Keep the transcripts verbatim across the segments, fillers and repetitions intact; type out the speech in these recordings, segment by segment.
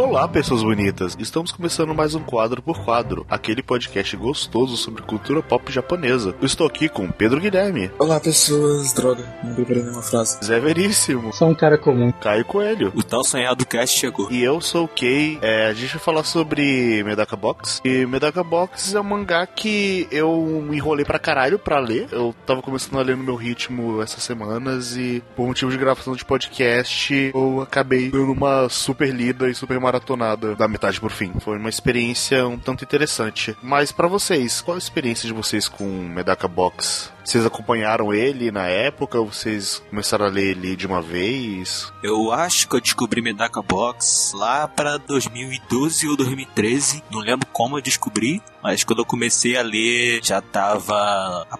Olá, pessoas bonitas! Estamos começando mais um Quadro por Quadro, aquele podcast gostoso sobre cultura pop japonesa. Eu estou aqui com Pedro Guilherme. Olá, pessoas! Droga, não preparei nenhuma frase. Zé Veríssimo. Só um cara comum. Caio Coelho. O tal sonhado cast chegou. E eu sou o Kei. É, a gente vai falar sobre Medaka Box. E Medaka Box é um mangá que eu enrolei pra caralho pra ler. Eu tava começando a ler no meu ritmo essas semanas e, por motivo de gravação de podcast, eu acabei dando uma super lida e super maravilhosa. Maratonada da metade por fim. Foi uma experiência um tanto interessante. Mas pra vocês, qual a experiência de vocês com Medaka Box? Vocês acompanharam ele na época? Vocês começaram a ler ele de uma vez? Eu acho que eu descobri Medaka Box lá pra dois mil e doze ou dois mil e treze. Não lembro como eu descobri, mas quando eu comecei a ler já tava,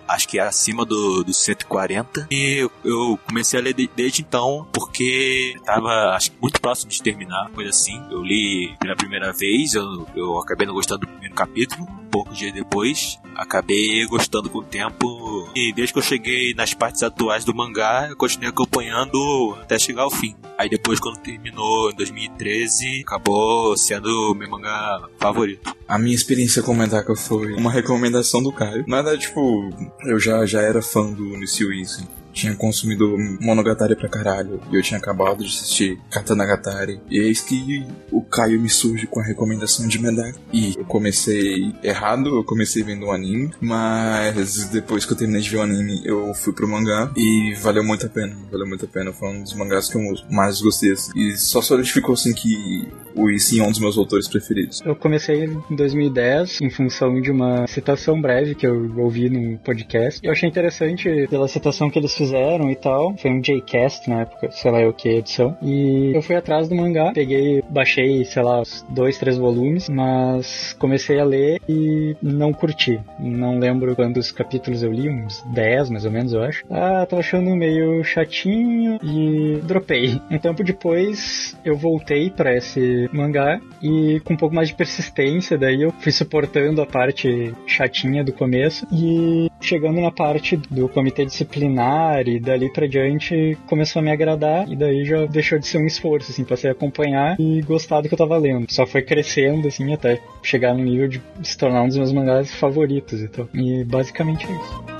acho que acima do, do cento e quarenta. E eu comecei a ler desde então porque tava, acho que muito próximo de terminar, coisa assim. Eu li pela primeira vez, eu, eu acabei não gostando do primeiro capítulo. Poucos dias depois, acabei gostando com o tempo. E desde que eu cheguei nas partes atuais do mangá, eu continuei acompanhando até chegar ao fim. Aí depois, quando terminou em dois mil e treze, acabou sendo o meu mangá favorito. A minha experiência com o Medaka foi uma recomendação do Caio. Nada, tipo, eu já, já era fã do Nisio Isin. Tinha consumido Monogatari pra caralho. E eu tinha acabado de assistir Katanagatari. E eis que o Caio me surge com a recomendação de Medaka. E eu comecei errado, eu comecei vendo um anime. Mas depois que eu terminei de ver o anime, eu fui pro mangá. E valeu muito a pena, valeu muito a pena. Foi um dos mangás que eu mais gostei. E só solidificou assim que o Isin é um dos meus autores preferidos. Eu comecei em dois mil e dez, em função de uma citação breve que eu ouvi no podcast. Eu achei interessante pela citação que eles fizeram e tal, foi um Jcast na época, sei lá o que, edição, e eu fui atrás do mangá, peguei, baixei, sei lá, uns dois, três volumes, mas comecei a ler e não curti, não lembro quantos capítulos eu li, uns dez mais ou menos, eu acho, ah, tava achando meio chatinho e dropei. Um tempo depois eu voltei pra esse mangá e com um pouco mais de persistência, daí eu fui suportando a parte chatinha do começo e chegando na parte do comitê disciplinar e dali pra diante começou a me agradar e daí já deixou de ser um esforço, assim, passei a acompanhar e gostar do que eu tava lendo. Só foi crescendo, assim, até chegar no nível de se tornar um dos meus mangás favoritos, então. E basicamente é isso.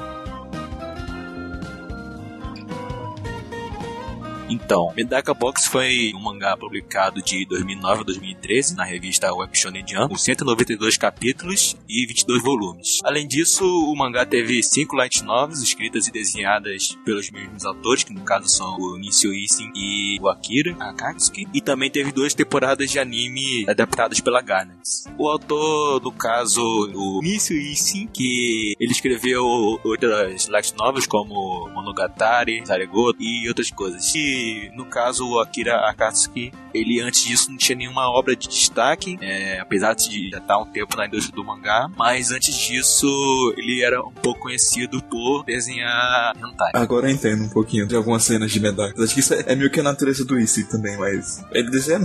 Então, Medaka Box foi um mangá publicado de dois mil e nove a dois mil e treze na revista Web Shonen Jump, com cento e noventa e dois capítulos e vinte e dois volumes. Além disso, o mangá teve cinco light novels escritas e desenhadas pelos mesmos autores, que no caso são o Nisio Isin e o Akira Akatsuki, e também teve duas temporadas de anime adaptadas pela Gainax. O autor, no caso, o Nisio Isin, que ele escreveu outras light novels como Monogatari, Zaregoto e outras coisas. E no caso, o Akira Akatsuki, ele antes disso não tinha nenhuma obra de destaque, é, apesar de já estar um tempo na indústria do mangá, mas antes disso ele era um pouco conhecido por desenhar hentai. Agora eu entendo um pouquinho de algumas cenas de Medaka. Acho que isso é, é meio que a natureza do Isin também, mas ele desenha.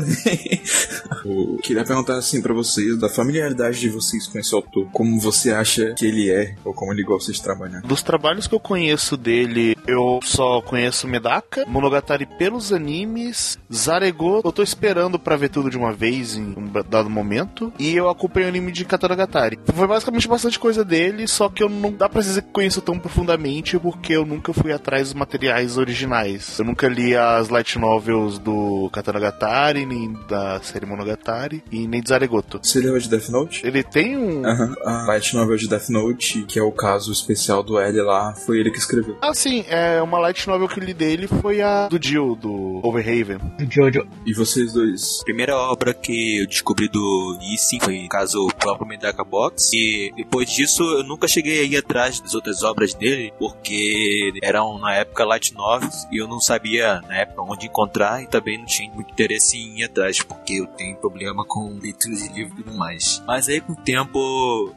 Eu queria perguntar assim pra vocês, da familiaridade de vocês com esse autor, como você acha que ele é, ou como ele gosta de trabalhar. Dos trabalhos que eu conheço dele, eu só conheço Medaka, Monogatari pelos animes, Zaregoto eu tô esperando pra ver tudo de uma vez em um dado momento, e eu acompanho o anime de Katanagatari. Foi basicamente bastante coisa dele, só que eu não dá pra dizer que conheço tão profundamente, porque eu nunca fui atrás dos materiais originais. Eu nunca li as light novels do Katanagatari, nem da série Monogatari, e nem de Zaregoto. Você leu de Death Note? Ele tem um... Aham, a light novel de Death Note, que é o caso especial do L lá, foi ele que escreveu. Ah, sim, é, uma light novel que eu li dele foi a do do Overhaven. Do Jojo. E vocês dois? A primeira obra que eu descobri do Isin foi, no caso, o próprio Medaka Box. E depois disso, eu nunca cheguei a ir atrás das outras obras dele, porque eram, na época, light novels, e eu não sabia, na época, onde encontrar, e também não tinha muito interesse em ir atrás, porque eu tenho problema com leituras de livro e tudo mais. Mas aí, com o tempo,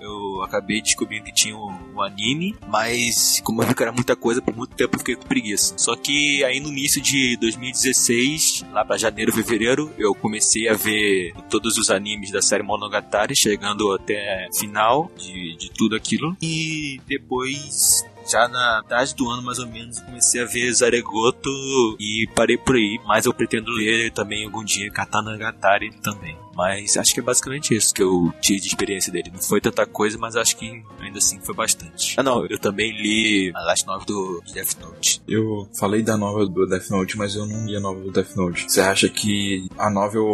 eu eu acabei descobrindo que tinha o, o anime, mas como eu vi que era muita coisa, por muito tempo eu fiquei com preguiça. Só que aí no início de dois mil e dezesseis, lá pra janeiro, fevereiro, eu comecei a ver todos os animes da série Monogatari, chegando até final de, de tudo aquilo. E depois... já na tarde do ano, mais ou menos, comecei a ver Zaregoto e parei por aí. Mas eu pretendo ler também algum dia Katanagatari também. Mas acho que é basicamente isso que eu tive de experiência dele. Não foi tanta coisa, mas acho que ainda assim foi bastante. Ah, não, eu também li a Last Novel do Death Note. Eu falei da novel do Death Note, mas eu não li a novel do Death Note. Você acha que a novel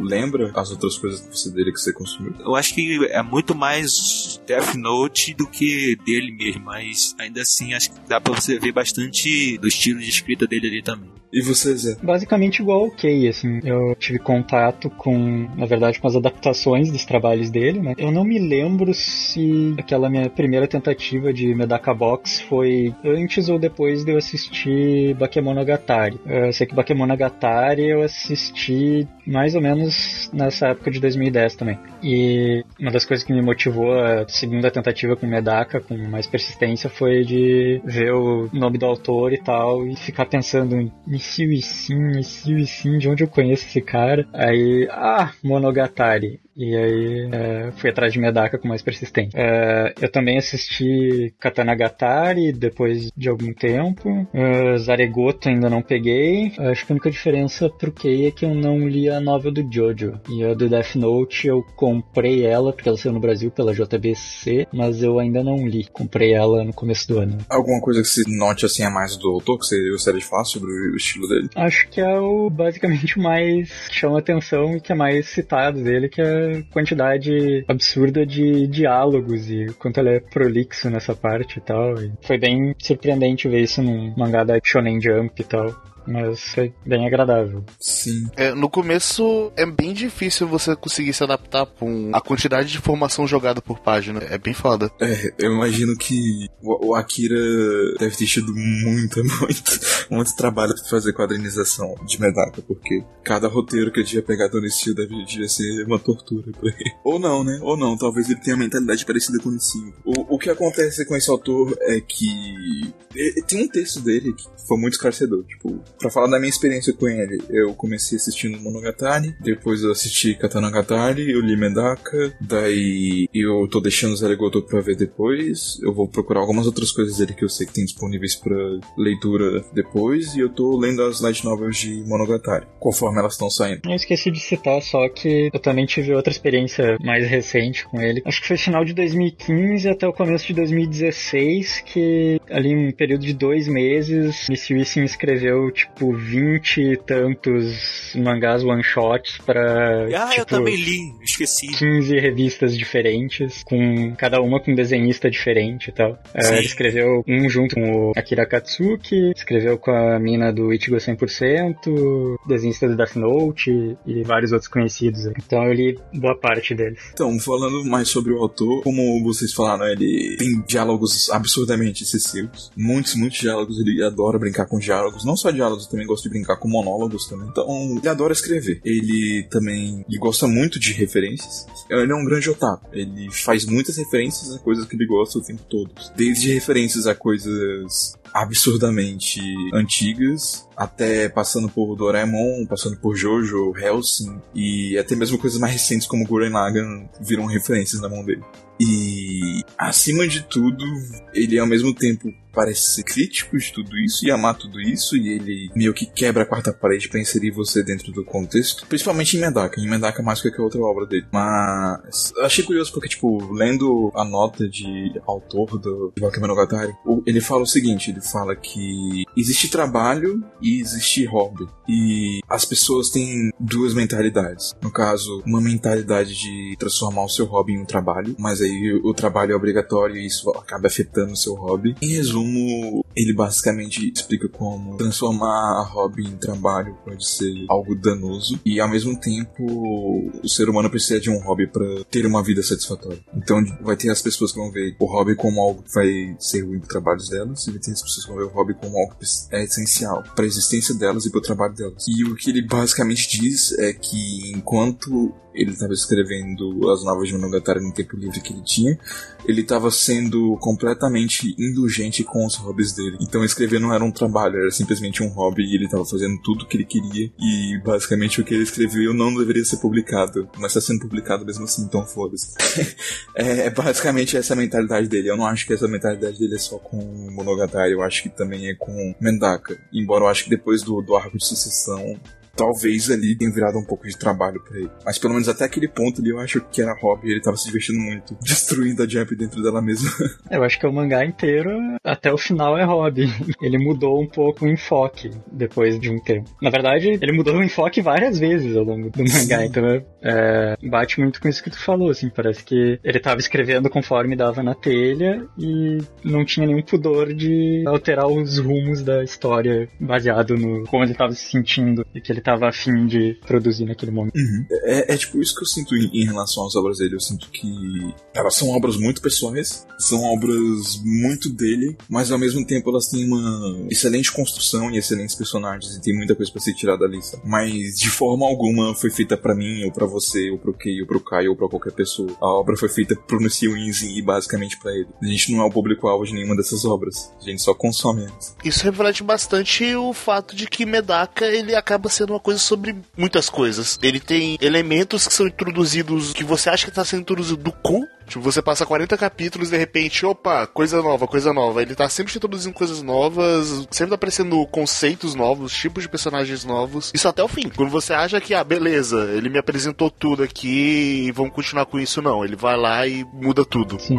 lembra as outras coisas que você dele que você consumiu? Eu acho que é muito mais Death Note do que dele mesmo, mas ainda assim acho que dá pra você ver bastante do estilo de escrita dele ali também. E você, Zé? Basicamente igual ao Kei, assim. Eu tive contato com, na verdade, com as adaptações dos trabalhos dele, né? Eu não me lembro se aquela minha primeira tentativa de Medaka Box foi antes ou depois de eu assistir Bakemonogatari. Eu sei que Bakemonogatari eu assisti mais ou menos nessa época de dois mil e dez também. E uma das coisas que me motivou a segunda tentativa com Medaka, com mais persistência, foi de ver o nome do autor e tal, e ficar pensando em Nisio Isin, Nisio Isin, de onde eu conheço esse cara? Aí, ah, Monogatari. E aí é, fui atrás de Medaka com mais persistência. É, eu também assisti Katanagatari depois de algum tempo. É, Zaregoto ainda não peguei. É, acho que a única diferença pro Kei é que eu não li a novel do Jojo. E a do Death Note eu comprei ela, porque ela saiu no Brasil pela J B C, mas eu ainda não li. Comprei ela no começo do ano. Alguma coisa que se note assim a mais do autor, que você gostaria de falar sobre o estilo dele? Acho que é o basicamente mais que chama atenção e que é mais citado dele, que é quantidade absurda de diálogos e o quanto ela é prolixo nessa parte e tal. E foi bem surpreendente ver isso num mangá da Shonen Jump e tal. Mas foi bem agradável. Sim. É, no começo é bem difícil você conseguir se adaptar com a quantidade de informação jogada por página. É bem foda. É, eu imagino que o, o Akira deve ter tido muito, muito, muito trabalho pra fazer quadrinização de Medaka, porque cada roteiro que ele tinha pegado nesse estilo deve, devia ser uma tortura pra ele. Ou não, né? Ou não. Talvez ele tenha uma mentalidade parecida com o Nisio. O, o que acontece com esse autor é que... É, tem um texto dele que foi muito esclarecedor, tipo... Pra falar da minha experiência com ele, eu comecei assistindo Monogatari, depois eu assisti Katanagatari, eu li Medaka, daí eu tô deixando Zaregoto pra ver depois, eu vou procurar algumas outras coisas dele que eu sei que tem disponíveis pra leitura depois, e eu tô lendo as light novels de Monogatari, conforme elas estão saindo. Eu esqueci de citar só que eu também tive outra experiência mais recente com ele, acho que foi final de dois mil e quinze até o começo de dois mil e dezesseis, que ali em um período de dois meses, Nisio Isin escreveu tipo vinte e tantos mangás one-shots pra... Ah, tipo, eu também li, esqueci. quinze revistas diferentes, com cada uma com um desenhista diferente e tal. É, ele escreveu um junto com o Akira Akatsuki, escreveu com a mina do Ichigo cem por cento, desenhista do Death Note e, e vários outros conhecidos. Então eu li boa parte deles. Então, falando mais sobre o autor, como vocês falaram, ele tem diálogos absurdamente excessivos. Muitos, muitos diálogos, ele adora brincar com diálogos, não só diálogos, eu também gosto de brincar com monólogos também. Então, ele adora escrever. Ele também ele gosta muito de referências. Ele é um grande otaku. Ele faz muitas referências a coisas que ele gosta o tempo todo. Desde referências a coisas absurdamente antigas, até passando por Doraemon, passando por Jojo, Hellsing, e até mesmo coisas mais recentes como Gurren Lagann viram referências na mão dele. E, acima de tudo, ele ao mesmo tempo parece ser crítico de tudo isso e amar tudo isso, e ele meio que quebra a quarta parede pra inserir você dentro do contexto, principalmente em Medaka. Em Medaka mais que outra obra dele. Mas achei curioso porque, tipo, lendo a nota de autor do Bakemonogatari, ele fala o seguinte, ele fala que existe trabalho e existe hobby, e as pessoas têm duas mentalidades. No caso, uma mentalidade de transformar o seu hobby em um trabalho, mas aí o trabalho é obrigatório e isso acaba afetando o seu hobby. Em resumo, ele basicamente explica como transformar a hobby em trabalho pode ser algo danoso e ao mesmo tempo o ser humano precisa de um hobby para ter uma vida satisfatória. Então vai ter as pessoas que vão ver o hobby como algo que vai ser ruim para os trabalhos delas, e vai ter as pessoas que vão ver o hobby como algo que é essencial para a existência delas e para o trabalho delas. E o que ele basicamente diz é que enquanto ele estava escrevendo as novelas de Monogatari no tempo livre que ele tinha, ele estava sendo completamente indulgente com os hobbies dele. Então escrever não era um trabalho, era simplesmente um hobby, e ele estava fazendo tudo o que ele queria, e basicamente o que ele escreveu não deveria ser publicado, mas está sendo publicado mesmo assim, então foda-se. É basicamente essa a mentalidade dele. Eu não acho que essa mentalidade dele é só com Monogatari, eu acho que também é com Medaka, embora eu acho que depois do, do arco de sucessão talvez ali tenha virado um pouco de trabalho pra ele. Mas pelo menos até aquele ponto ali eu acho que era hobby, ele tava se divertindo muito, destruindo a Jump dentro dela mesma. Eu acho que o mangá inteiro, até o final, é hobby. Ele mudou um pouco o enfoque depois de um tempo. Na verdade, ele mudou o enfoque várias vezes ao longo do mangá, sim. Então é, bate muito com isso que tu falou, assim, parece que ele tava escrevendo conforme dava na telha e não tinha nenhum pudor de alterar os rumos da história baseado no como ele tava se sentindo e que ele tava afim de produzir naquele momento. Uhum. É, é tipo isso que eu sinto em, em relação às obras dele. Eu sinto que elas são obras muito pessoais, são obras muito dele, mas ao mesmo tempo elas têm uma excelente construção e excelentes personagens, e tem muita coisa pra ser tirada da lista. Mas de forma alguma foi feita pra mim, ou pra você, ou pro Kei, ou pro Kai, ou pra qualquer pessoa. A obra foi feita pro Nisio Isin e basicamente pra ele. A gente não é o público-alvo de nenhuma dessas obras. A gente só consome elas. Isso reflete bastante o fato de que Medaka, ele acaba sendo uma coisa sobre muitas coisas. Ele tem elementos que são introduzidos, que você acha que tá sendo introduzido do cu. Tipo, você passa quarenta capítulos, de repente, opa, coisa nova, coisa nova. Ele tá sempre te introduzindo coisas novas, sempre tá aparecendo conceitos novos, tipos de personagens novos. Isso até o fim. Quando você acha que, ah, beleza, ele me apresentou tudo aqui e vamos continuar com isso, não. Ele vai lá e muda tudo. Sim.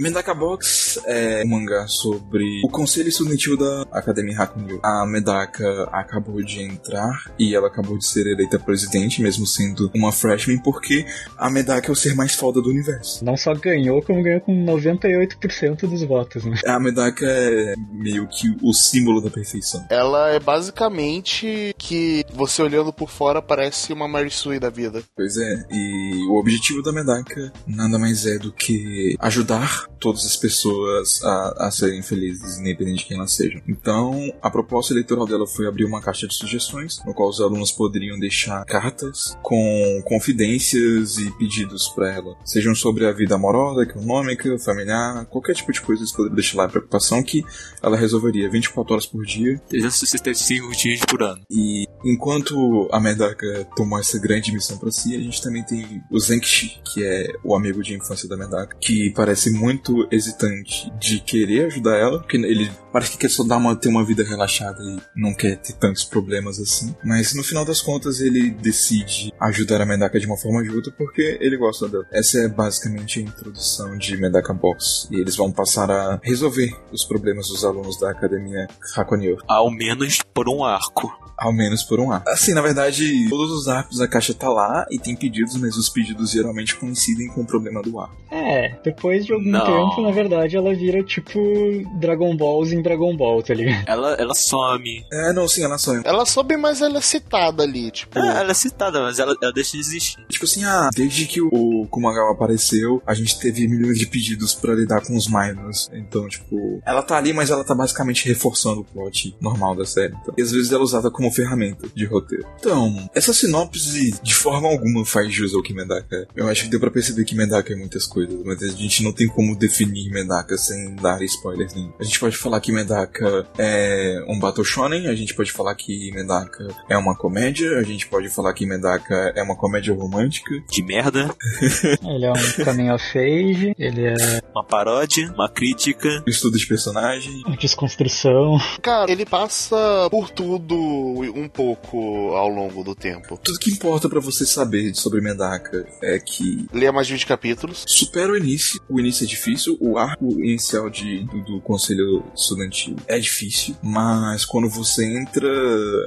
Medaka Box é um mangá sobre o conselho estudantil da Academia Hakoniwa. A Medaka acabou de entrar e ela acabou de ser eleita presidente, mesmo sendo uma freshman, porque a Medaka é o ser mais foda do universo. Não só ganhou, como ganhou com noventa e oito por cento dos votos, né? A Medaka é meio que o símbolo da perfeição. Ela é basicamente que você olhando por fora parece uma Mary Sue da vida. Pois é, e o objetivo da Medaka nada mais é do que ajudar todas as pessoas a, a serem felizes, independente de quem elas sejam. Então, a proposta eleitoral dela foi abrir uma caixa de sugestões, no qual os alunos poderiam deixar cartas com confidências e pedidos pra ela, sejam sobre a vida amorosa, econômica, familiar, qualquer tipo de coisa eles poderiam deixar lá, a preocupação que ela resolveria vinte e quatro horas por dia, trezentos e sessenta e cinco dias por ano. E enquanto a Medaka tomou essa grande missão pra si, a gente também tem o Zenkichi, que é o amigo de infância da Medaka, que parece muito muito hesitante de querer ajudar ela, porque ele parece que quer só dar uma, ter uma vida relaxada e não quer ter tantos problemas assim, mas no final das contas ele decide ajudar a Medaka de uma forma justa porque ele gosta dela. Essa é basicamente a introdução de Medaka Box, e eles vão passar a resolver os problemas dos alunos da Academia Hakoniwa. Ao menos por um arco. Ao menos por um arco. Assim, na verdade, todos os arcos a caixa tá lá e tem pedidos, mas os pedidos geralmente coincidem com o problema do arco. É, depois de algum não. tempo, na verdade, ela vira tipo Dragon Balls em Dragon Ball, tá ligado? Ela, ela some. É, não, sim, ela some. Ela some, mas ela é citada ali, tipo... É, ela é citada, mas ela, ela deixa de existir. Tipo assim, ah, desde que o, o Kumagawa apareceu, a gente teve milhões de pedidos pra lidar com os minors. Então, tipo... Ela tá ali, mas ela tá basicamente reforçando o plot normal da série. Então. E às vezes ela é usada como ferramenta de roteiro. Então, essa sinopse de forma alguma faz jus ao que Medaka é. Eu acho que deu pra perceber que Medaka é muitas coisas, mas a gente não tem como definir Medaka sem dar spoilers nenhum. A gente pode falar que Medaka é um battle shonen, a gente pode falar que Medaka é uma comédia, a gente pode falar que Medaka é uma comédia romântica. De merda. Ele é um coming of age, ele é... Uma paródia, uma crítica. Um estudo de personagem. Uma desconstrução. Cara, ele passa por tudo um pouco ao longo do tempo. Tudo que importa pra você saber sobre Medaka é que... Leia mais de vinte capítulos. Supera o início. O início é difícil. O arco inicial de, do, do Conselho Estudantil é difícil, mas quando você entra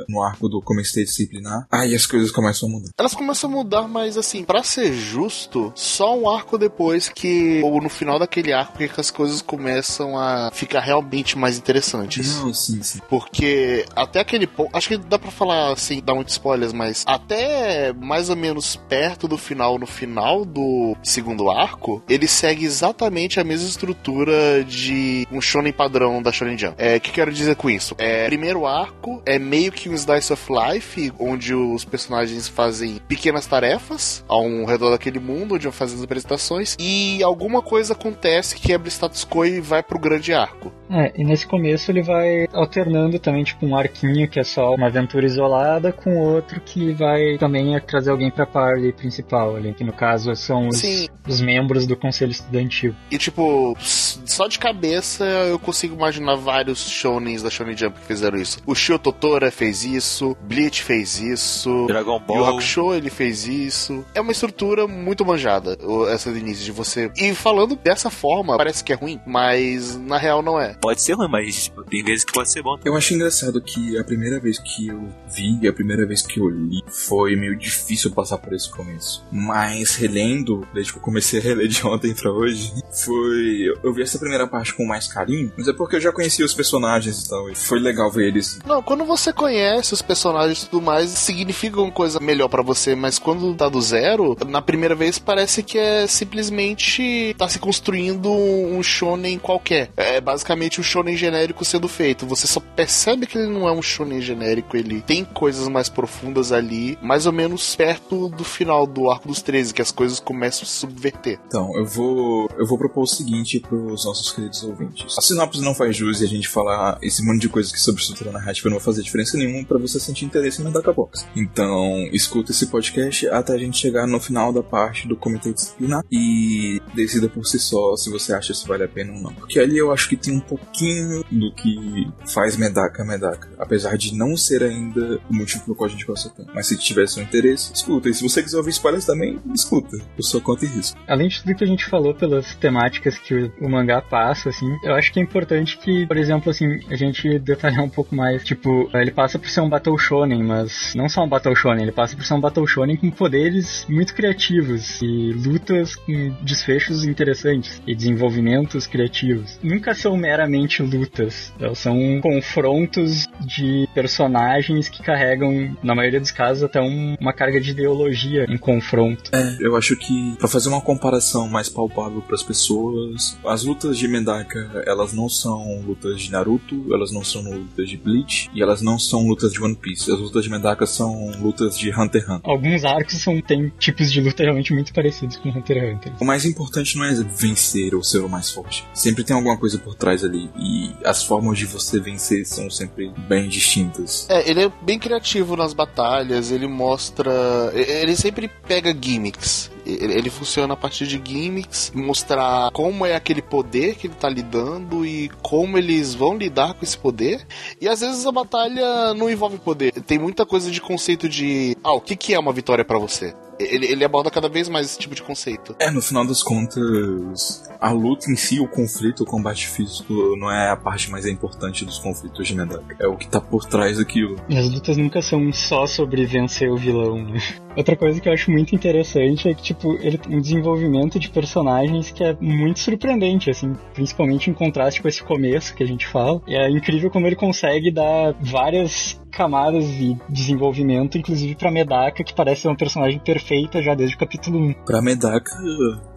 no arco do Comecei a Disciplinar, aí as coisas começam a mudar. Elas começam a mudar, mas assim, pra ser justo, só um arco depois que... Ou no final daquele arco que as coisas começam a ficar realmente mais interessantes. Não, sim, sim. Porque até aquele ponto... Acho que dá pra falar, assim, dar muitos spoilers, mas até mais ou menos perto do final, no final do segundo arco, ele segue exatamente a mesma estrutura de um shonen padrão da Shonen Jump. É, o que quero dizer com isso? É, primeiro arco é meio que um slice of life, onde os personagens fazem pequenas tarefas ao redor daquele mundo, onde vão fazer as apresentações, e alguma coisa acontece que quebra o status quo e vai pro grande arco. É, e nesse começo ele vai alternando também, tipo, um arquinho que é só uma aventura isolada, com outro que vai também trazer alguém pra party principal ali, que no caso são os, os membros do conselho estudantil. E tipo, só de cabeça eu consigo imaginar vários shonens da Shonen Jump que fizeram isso. O Shio Totora fez isso, Bleach fez isso, Dragon Ball, Yu Yu Hakusho ele fez isso. É uma estrutura muito manjada, essa do início de você. E falando dessa forma, parece que é ruim, mas na real não é. Pode ser ruim, mas tipo, tem vezes que pode ser bom. Eu acho engraçado que a primeira vez que eu vi e a primeira vez que eu li foi meio difícil passar por esse começo. Mas relendo, desde que eu comecei a reler de ontem pra hoje, foi... eu vi essa primeira parte com mais carinho, mas é porque eu já conhecia os personagens e tal, e foi legal ver eles. Não, quando você conhece os personagens e tudo mais, significa uma coisa melhor pra você, mas quando tá do zero, na primeira vez parece que é simplesmente tá se construindo um shonen qualquer. É basicamente um shonen genérico sendo feito. Você só percebe que ele não é um shonen genérico, ele tem coisas mais profundas ali, mais ou menos perto do final do Arco dos treze, que as coisas começam a se subverter. Então, eu vou eu vou propor o seguinte pros nossos queridos ouvintes. A sinopse não faz jus e a gente falar esse monte de coisas que sobre estrutura narrativa não vai fazer diferença nenhuma pra você sentir interesse em Medaka Box. Então, escuta esse podcast até a gente chegar no final da parte do comitê disciplinar e decida por si só se você acha se vale a pena ou não. Porque ali eu acho que tem um pouquinho do que faz Medaka Medaka, apesar de não ser ainda o motivo pelo qual a gente gosta tanto. Mas se tivesse um interesse, escuta. E se você quiser ouvir spoilers também, escuta. Eu só conto e risco. Além de tudo que a gente falou pelas temáticas que o, o mangá passa, assim, eu acho que é importante que, por exemplo, assim, a gente detalhar um pouco mais. Tipo, ele passa por ser um battle shonen, mas não só um battle shonen, ele passa por ser um battle shonen com poderes muito criativos e lutas com desfechos interessantes e desenvolvimentos criativos. Nunca são meramente lutas, elas são confrontos de personagens que carregam, na maioria dos casos, até um, uma carga de ideologia em confronto. É, eu acho que, pra fazer uma comparação mais palpável pras pessoas, as lutas de Medaka, elas não são lutas de Naruto, elas não são lutas de Bleach, e elas não são lutas de One Piece. As lutas de Medaka são lutas de Hunter x Hunter. Alguns arcos são, tem tipos de luta realmente muito parecidos com Hunter x Hunter. O mais importante não é vencer ou ser o mais forte. Sempre tem alguma coisa por trás ali, e as formas de você vencer são sempre bem distintas. É, ele é bem criativo nas batalhas, ele mostra... ele sempre pega gimmicks. Ele funciona a partir de gimmicks, mostrar como é aquele poder que ele tá lidando e como eles vão lidar com esse poder. E às vezes a batalha não envolve poder. Tem muita coisa de conceito de... ah, o que que é uma vitória pra você? Ele, ele aborda cada vez mais esse tipo de conceito. É, no final das contas, a luta em si, o conflito, o combate físico, não é a parte mais importante dos conflitos de Medaka. É o que tá por trás daquilo. E as lutas nunca são só sobre vencer o vilão, né? Outra coisa que eu acho muito interessante é que, tipo, ele tem um desenvolvimento de personagens que é muito surpreendente, assim, principalmente em contraste com esse começo que a gente fala. E é incrível como ele consegue dar várias camadas de desenvolvimento, inclusive pra Medaka, que parece ser uma personagem perfeita já desde o capítulo um. Pra Medaka,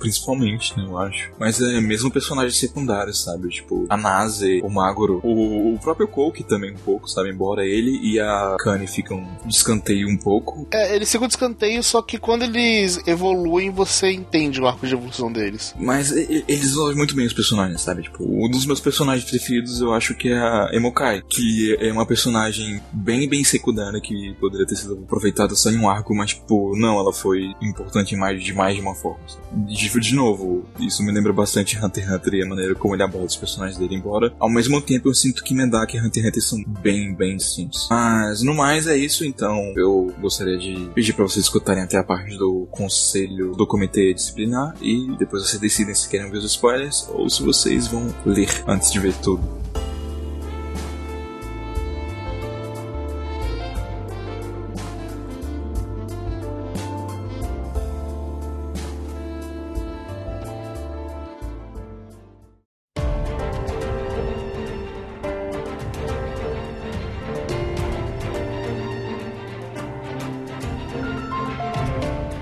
principalmente, né, eu acho. Mas é mesmo personagem secundário, sabe? Tipo, a Nase, o Maguro, o, o próprio Kouki também um pouco, sabe? Embora ele e a Kani ficam de escanteio um pouco. É, eles ficam de escanteio, só que quando eles evoluem, você entende o arco de evolução deles. Mas e, eles desenvolvem muito bem os personagens, sabe? Tipo, um dos meus personagens preferidos, eu acho que é a Emokai, que é uma personagem bem, bem secundária, que poderia ter sido aproveitada só em um arco, mas, tipo, não, ela foi importante mais, demais de uma forma. De, de novo, isso me lembra bastante Hunter x Hunter e a maneira como ele aborda os personagens dele, embora, ao mesmo tempo, eu sinto que Medaka e Hunter x Hunter são bem, bem distintos. Mas, no mais, é isso, então, eu gostaria de pedir pra vocês escutarem até a parte do conselho do comitê disciplinar, e depois vocês decidem se querem ver os spoilers ou se vocês vão ler antes de ver tudo.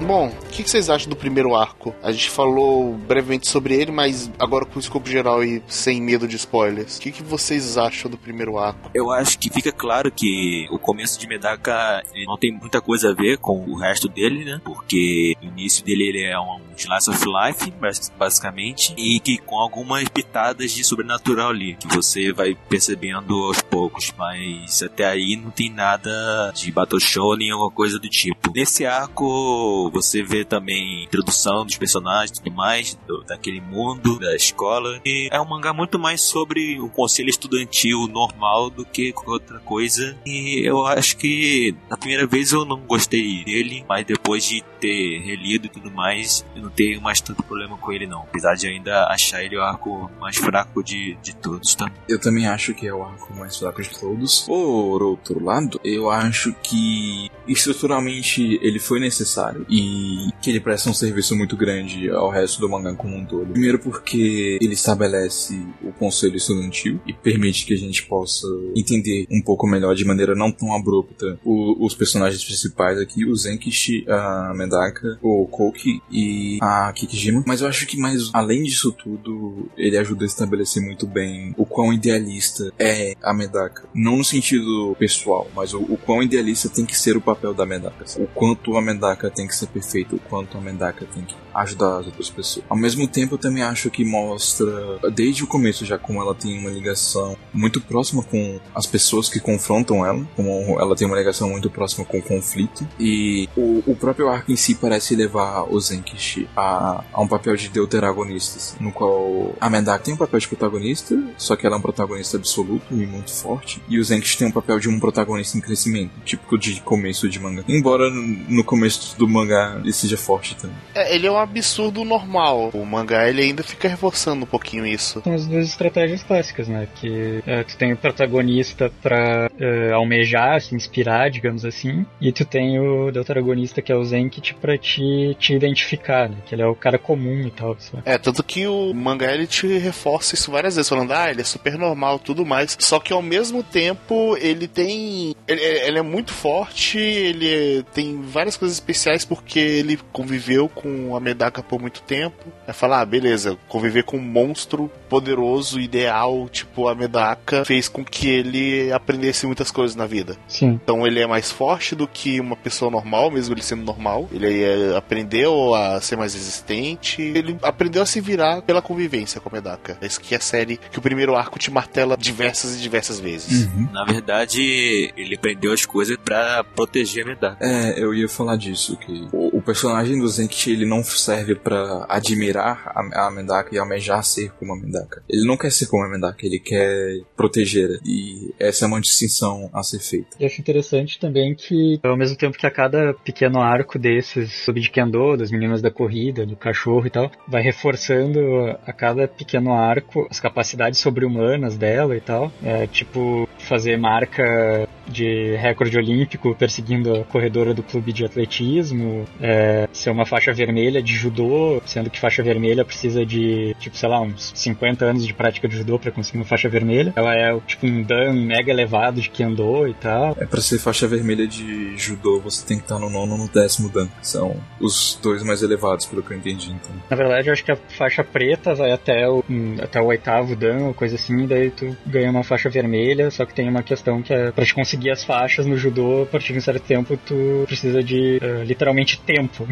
Bom, o que, que vocês acham do primeiro arco? A gente falou brevemente sobre ele, mas agora com o escopo geral e sem medo de spoilers. O que, que vocês acham do primeiro arco? Eu acho que fica claro que o começo de Medaka não tem muita coisa a ver com o resto dele, né? Porque o início dele ele é um slice of life, basicamente, e que com algumas pitadas de sobrenatural ali, que você vai percebendo aos poucos, mas até aí não tem nada de battle show nem alguma coisa do tipo. Nesse arco você vê também introdução dos personagens e tudo mais, do, daquele mundo, da escola, e é um mangá muito mais sobre o conselho estudantil normal do que outra coisa, e eu acho que na primeira vez eu não gostei dele, mas depois de ter relido e tudo mais, eu não tenho mais tanto problema com ele não, apesar de ainda achar ele o arco mais fraco de, de todos, tá? Eu também acho que é o arco mais fraco de todos. Por outro lado, eu acho que estruturalmente ele foi necessário e que ele presta um serviço muito grande ao resto do mangá como um todo. Primeiro porque ele estabelece o conselho estudantil e permite que a gente possa entender um pouco melhor, de maneira não tão abrupta, o, os personagens principais aqui, o Zenkichi, a Medaka, o Kouki e a Kikijima. Mas eu acho que mais além disso tudo, ele ajuda a estabelecer muito bem o quão idealista é a Medaka. Não no sentido pessoal, mas o, o quão idealista tem que ser o papel da Medaka. O quanto a Medaka tem que ser perfeita, o quanto a Medaka tem que ajudar as outras pessoas. Ao mesmo tempo, eu também acho que mostra, desde o começo já, como ela tem uma ligação muito próxima com as pessoas que confrontam ela, como ela tem uma ligação muito próxima com o conflito, e o, o próprio arco em si parece levar o Zenkichi a, a um papel de deuteragonista, assim, no qual a Medaka tem um papel de protagonista, só que ela é um protagonista absoluto e muito forte, e o Zenkichi tem um papel de um protagonista em crescimento, típico de começo de mangá, embora no começo do mangá ele seja forte também. É, ele é um absurdo normal. O mangá ele ainda fica reforçando um pouquinho isso. São as duas estratégias clássicas, né, que é, tu tem o protagonista pra é, almejar, se inspirar, digamos assim, e tu tem o deuteragonista, que é o Zenkichi, pra te, te identificar, né, que ele é o cara comum e tal, sabe? É, tanto que o mangá ele te reforça isso várias vezes, falando, ah, ele é super normal, tudo mais, só que ao mesmo tempo tempo, ele tem... Ele, ele é muito forte, ele tem várias coisas especiais porque ele conviveu com a Medaka por muito tempo. É falar, ah, beleza, conviver com um monstro poderoso, ideal, tipo a Medaka, fez com que ele aprendesse muitas coisas na vida. Sim. Então ele é mais forte do que uma pessoa normal, mesmo ele sendo normal. Ele é, aprendeu a ser mais resistente, ele aprendeu a se virar pela convivência com a Medaka. Isso que é a série, que o primeiro arco te martela diversas e diversas vezes. Hum. Na verdade, ele prendeu as coisas pra proteger a Medaka. É, eu ia falar disso, que o, o personagem do Zenkichi, ele não serve pra admirar a, a Medaka e almejar ser como a Medaka. Ele não quer ser como a Medaka, ele quer proteger, e essa é uma distinção a ser feita. Eu acho interessante também que, ao mesmo tempo que a cada pequeno arco desses, sobre de Kendo, das meninas da corrida, do cachorro e tal, vai reforçando a cada pequeno arco as capacidades sobre-humanas dela e tal. É, tipo... fazer marca de recorde olímpico perseguindo a corredora do clube de atletismo, é, ser uma faixa vermelha de judô, sendo que faixa vermelha precisa de, tipo, sei lá, uns cinquenta anos de prática de judô pra conseguir uma faixa vermelha. Ela é, tipo, um dan mega elevado de Kendo e tal. É, pra ser faixa vermelha de judô, você tem que estar no nono no décimo dan, que são os dois mais elevados, pelo que eu entendi, então. Na verdade, eu acho que a faixa preta vai até o, até o oitavo dan, ou coisa assim, daí tu ganha uma faixa vermelha, só que tem uma questão que é, pra te conseguir as faixas no judô, a partir de um certo tempo tu precisa de, uh, literalmente, tempo.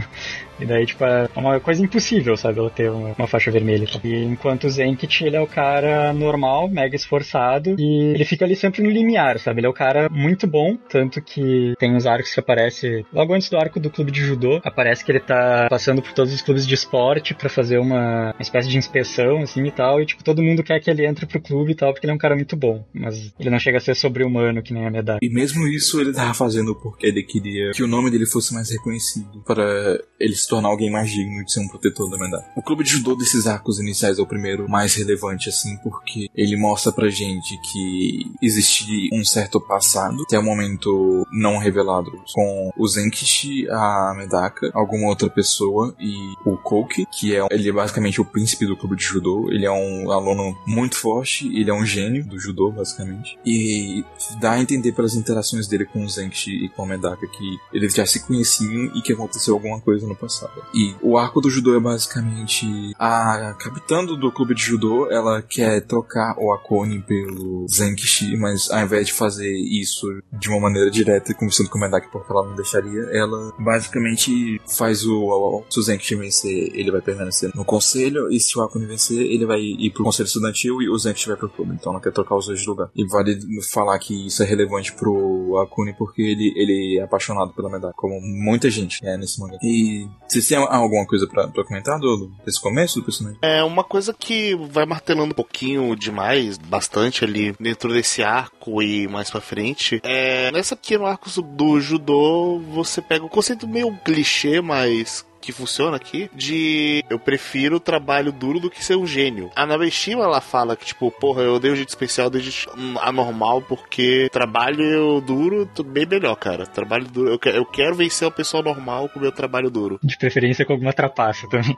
E daí, tipo, é uma coisa impossível, sabe, ela ter uma, uma faixa vermelha. Tá? E enquanto o Zenkichi, ele é o cara normal, mega esforçado, e ele fica ali sempre no limiar, sabe, ele é o cara muito bom, tanto que tem uns arcos que aparece logo antes do arco do clube de judô, aparece que ele tá passando por todos os clubes de esporte pra fazer uma, uma espécie de inspeção, assim, e tal, e, tipo, todo mundo quer que ele entre pro clube e tal, porque ele é um cara muito bom, mas ele não chega a ser sobre-humano que nem a Medaka. E mesmo isso ele tava fazendo porque ele queria que o nome dele fosse mais reconhecido, para ele se tornar alguém mais digno de ser um protetor da Medaka. O clube de judô desses arcos iniciais é o primeiro mais relevante, assim, porque ele mostra pra gente que existe um certo passado, até o momento não revelado, com o Zenkichi, a Medaka, alguma outra pessoa e o Kouki, que é, ele é basicamente o príncipe do clube de judô, ele é um aluno muito forte, ele é um gênio do judô, basicamente, e E dá a entender pelas interações dele com o Zenshi e com a Medaka que eles já se conheciam e que aconteceu alguma coisa no passado. E o arco do judô é basicamente a capitã do clube de judô, ela quer trocar o Akone pelo Zenshi, mas ao invés de fazer isso de uma maneira direta, conversando com a Medaka porque ela não deixaria, ela basicamente faz o, o, o se o Zenshi vencer, ele vai permanecer no conselho, e se o Akone vencer, ele vai ir pro conselho estudantil e o Zenshi vai pro clube. Então ela quer trocar os dois de lugar. E vale falar que isso é relevante pro Akune porque ele, ele é apaixonado pela Medaka, como muita gente é nesse mangá. E vocês têm alguma coisa pra, pra comentar do, desse começo do personagem? É uma coisa que vai martelando um pouquinho demais, bastante ali dentro desse arco e mais pra frente. É, nessa pequeno arco do judô, você pega um conceito meio clichê, mas que funciona aqui, de eu prefiro o trabalho duro do que ser um gênio. A Nabeshima, ela fala que, tipo, porra, eu odeio jeito especial, odeio jeito anormal, porque trabalho duro, bem melhor, cara. Trabalho duro, eu quero, eu quero vencer o pessoal normal com o meu trabalho duro. De preferência com alguma trapaça também.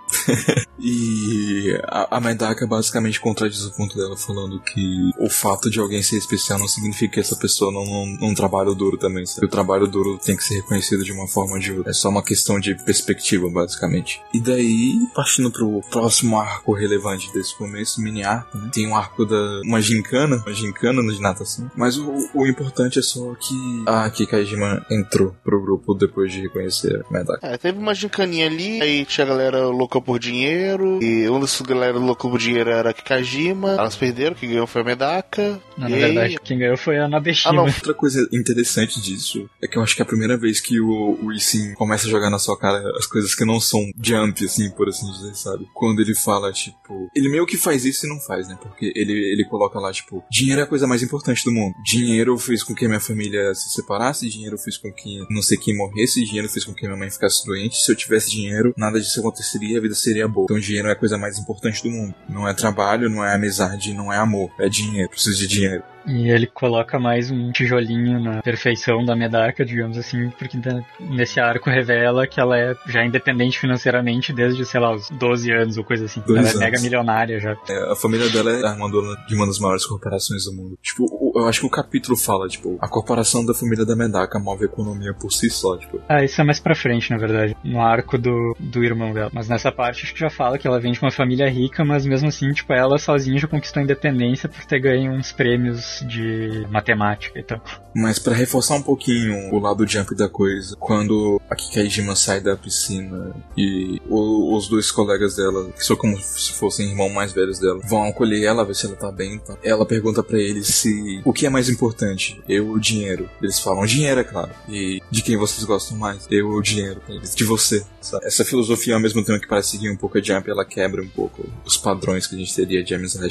E a, a Medaka basicamente contradiz o ponto dela, falando que o fato de alguém ser especial não significa que essa pessoa não, não, não trabalha duro também, sabe? O trabalho duro tem que ser reconhecido de uma forma ou de outra. É só uma questão de perspectiva, basicamente. E daí, partindo pro próximo arco relevante desse começo, mini arco, né? Tem um arco da uma gincana, uma gincana de natação. Mas o, o importante é só que a Kikajima entrou pro grupo depois de reconhecer a Medaka. É, teve uma gincaninha ali, aí tinha a galera louca por dinheiro, e uma das galera louca por dinheiro era a Kikajima, elas perderam, quem ganhou foi a Medaka. Não, na verdade, aí... quem ganhou foi a Nabeshima. Ah, não. Outra coisa interessante disso é que eu acho que é a primeira vez que o, o Isin começa a jogar na sua cara as coisas que não são jump, assim, por assim dizer, sabe? Quando ele fala, tipo... Ele meio que faz isso e não faz, né? Porque ele, ele coloca lá, tipo... Dinheiro é a coisa mais importante do mundo. Dinheiro fez com que minha família se separasse. Dinheiro fez com que não sei quem morresse. Dinheiro fez com que minha mãe ficasse doente. Se eu tivesse dinheiro, nada disso aconteceria. A vida seria boa. Então dinheiro é a coisa mais importante do mundo. Não é trabalho, não é amizade, não é amor. É dinheiro. Preciso de dinheiro. E ele coloca mais um tijolinho na perfeição da Medaka, digamos assim, porque nesse arco revela que ela é já independente financeiramente desde, sei lá, os doze anos ou coisa assim. Ela anos. É mega milionária já. É, a família dela é armadona de uma das maiores corporações do mundo. Tipo, o, eu acho que o capítulo fala, tipo, a corporação da família da Medaka move a economia por si só, tipo. Ah, isso é mais pra frente, na verdade, no arco do, do irmão dela. Mas nessa parte acho que já fala que ela vem de uma família rica, mas mesmo assim, tipo, ela sozinha já conquistou a independência por ter ganho uns prêmios de matemática e então. Tal. Mas pra reforçar um pouquinho o lado jump da coisa, quando a Kikajima sai da piscina e o, os dois colegas dela, que são como se fossem irmãos mais velhos dela, vão acolher ela, ver se ela tá bem, tá? Ela pergunta pra eles se o que é mais importante, eu ou dinheiro? Eles falam dinheiro, é claro. E de quem vocês gostam mais? Eu ou dinheiro? Eles, de você. Sabe? Essa filosofia, ao mesmo tempo que parece seguir um pouco a jump, ela quebra um pouco os padrões que a gente teria de amizade.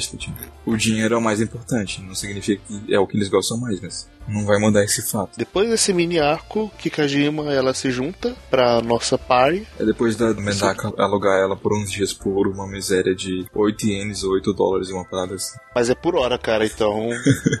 O dinheiro é o mais importante, não significa que é o que eles gostam mais, mas não vai mudar esse fato. Depois desse mini arco, Kikajima, ela se junta pra nossa party. É depois da Medaka alugar ela por uns dias por uma miséria de oito ienes, oito dólares e uma parada assim. Mas é por hora, cara, então...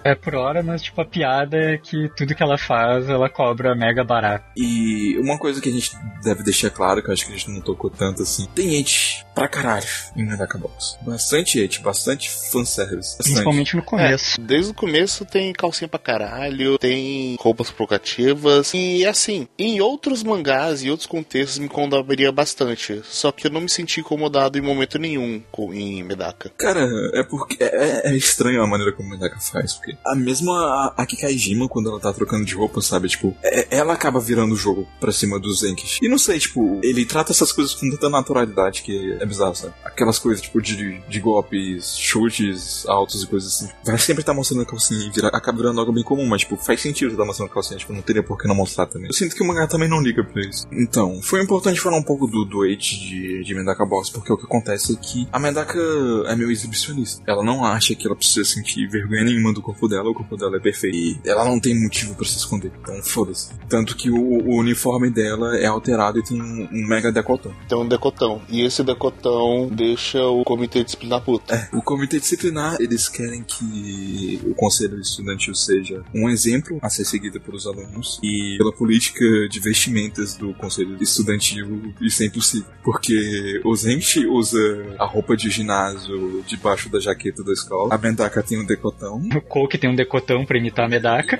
É por hora, mas tipo, a piada é que tudo que ela faz, ela cobra mega barato. E uma coisa que a gente deve deixar claro, que eu acho que a gente não tocou tanto assim, tem gente pra caralho em Medaka Box. Bastante gente, bastante fanservice. Bastante. Principalmente no começo. É, desde o começo tem calcinha pra caralho, tem roupas provocativas, e assim, em outros mangás e outros contextos me incomodaria bastante, só que eu não me senti incomodado em momento nenhum com, em Medaka. Cara, é porque é, é estranho a maneira como Medaka faz, porque a mesma a, a Kikajima, quando ela tá trocando de roupa, sabe, tipo, é, ela acaba virando o jogo pra cima do Zenkish, e não sei, tipo, ele trata essas coisas com tanta naturalidade que é bizarro, sabe, aquelas coisas tipo de, de golpes, chutes altos e coisas assim, vai sempre tá mostrando calcinha e vira, acaba virando algo bem comum, mas tipo, faz sentido dar mostrando calcinha, tipo, não teria por que não mostrar também. Eu sinto que o mangá também não liga pra isso. Então, foi importante falar um pouco do do hate de, de Medaka Box, porque o que acontece é que a Medaka é meio exibicionista. Ela não acha que ela precisa sentir vergonha nenhuma do corpo dela, o corpo dela é perfeito. E ela não tem motivo pra se esconder, então foda-se. Tanto que o, o uniforme dela é alterado e tem um, um mega decotão. Tem um decotão. E esse decotão deixa o comitê disciplinar puto. É, o comitê disciplinar, eles querem que o conselho estudantil seja um exemplo a ser seguido pelos alunos e pela política de vestimentas do conselho estudantil, isso é impossível, porque o Zenshi usa a roupa de ginásio debaixo da jaqueta da escola, a Medaka tem um decotão, o Koki tem um decotão pra imitar a Medaka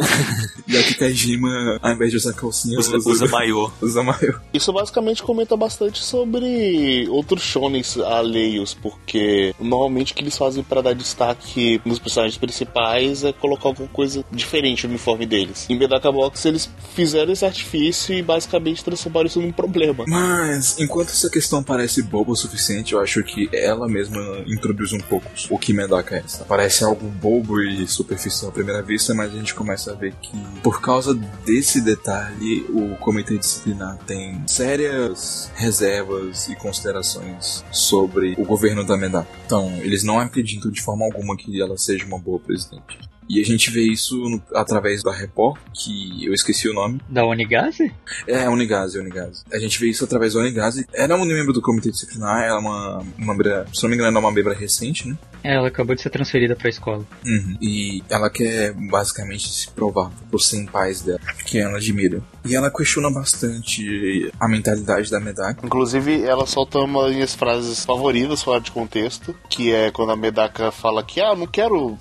e a Kikaijima, ao invés de usar calcinha, usa, usa, usa maiô. Usa maiô. Isso basicamente comenta bastante sobre outros shonens alheios, porque normalmente o que eles fazem pra dar destaque nos personagens principais é colocar alguma coisa diferente no uniforme deles. Em Medaka Box eles fizeram esse artifício e basicamente transformaram isso num problema. Mas, enquanto essa questão parece boba o suficiente, eu acho que ela mesma introduz um pouco o que Medaka é. Parece algo bobo e superficial à primeira vista, mas a gente começa a ver que, por causa desse detalhe, o comitê disciplinar tem sérias reservas e considerações sobre o governo da Medaka. Então, eles não acreditam de forma alguma que ela seja uma boa presidente. E a gente vê isso no, através da repórter, que eu esqueci o nome. Da Onigase? É, Onigase, Onigase. A gente vê isso através da Onigase. Ela é um membro do comitê disciplinar, ela é uma, uma membra, se não me engano, é uma membra recente, né? É, ela acabou de ser transferida pra escola. Uhum. E ela quer, basicamente, se provar pros senpais dela, que ela admira. E ela questiona bastante a mentalidade da Medaka. Inclusive, ela solta uma das minhas frases favoritas fora de contexto, que é quando a Medaka fala que, ah, não quero...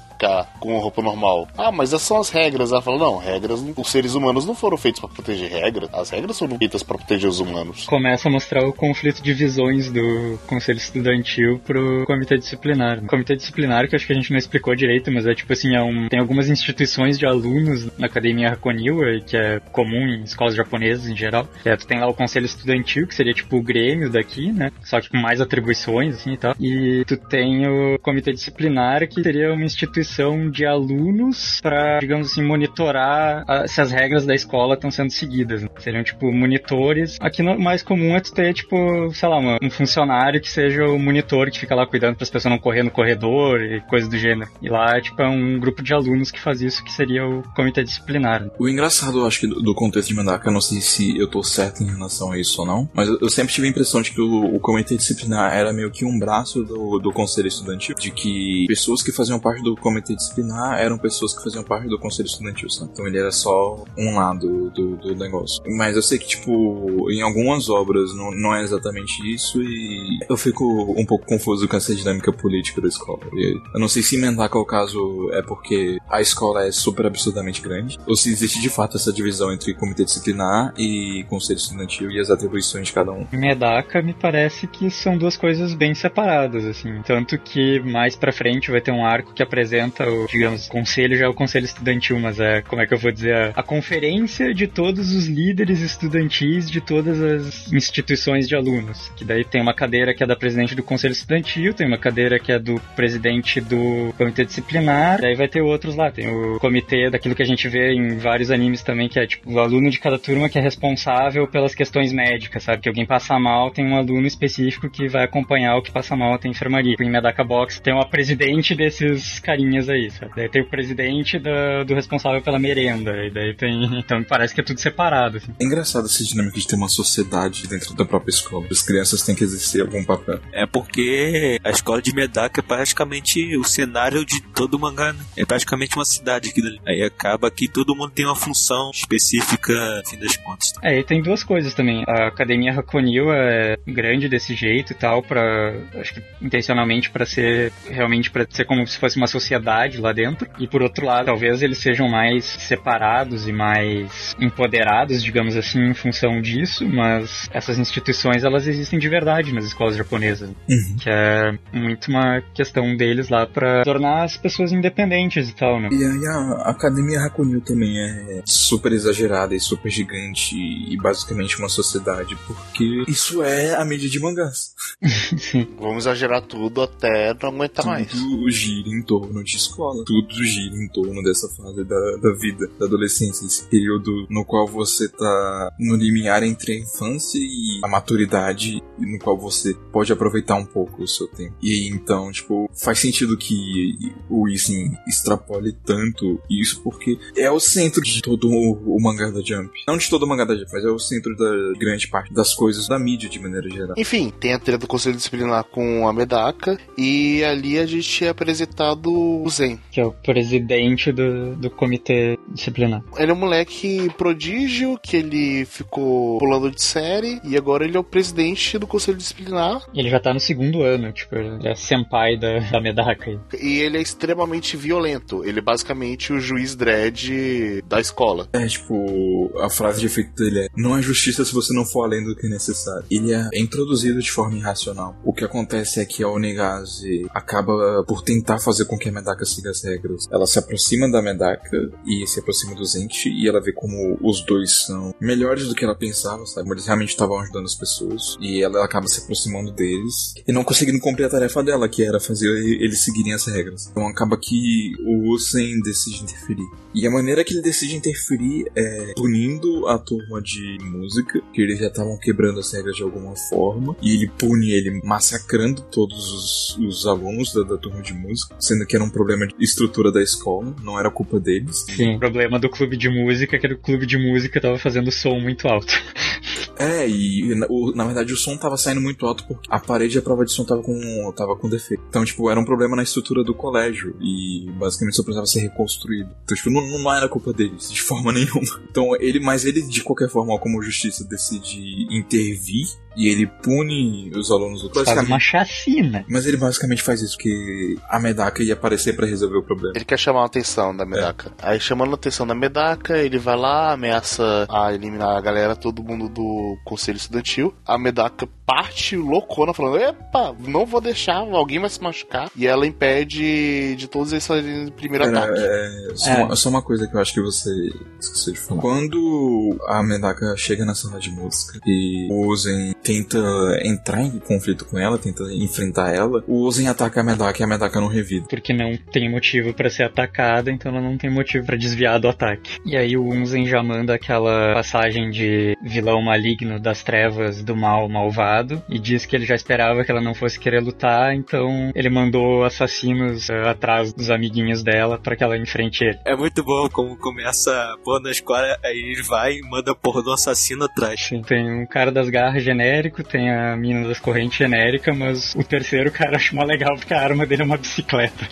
com roupa normal. Ah, mas essas são as regras. Ela fala, não, regras, os seres humanos não foram feitos pra proteger regras. As regras foram feitas pra proteger os humanos. Começa a mostrar o conflito de visões do conselho estudantil pro comitê disciplinar. Comitê disciplinar, que acho que a gente não explicou direito, mas é tipo assim, é um... tem algumas instituições de alunos na academia Hakoniwa, que é comum em escolas japonesas em geral. É, tu tem lá o conselho estudantil, que seria tipo o Grêmio daqui, né? Só que com mais atribuições, assim, e tal. E tu tem o comitê disciplinar, que seria uma instituição de alunos pra, digamos assim, monitorar a, se as regras da escola estão sendo seguidas. Né? Seriam, tipo, monitores. Aqui no mais comum é tu ter, tipo, sei lá, uma, um funcionário que seja o monitor que fica lá cuidando para as pessoas não correr no corredor e coisas do gênero. E lá, tipo, é um grupo de alunos que faz isso, que seria o comitê disciplinar. Né? O engraçado, eu acho que do, do contexto de Medaka, eu não sei se eu tô certo em relação a isso ou não, mas eu, eu sempre tive a impressão de que o, o comitê disciplinar era meio que um braço do, do conselho estudantil, de que pessoas que faziam parte do comitê disciplinar eram pessoas que faziam parte do conselho estudantil, sabe? Então ele era só um lado do, do negócio. Mas eu sei que, tipo, em algumas obras não, não é exatamente isso e eu fico um pouco confuso com essa dinâmica política da escola. E eu não sei se emendar qual caso é porque a escola é super absurdamente grande ou se existe de fato essa divisão entre comitê disciplinar e conselho estudantil e as atribuições de cada um. Medaka me parece que são duas coisas bem separadas, assim. Tanto que mais pra frente vai ter um arco que apresenta o, digamos, conselho já é o conselho estudantil, mas é, como é que eu vou dizer, a, a conferência de todos os líderes estudantis de todas as instituições de alunos, que daí tem uma cadeira que é da presidente do conselho estudantil, tem uma cadeira que é do presidente do comitê disciplinar, daí vai ter outros lá, tem o comitê daquilo que a gente vê em vários animes também, que é tipo o aluno de cada turma que é responsável pelas questões médicas, sabe, que alguém passa mal, tem um aluno específico que vai acompanhar o que passa mal até a enfermaria. Em Medaka Box tem uma presidente desses carinhas aí, sabe? Daí tem o presidente da, do responsável pela merenda, e daí tem... Então parece que é tudo separado, assim. É engraçado essa dinâmica de ter uma sociedade dentro da própria escola. As crianças têm que exercer algum papel. É porque a escola de Medaka é praticamente o cenário de todo o mangá, né? É praticamente uma cidade aqui dali. Aí acaba que todo mundo tem uma função específica, no fim das contas. Tá? É, e tem duas coisas também. A academia Hakoniwa é grande desse jeito e tal, pra... Acho que intencionalmente pra ser... Realmente pra ser como se fosse uma sociedade lá dentro, e por outro lado, talvez eles sejam mais separados e mais empoderados, digamos assim, em função disso, mas essas instituições, elas existem de verdade nas escolas japonesas, uhum. Que é muito uma questão deles lá pra tornar as pessoas independentes e tal, né? E aí a Academia Hakoniwa também é super exagerada e super gigante e basicamente uma sociedade, porque isso é a mídia de mangás. Sim. Vamos exagerar tudo até não aguentar tudo mais. Tudo gira em torno de escola. Tudo gira em torno dessa fase da, da vida, da adolescência, esse período no qual você tá no limiar entre a infância e a maturidade no qual você pode aproveitar um pouco o seu tempo. E então, tipo, faz sentido que o Isin extrapole tanto isso, porque é o centro de todo o, o mangá da Jump. Não de todo o mangá da Jump, mas é o centro da grande parte das coisas da mídia, de maneira geral. Enfim, tem a trilha do Conselho Disciplinar com a Medaka, e ali a gente é apresentado o Zen, que é o presidente do, do comitê disciplinar. Ele é um moleque prodígio, que ele ficou pulando de série, e agora ele é o presidente do Conselho Disciplinar. Ele já tá no segundo ano, tipo, ele é senpai da, da Medaka. E ele é extremamente violento, ele é basicamente o juiz dread da escola. É, tipo, a frase de efeito dele é: não é justiça se você não for além do que é necessário. Ele é introduzido de forma irracional. O que acontece é que a Onigase acaba por tentar fazer com que a Medaka siga as regras. Ela se aproxima da Medaka e se aproxima do Zenchi, e ela vê como os dois são melhores do que ela pensava, sabe? Eles realmente estavam ajudando as pessoas, e ela acaba se aproximando deles e não conseguindo cumprir a tarefa dela, que era fazer eles seguirem as regras. Então acaba que o Zen decide interferir. E a maneira que ele decide interferir é punindo a turma de música, que eles já estavam quebrando as regras de alguma forma, e ele pune ele massacrando todos os, os alunos da, da turma de música, sendo que era um problema de estrutura da escola, não era culpa deles. Sim, o problema do clube de música é que o clube de música tava fazendo som muito alto. É, e na, o, na verdade o som tava saindo muito alto porque a parede e a prova de som tava com, tava com defeito. Então, tipo, era um problema na estrutura do colégio e basicamente só precisava ser reconstruído. Então, tipo, não, não era culpa deles, de forma nenhuma. Então, ele, mas ele, de qualquer forma, como justiça, decide intervir. E ele pune os alunos do basicamente... Faz uma chacina. Mas ele basicamente faz isso, que a Medaka ia aparecer pra resolver o problema. Ele quer chamar a atenção da Medaka. É. Aí, chamando a atenção da Medaka, ele vai lá, ameaça a eliminar a galera, todo mundo do conselho estudantil. A Medaka parte loucona, falando: epa, não vou deixar, alguém vai se machucar. E ela impede de todos eles fazerem o primeiro Era, ataque. É... Só, é. Uma, só uma coisa que eu acho que você esqueceu de falar. Quando a Medaka chega na sala de música e usem... tenta entrar em conflito com ela, tenta enfrentar ela, o Ozen ataca a Medaka e a Medaka não revida. Porque não tem motivo pra ser atacada, então ela não tem motivo pra desviar do ataque. E aí o Ozen já manda aquela passagem de vilão maligno das trevas, do mal malvado, e diz que ele já esperava que ela não fosse querer lutar, então ele mandou assassinos uh, atrás dos amiguinhos dela pra que ela enfrente ele. É muito bom como começa a porra na escola, aí ele vai e manda a porra do assassino atrás. Sim, tem um cara das garras genéricas, tem a mina das correntes genérica, mas o terceiro cara acho mó legal porque a arma dele é uma bicicleta.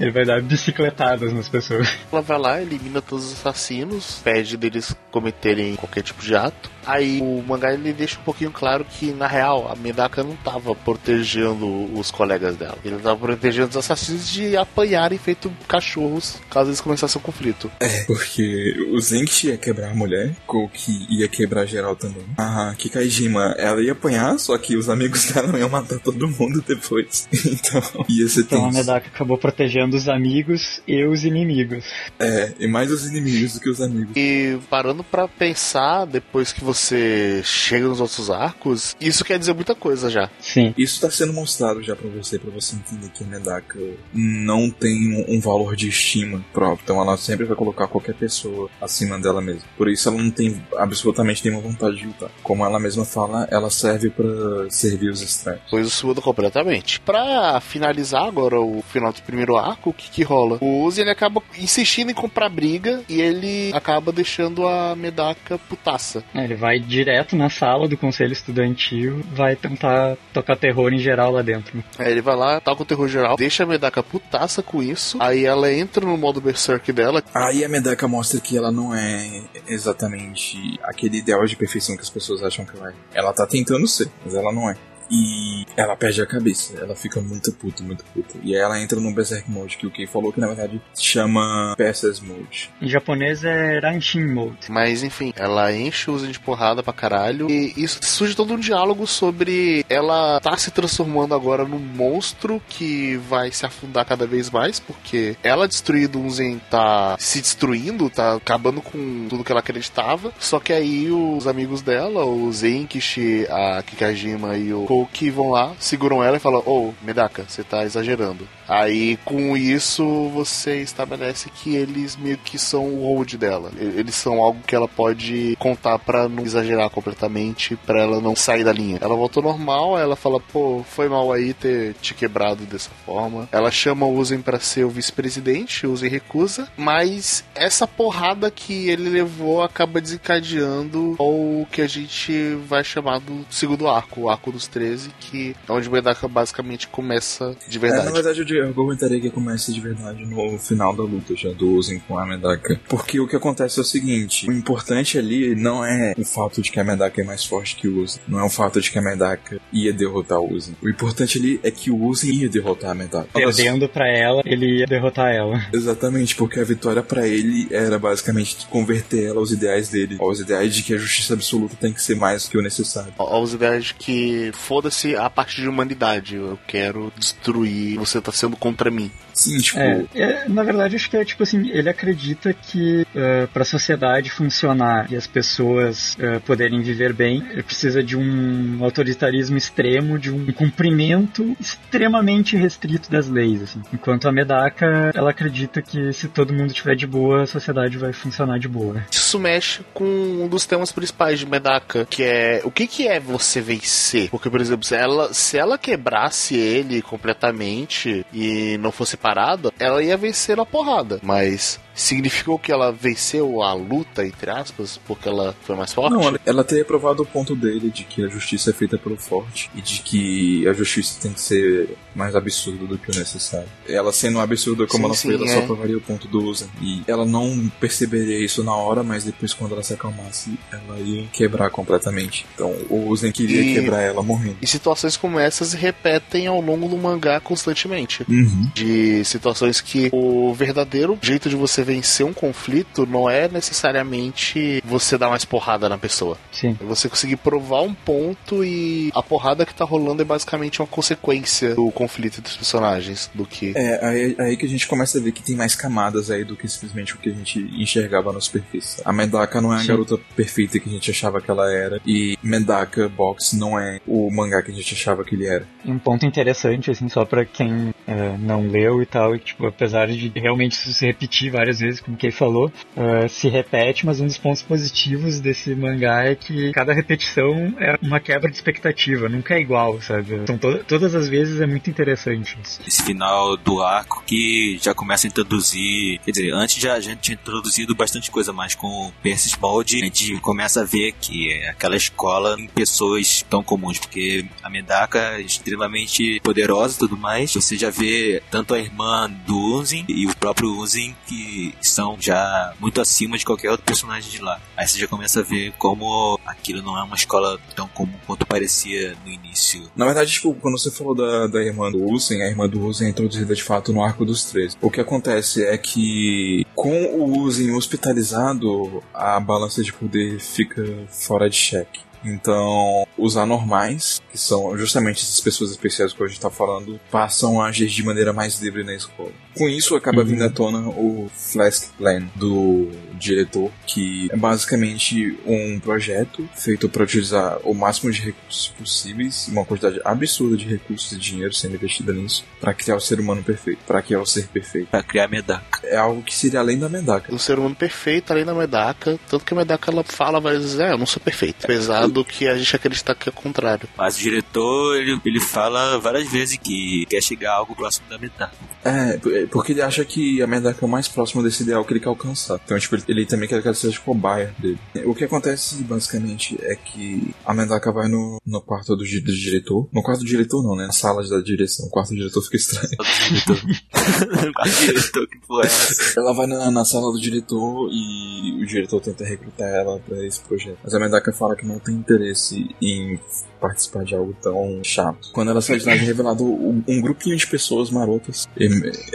Ele vai dar bicicletadas nas pessoas. Ela vai lá, elimina todos os assassinos, pede deles cometerem qualquer tipo de ato. Aí o mangá ele deixa um pouquinho claro que, na real, a Medaka não tava protegendo os colegas dela. Ele tava protegendo os assassinos de apanharem feito cachorros caso eles começassem o conflito. É, porque o Zenchi ia quebrar a mulher, Kouki ia quebrar geral também. A Kikaijima, ela ia apanhar, só que os amigos dela iam matar todo mundo depois. Então, ia ser então tenso. A Medaka acabou protegendo os amigos e os inimigos. É, e mais os inimigos do que os amigos. E parando pra pensar, depois que você você chega nos outros arcos, isso quer dizer muita coisa já. Sim. Isso tá sendo mostrado já pra você, pra você entender que a Medaka não tem um valor de estima próprio, então ela sempre vai colocar qualquer pessoa acima dela mesma. Por isso ela não tem absolutamente nenhuma vontade de lutar. Como ela mesma fala, ela serve pra servir os estranhos. Pois isso muda completamente. Pra finalizar agora o final do primeiro arco, o que que rola? O Uzi, ele acaba insistindo em comprar briga e ele acaba deixando a Medaka putaça. É, ele vai direto na sala do conselho estudantil, vai tentar tocar terror em geral lá dentro. É, ele vai lá, toca o terror geral, deixa a Medaka putaça com isso, aí ela entra no modo berserk dela. Aí a Medaka mostra que ela não é exatamente aquele ideal de perfeição que as pessoas acham que ela é. Ela tá tentando ser, mas ela não é. E ela perde a cabeça, ela fica muito puta, muito puta. E aí ela entra no Berserk Mode, que o Kei falou que na verdade se chama Berserk Mode. Em japonês é Ranshin Mode. Mas enfim, ela enche o Uzi de porrada pra caralho. E isso surge todo um diálogo sobre ela tá se transformando agora num monstro que vai se afundar cada vez mais, porque ela destruindo o Uzi tá se destruindo, tá acabando com tudo que ela acreditava. Só que aí os amigos dela, o Zenkichi, a Kikajima e o ou que vão lá, seguram ela e falam: ô, oh, Medaka, você tá exagerando. Aí, com isso, você estabelece que eles meio que são o hold dela. Eles são algo que ela pode contar pra não exagerar completamente, pra ela não sair da linha. Ela voltou normal, ela fala: pô, foi mal aí ter te quebrado dessa forma. Ela chama o Usen pra ser o vice-presidente, o Usen recusa, mas essa porrada que ele levou acaba desencadeando o que a gente vai chamar do segundo arco, o arco dos treze, que é onde o Medaka basicamente começa de verdade. É, na verdade, eu digo... Eu comentaria que começa de verdade no final da luta já do Usen com a Medaka, porque o que acontece é o seguinte: o importante ali não é o fato de que a Medaka é mais forte que o Usen, não é o fato de que a Medaka ia derrotar o Usen. O importante ali é que o Usen ia derrotar a Medaka. Perdendo pra ela, ele ia derrotar ela. Exatamente, porque a vitória pra ele era basicamente converter ela aos ideais dele, aos ideais de que a justiça absoluta tem que ser mais do que o necessário, aos ideais de que foda-se a parte de humanidade, eu quero destruir, você tá sendo contra mim. Sim, tipo... É, é, na verdade, acho que é tipo assim, ele acredita que uh, pra sociedade funcionar e as pessoas uh, poderem viver bem, ele precisa de um autoritarismo extremo, de um cumprimento extremamente restrito das leis, assim. Enquanto a Medaka, ela acredita que se todo mundo estiver de boa, a sociedade vai funcionar de boa. Isso mexe com um dos temas principais de Medaka, que é o que que é você vencer? Porque, por exemplo, se ela, se ela quebrasse ele completamente e não fosse parada, ela ia vencer na porrada, mas significou que ela venceu a luta, entre aspas, porque ela foi mais forte? Não, ela teria provado o ponto dele de que a justiça é feita pelo forte e de que a justiça tem que ser mais absurda do que o necessário. Ela sendo absurda como sim, ela sim, foi, ela é. só provaria o ponto do Usen. E ela não perceberia isso na hora, mas depois quando ela se acalmasse, ela ia quebrar completamente. Então o Usen queria e... quebrar ela morrendo. E situações como essas repetem ao longo do mangá constantemente. Uhum. De situações que o verdadeiro jeito de você vencer um conflito não é necessariamente você dar mais porrada na pessoa. Sim. É você conseguir provar um ponto e a porrada que tá rolando é basicamente uma consequência do conflito dos personagens, do que... É, aí, aí que a gente começa a ver que tem mais camadas aí do que simplesmente o que a gente enxergava nos perfis. A Medaka não é a Sim. garota perfeita que a gente achava que ela era, e Medaka Box não é o mangá que a gente achava que ele era. Um ponto interessante, assim, só pra quem uh, não leu e tal, e, tipo, apesar de realmente isso se repetir várias vezes, como quem falou, uh, se repete, mas um dos pontos positivos desse mangá é que cada repetição é uma quebra de expectativa, nunca é igual, sabe? Então to- todas as vezes é muito interessante isso. Esse final do arco que já começa a introduzir, quer dizer, antes já a gente tinha introduzido bastante coisa, mas com o Persis Molde a gente começa a ver que é aquela escola em pessoas tão comuns, porque a Medaka é extremamente poderosa e tudo mais, você já vê tanto a irmã do Usen e o próprio Usen que são já muito acima de qualquer outro personagem de lá. Aí você já começa a ver como aquilo não é uma escola tão comum quanto parecia no início. Na verdade, tipo, quando você falou da, da irmã do Usen, a irmã do Usen é introduzida de fato no arco dos treze. O que acontece é que com o Usen hospitalizado, a balança de poder fica fora de xeque. Então, os anormais, que são justamente essas pessoas especiais que a gente está falando, passam a agir de maneira mais livre na escola. Com isso, acaba uhum. vindo à tona o Flask Plan do diretor, que é basicamente um projeto feito para utilizar o máximo de recursos possíveis, uma quantidade absurda de recursos e dinheiro sendo investida nisso, para criar o ser humano perfeito, para criar o ser perfeito. Para criar a Medaka. É algo que seria além da Medaka. O ser humano perfeito, além da Medaka, tanto que a Medaka ela fala várias vezes, é, eu não sou perfeito. Apesar do que a gente acredita que é o contrário. Mas o diretor, ele, ele fala várias vezes que quer chegar a algo próximo da Medaka. É, porque ele acha que a Medaka é o mais próximo desse ideal que ele quer alcançar. Então, tipo, ele Ele também quer que ela seja cobaia dele. O que acontece, basicamente, é que a Medaka vai no, no quarto do, do diretor. No quarto do diretor, não, né? Na sala da direção. O quarto do diretor fica estranho. O quarto do diretor, que porra é essa? Ela vai na, na sala do diretor e o diretor tenta recrutar ela pra esse projeto. Mas a Medaka fala que não tem interesse em participar de algo tão chato. Quando ela sai de lá, é revelado um grupinho de pessoas marotas e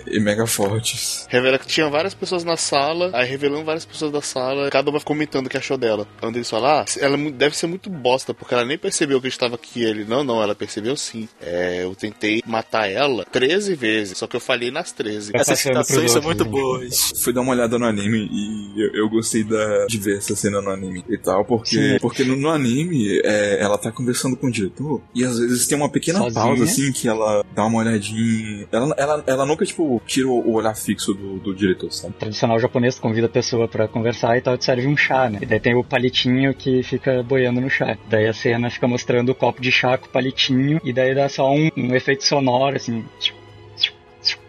E, e mega fortes. Revela que tinha várias pessoas na sala, aí revelando várias pessoas da sala, cada uma comentando o que achou dela. Quando eles falam, ah, ela deve ser muito bosta, porque ela nem percebeu que eu estava aqui. Ele, não, não, ela percebeu sim. É, eu tentei matar ela treze vezes, só que eu falhei nas treze. Essas citações são muito boas. Fui dar uma olhada no anime e eu, eu gostei da, de ver essa cena no anime e tal, porque, porque no, no anime é, ela tá conversando com o diretor e às vezes tem uma pequena Sozinha? pausa assim que ela dá uma olhadinha. Ela, ela, ela nunca, tipo, tira o olhar fixo do, do diretor, sabe? Tradicional japonês convida a pessoa pra conversar e tal, te serve um chá, né? E daí tem o palitinho que fica boiando no chá. Daí a cena fica mostrando o copo de chá com o palitinho e daí dá só um, um efeito sonoro, assim, tipo,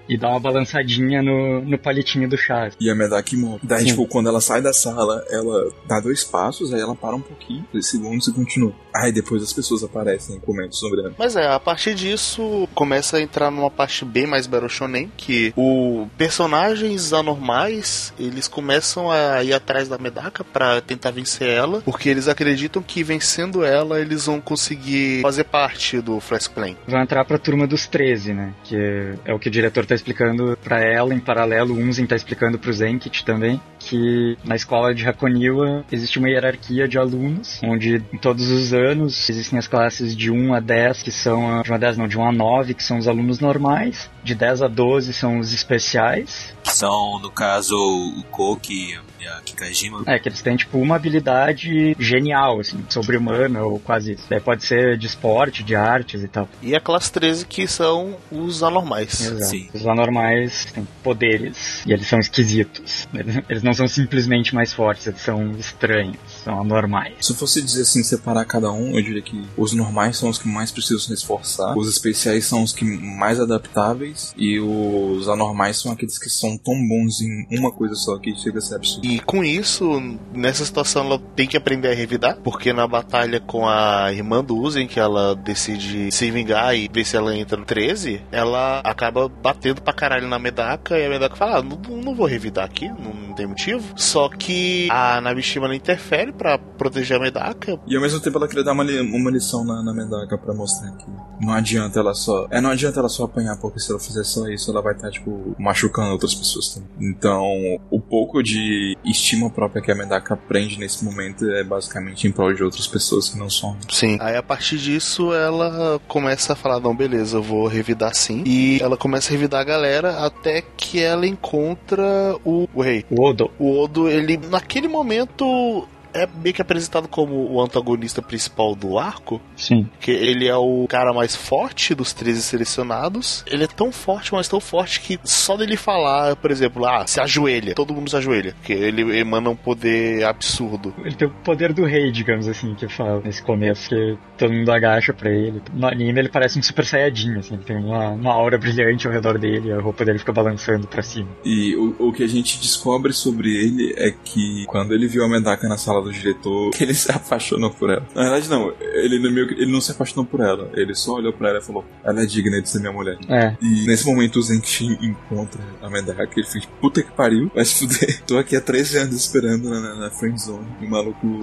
e dá uma balançadinha no, no palitinho do chá. E a Medaka morre. Daí, Sim. tipo, quando ela sai da sala, ela dá dois passos, aí ela para um pouquinho, dois segundos e continua. Aí depois as pessoas aparecem e comentam sobre ela. Mas é, a partir disso, começa a entrar numa parte bem mais Battle Shonen, que os personagens anormais, eles começam a ir atrás da Medaka pra tentar vencer ela, porque eles acreditam que vencendo ela, eles vão conseguir fazer parte do Flash Plan. Vão entrar pra turma dos treze, né? Que é o que o diretor tá explicando pra ela, em paralelo o Unzen tá explicando pro Zenkit também, que na escola de Hakoniwa existe uma hierarquia de alunos, onde em todos os anos existem as classes de um a dez, que são a, de um a dez não, de um a nove, que são os alunos normais, de dez a doze são os especiais, que são, no caso, o Koki e a Kikajima. É, que eles têm, tipo, uma habilidade genial, assim, sobre-humana, ou quase isso. É, pode ser de esporte, de artes e tal. E a classe treze, que são os anormais. Exato. Sim. Os anormais têm poderes, e eles são esquisitos. Eles não são simplesmente mais fortes, eles são estranhos, são anormais. Se eu fosse dizer assim, separar cada um, eu diria que os normais são os que mais precisam se esforçar, os especiais são os que mais adaptáveis, e os anormais são aqueles que são tão bons em uma coisa só que chega a ser absurdo. E com isso, nessa situação ela tem que aprender a revidar, porque na batalha com a irmã do Uzen, que ela decide se vingar e ver se ela entra no treze, ela acaba batendo pra caralho na Medaka, e a Medaka fala, ah, não, não vou revidar aqui, não, não tem motivo. Só que a Nabishima interfere pra proteger a Medaka. E ao mesmo tempo ela queria dar uma, li- uma lição na, na Medaka pra mostrar que não adianta ela só... É, não adianta ela só apanhar, porque se ela fizer só isso, ela vai estar, tá, tipo, machucando outras pessoas também. Então, o pouco de estima própria que a Medaka aprende nesse momento é basicamente em prol de outras pessoas que não são. Sim. Aí, a partir disso, ela começa a falar, não, beleza, eu vou revidar sim. E ela começa a revidar a galera até que ela encontra o, o rei. O Odo. O Odo, ele, naquele momento... é meio que apresentado como o antagonista principal do arco. Sim. Que ele é o cara mais forte dos treze selecionados. Ele é tão forte, mas tão forte que só dele falar, por exemplo, ah, se ajoelha. Todo mundo se ajoelha. Porque ele emana um poder absurdo. Ele tem o poder do rei, digamos assim, que fala nesse começo, que todo mundo agacha pra ele. No anime ele parece um super saiyajin, assim. Ele tem uma, uma aura brilhante ao redor dele, a roupa dele fica balançando pra cima. E o, o que a gente descobre sobre ele é que quando ele viu a Medaka na sala do diretor, que ele se apaixonou por ela. Na verdade, não. Ele, meio que, ele não se apaixonou por ela. Ele só olhou pra ela e falou, ela é digna de ser minha mulher. É. E nesse momento o Zenki encontra a Medaka, ele fez, puta que pariu, vai se fuder. Tô aqui há treze anos esperando na, na, na friend zone. E o maluco...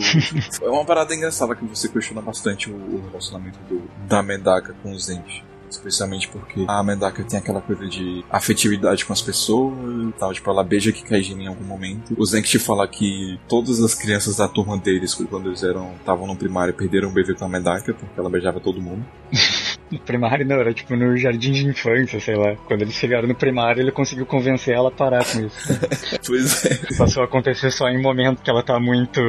é uma parada engraçada que você questiona bastante o, o relacionamento do, da Medaka com o Zenki. Especialmente porque a Medaka tem aquela coisa de afetividade com as pessoas e tal, tipo, ela beija Kikaijin em algum momento. O Zenki te fala que todas as crianças da turma deles, quando eles eram, estavam no primário, perderam o bebê com a Medaka, porque ela beijava todo mundo. No primário não, era tipo no jardim de infância, sei lá. Quando eles chegaram no primário, ele conseguiu convencer ela a parar com isso. Pois é. Passou a acontecer só em um momento que ela tá muito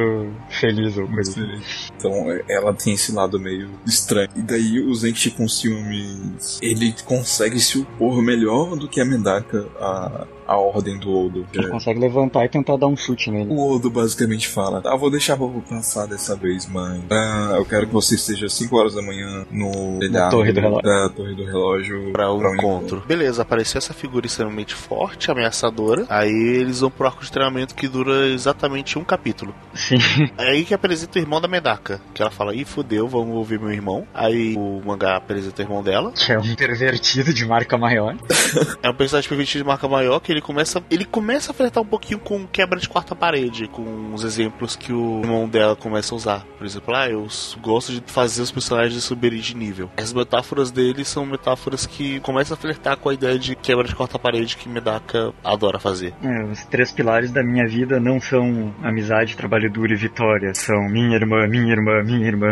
feliz ou coisa. Então, ela tem esse lado meio estranho. E daí o Zenki com ciúmes, ele consegue se opor melhor do que a Medaka a... a ordem do Odo. Ele é. consegue levantar e tentar dar um chute nele. O Odo basicamente fala, ah, vou deixar vou passar dessa vez, mãe. Ah, eu quero que você esteja às cinco horas da manhã no... Na torre do relógio. Da torre do relógio. Pra um, pra um encontro. encontro. Beleza, apareceu essa figura extremamente forte, ameaçadora. Aí eles vão pro arco de treinamento que dura exatamente um capítulo. Sim. É aí que apresenta o irmão da Medaka, que ela fala, ih, fodeu, vamos ouvir meu irmão. Aí o mangá apresenta o irmão dela, que é um pervertido de marca maior. É um personagem pervertido de marca maior, que ele começa, ele começa a flertar um pouquinho com quebra de quarta parede, com os exemplos que o irmão dela começa a usar. Por exemplo, ah, eu gosto de fazer os personagens subirem de nível. Essa metáforas dele são metáforas que começam a flertar com a ideia de quebra de quarta-parede que Medaka adora fazer. É, os três pilares da minha vida não são amizade, trabalho duro e vitória. São minha irmã, minha irmã, minha irmã.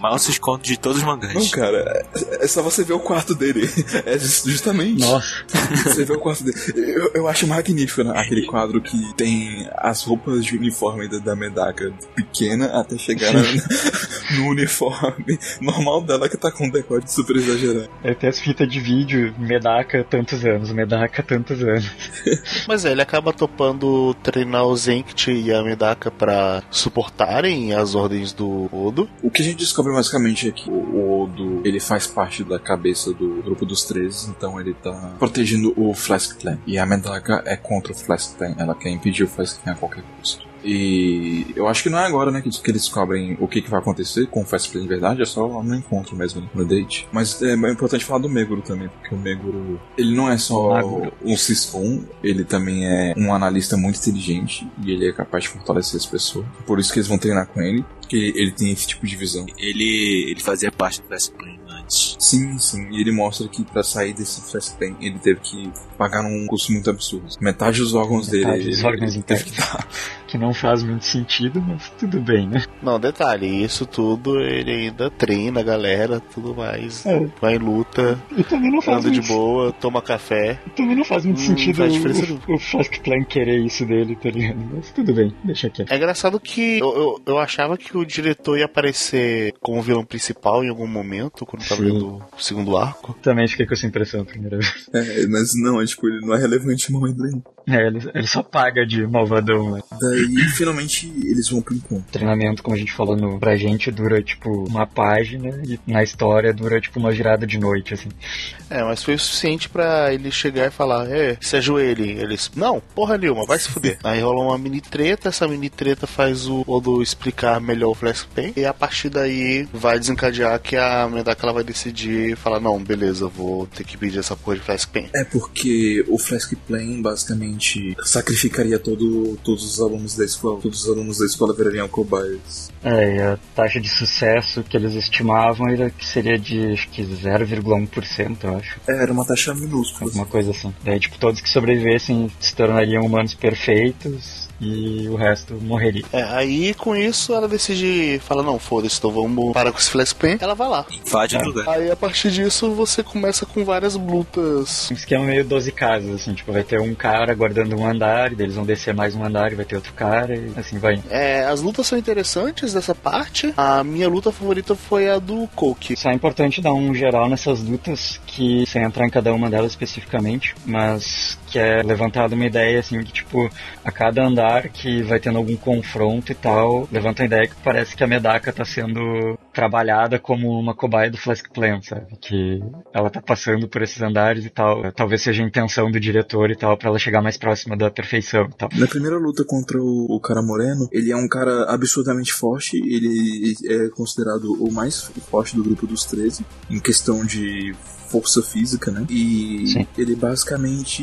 Mal se esconde de todos os mangás. Não, cara, é só você ver o quarto dele. É justamente. Nossa. Você vê o quarto dele. Eu, eu acho magnífico, né? Aquele quadro que tem as roupas de uniforme da, da Medaka pequena até chegar na, no uniforme normal dela que tá com um decote super exagerado. É, tem as fitas de vídeo, Medaka tantos anos, Medaka tantos anos. Mas é, ele acaba topando treinar o Zenkt e a Medaka pra suportarem as ordens do Odo. O que a gente descobre basicamente é que o Odo, ele faz parte da cabeça do grupo dos treze, então ele tá protegendo o Flask Clan. E a Medaka é contra o Flask Clan, ela quer impedir o Flask Clan a qualquer custo. E eu acho que não é agora, né, que eles descobrem o que, que vai acontecer com o Fast Play, de verdade, é só no encontro mesmo, né, no date. Mas é importante falar do Meguro também, porque o Meguro, ele não é só um Siscon, ele também é um analista muito inteligente e ele é capaz de fortalecer as pessoas. Por isso que eles vão treinar com ele, porque ele tem esse tipo de visão. Ele, ele fazia parte do Fast Play. Sim, sim, e ele mostra que pra sair desse Flash Plan ele teve que pagar um custo muito absurdo. Metade dos órgãos Metade dele dos órgãos ele teve que dar. Que não faz muito sentido, mas tudo bem, né? Não, detalhe, isso tudo ele ainda treina a galera, tudo mais. É. Vai em luta, anda de boa, toma café. Também não faz muito hum, sentido faz o, o, o Flash Plan querer isso dele, tá ligado? Mas tudo bem, deixa aqui. É engraçado que eu, eu, eu achava que o diretor ia aparecer como vilão principal em algum momento, quando tava do segundo arco. Também fiquei com essa impressão a primeira vez. É, mas não, é, tipo, ele não é relevante no momento nenhum. É, ele, ele só paga de malvadão, né? Daí, finalmente, eles vão pro encontro. O treinamento, como a gente falou, no, pra gente dura, tipo, uma página e na história dura, tipo, uma girada de noite, assim. É, mas foi o suficiente pra ele chegar e falar, é, se ajoelhe. Eles, não, porra nenhuma, vai se fuder. Aí rola uma mini treta, essa mini treta faz o Odo explicar melhor o Flash Pen e a partir daí vai desencadear que a Medaka ela vai decidir falar, não, beleza, vou ter que pedir essa porra de Flask Plan. É porque o Flask Plan basicamente sacrificaria todo, todos os alunos da escola, todos os alunos da escola virariam cobaias. É, e a taxa de sucesso que eles estimavam era que seria de, acho que zero vírgula um por cento, eu acho. É, era uma taxa minúscula. Alguma coisa assim. Daí, tipo, todos que sobrevivessem se tornariam humanos perfeitos. E o resto morreria. É, aí com isso ela decide, fala, não, foda-se, então vamos parar com esse flashpoint. Ela vai lá. Invade o lugar. Aí a partir disso você começa com várias lutas. Um esquema meio doze casas, assim, tipo, vai ter um cara guardando um andar, eles vão descer mais um andar e vai ter outro cara, e assim vai indo. É, as lutas são interessantes dessa parte. A minha luta favorita foi a do Koki. Só é importante dar um geral nessas lutas, que sem entrar em cada uma delas especificamente, mas que é levantada uma ideia, assim, que tipo, a cada andar que vai tendo algum confronto e tal, levanta a ideia que parece que a Medaka tá sendo trabalhada como uma cobaia do Flask Plan, sabe? Que ela tá passando por esses andares e tal. Talvez seja a intenção do diretor e tal, pra ela chegar mais próxima da perfeição e tal. Na primeira luta contra o, o cara moreno, ele é um cara absurdamente forte, ele é considerado o mais forte do grupo dos treze, em questão de força física, né? E sim, ele basicamente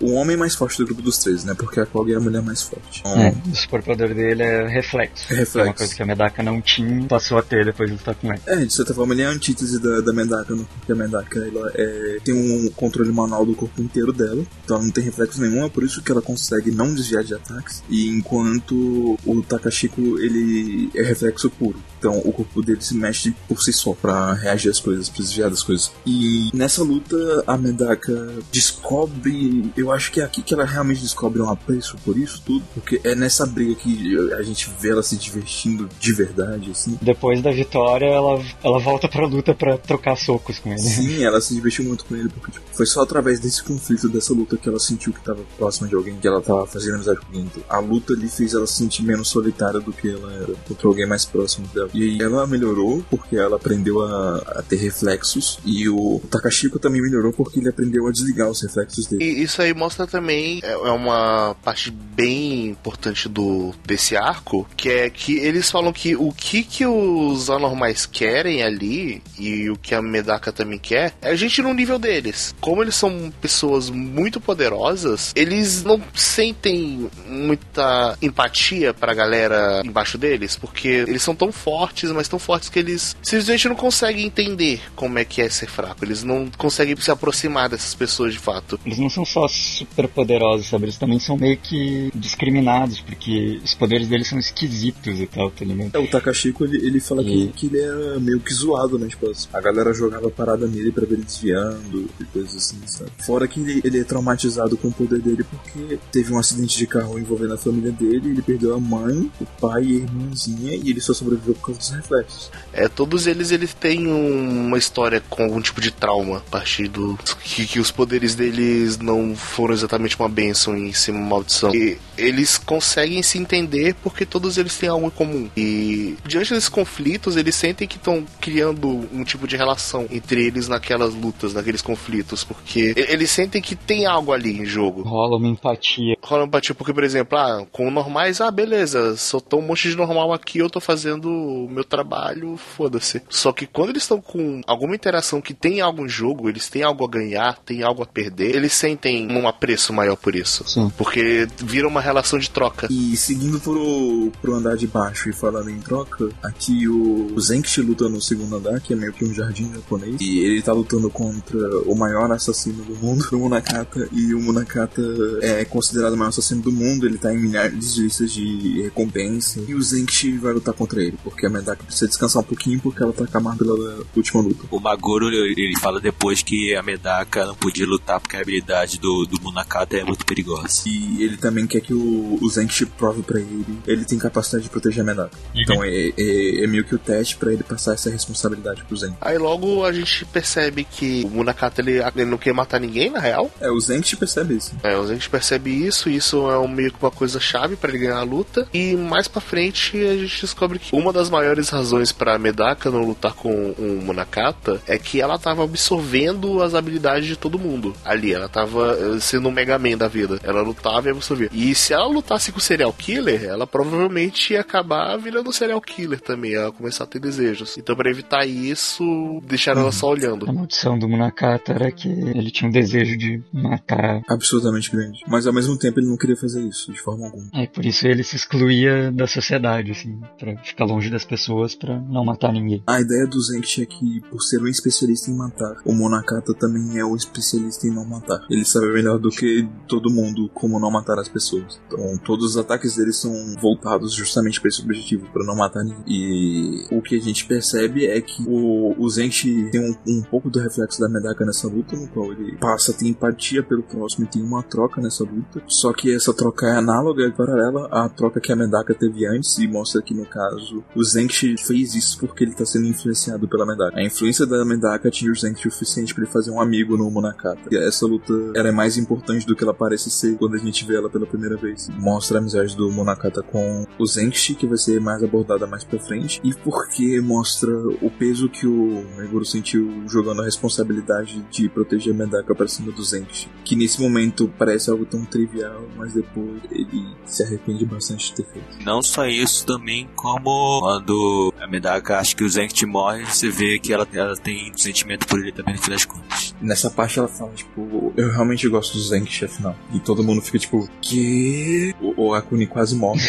o homem mais forte do grupo dos três, né? Porque a Koga é a mulher mais forte. Então, é, o superpoder dele é reflexo. É reflexo. É uma coisa que a Medaka não tinha, passou a ter depois de lutar com ele. É, de certa forma ele é a antítese da, da Medaka, né? Porque a Medaka ela é, tem um controle manual do corpo inteiro dela, então ela não tem reflexo nenhum, é por isso que ela consegue não desviar de ataques, e enquanto o Takashiko ele é reflexo puro. Então o corpo dele se mexe por si só pra reagir às coisas, pra desviar das coisas. E nessa luta a Medaka descobre, eu acho que é aqui que ela realmente descobre um apreço por isso tudo, porque é nessa briga que a gente vê ela se divertindo de verdade, assim. Depois da vitória ela, ela volta pra luta pra trocar socos com ele. Sim, ela se divertiu muito com ele, porque tipo, foi só através desse conflito, dessa luta, que ela sentiu que tava próxima de alguém, que ela tava fazendo amizade com alguém. A luta ali fez ela se sentir menos solitária do que ela era, contra alguém mais próximo dela. E ela melhorou porque ela aprendeu a, a ter reflexos. E o Takashiko também melhorou porque ele aprendeu a desligar os reflexos dele. E isso aí mostra também, é uma parte bem importante do, desse arco, que é que eles falam que o que, que os anormais querem ali, e o que a Medaka também quer, é a gente no nível deles. Como eles são pessoas muito poderosas, eles não sentem muita empatia pra galera embaixo deles, porque eles são tão fortes fortes, mas tão fortes que eles simplesmente não conseguem entender como é que é ser fraco. Eles não conseguem se aproximar dessas pessoas de fato. Eles não são só super poderosos, sabe? Eles também são meio que discriminados, porque os poderes deles são esquisitos e tal, tá ligado? É, o Takashiko, ele, ele fala e... que, que ele é meio que zoado, né? Tipo, a galera jogava parada nele pra ver ele desviando e coisas assim, sabe? Fora que ele, ele é traumatizado com o poder dele porque teve um acidente de carro envolvendo a família dele, ele perdeu a mãe, o pai e a irmãzinha, e ele só sobreviveu por causa dos reflexos. É, todos eles, eles têm um, uma história com algum tipo de trauma, a partir do... Que, que os poderes deles não foram exatamente uma bênção e sim uma maldição. E eles conseguem se entender porque todos eles têm algo em comum. E diante desses conflitos, eles sentem que estão criando um tipo de relação entre eles naquelas lutas, naqueles conflitos, porque eles sentem que tem algo ali em jogo. Rola uma empatia. Rola uma empatia porque, por exemplo, ah, com normais, ah, beleza, só tô um monte de normal aqui, eu tô fazendo o meu trabalho, foda-se. Só que quando eles estão com alguma interação que tem algo em jogo, eles têm algo a ganhar, têm algo a perder, eles sentem um apreço maior por isso. Sim. Porque vira uma relação de troca. E seguindo pro, pro andar de baixo e falando em troca, aqui o, o Zenkichi luta no segundo andar, que é meio que um jardim japonês, e ele tá lutando contra o maior assassino do mundo, o Munakata, e o Munakata é considerado o maior assassino do mundo, ele tá em milhares de listas de recompensa, e o Zenkichi vai lutar contra ele, porque a Medaka precisa descansar um pouquinho, porque ela tá acamada pela última luta. O Maguro, ele fala depois que a Medaka não podia lutar porque a habilidade do, do Munakata é muito perigosa. E ele também quer que o, o Zenkichi prove pra ele, ele tem capacidade de proteger a Medaka. Então é, é, é meio que o teste pra ele passar essa responsabilidade pro Zenkichi. Aí logo a gente percebe que o Munakata, ele, ele não quer matar ninguém, na real. É, o Zenkichi percebe isso. É, o Zenkichi percebe isso, e isso é um, meio que uma coisa chave pra ele ganhar a luta. E mais pra frente a gente descobre que uma das maiores razões pra Medaka não lutar com o Munakata é que ela tava absorvendo as habilidades de todo mundo ali, ela tava sendo um Mega Man da vida, ela lutava e absorvia. E se ela lutasse com o Serial Killer, ela provavelmente ia acabar virando um Serial Killer também, ia começar a ter desejos. Então pra evitar isso, deixaram hum, ela só olhando. A maldição do Munakata era que ele tinha um desejo de matar absolutamente grande, mas ao mesmo tempo ele não queria fazer isso de forma alguma. É, por isso ele se excluía da sociedade, assim, pra ficar longe das pessoas, pra não matar ninguém. A ideia do Zenkichi é que, por ser um especialista em matar, o Munakata também é um especialista em não matar. Ele sabe melhor do que todo mundo como não matar as pessoas. Então, todos os ataques dele são voltados justamente pra esse objetivo, pra não matar ninguém. E o que a gente percebe é que o, o Zenkichi tem um, um pouco do reflexo da Medaka nessa luta, no qual ele passa a ter empatia pelo próximo e tem uma troca nessa luta. Só que essa troca é análoga e paralela à troca que a Medaka teve antes, e mostra que, no caso, o Zenkichi fez isso porque ele tá sendo influenciado pela Medaka. A influência da Medaka atinge o Zenkichi o suficiente pra ele fazer um amigo no Munakata. E essa luta era mais importante do que ela parece ser quando a gente vê ela pela primeira vez. Mostra a amizade do Munakata com o Zenkichi, que vai ser mais abordada mais pra frente, e porque mostra o peso que o Meguro sentiu jogando a responsabilidade de proteger a Medaka pra cima do Zenkichi, que nesse momento parece algo tão trivial, mas depois ele se arrepende bastante de ter feito. Não só isso, também como quando a Medaka acha que o Zenkichi morre, você vê que ela, ela tem um sentimento por ele também, no fim das contas. Nessa parte ela fala, tipo, eu realmente gosto do Zenkichi, afinal. E todo mundo fica, tipo, que o, o Akune quase morre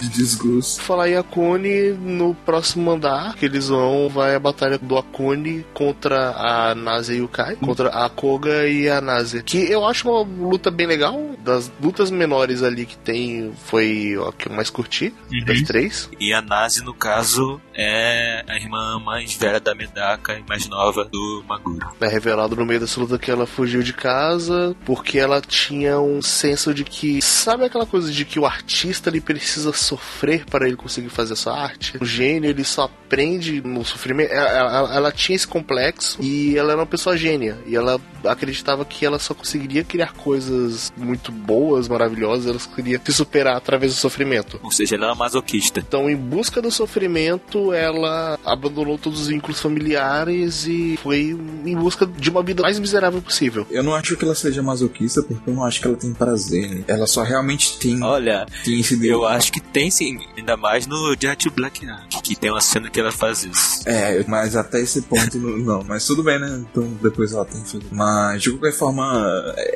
de desgosto. Falar em Akune, no próximo andar que eles vão, vai a batalha do Akune contra a Nase Yukai, contra a Koga e a Nase, que eu acho uma luta bem legal. Das lutas menores ali que tem, foi a que eu mais curti, uhum, das três. E a Nase, no caso, é a irmã mais velha da Medaka e mais nova do Maguro. É revelado no meio dessa luta que ela fugiu de casa porque ela tinha um senso de que, sabe aquela coisa de que o artista, ele precisa sofrer para ele conseguir fazer a sua arte? O gênio, ele só aprende no sofrimento. Ela, ela, ela tinha esse complexo, e ela era uma pessoa gênia, e ela acreditava que ela só conseguiria criar coisas muito boas, maravilhosas, ela só queria se superar através do sofrimento. Ou seja, ela era masoquista. Então, em busca do sofrimento, ela abandonou todos os vínculos familiares e foi em busca de uma vida mais miserável possível. Eu não acho que ela seja masoquista, porque eu não acho que ela tem prazer. Ela só realmente tem... Olha, tem esse eu acho que tem sim, ainda mais no Jet to Black, que tem uma cena que ela faz isso. É, mas até esse ponto não, mas tudo bem, né? Então depois ela tem filho. Mas de qualquer forma,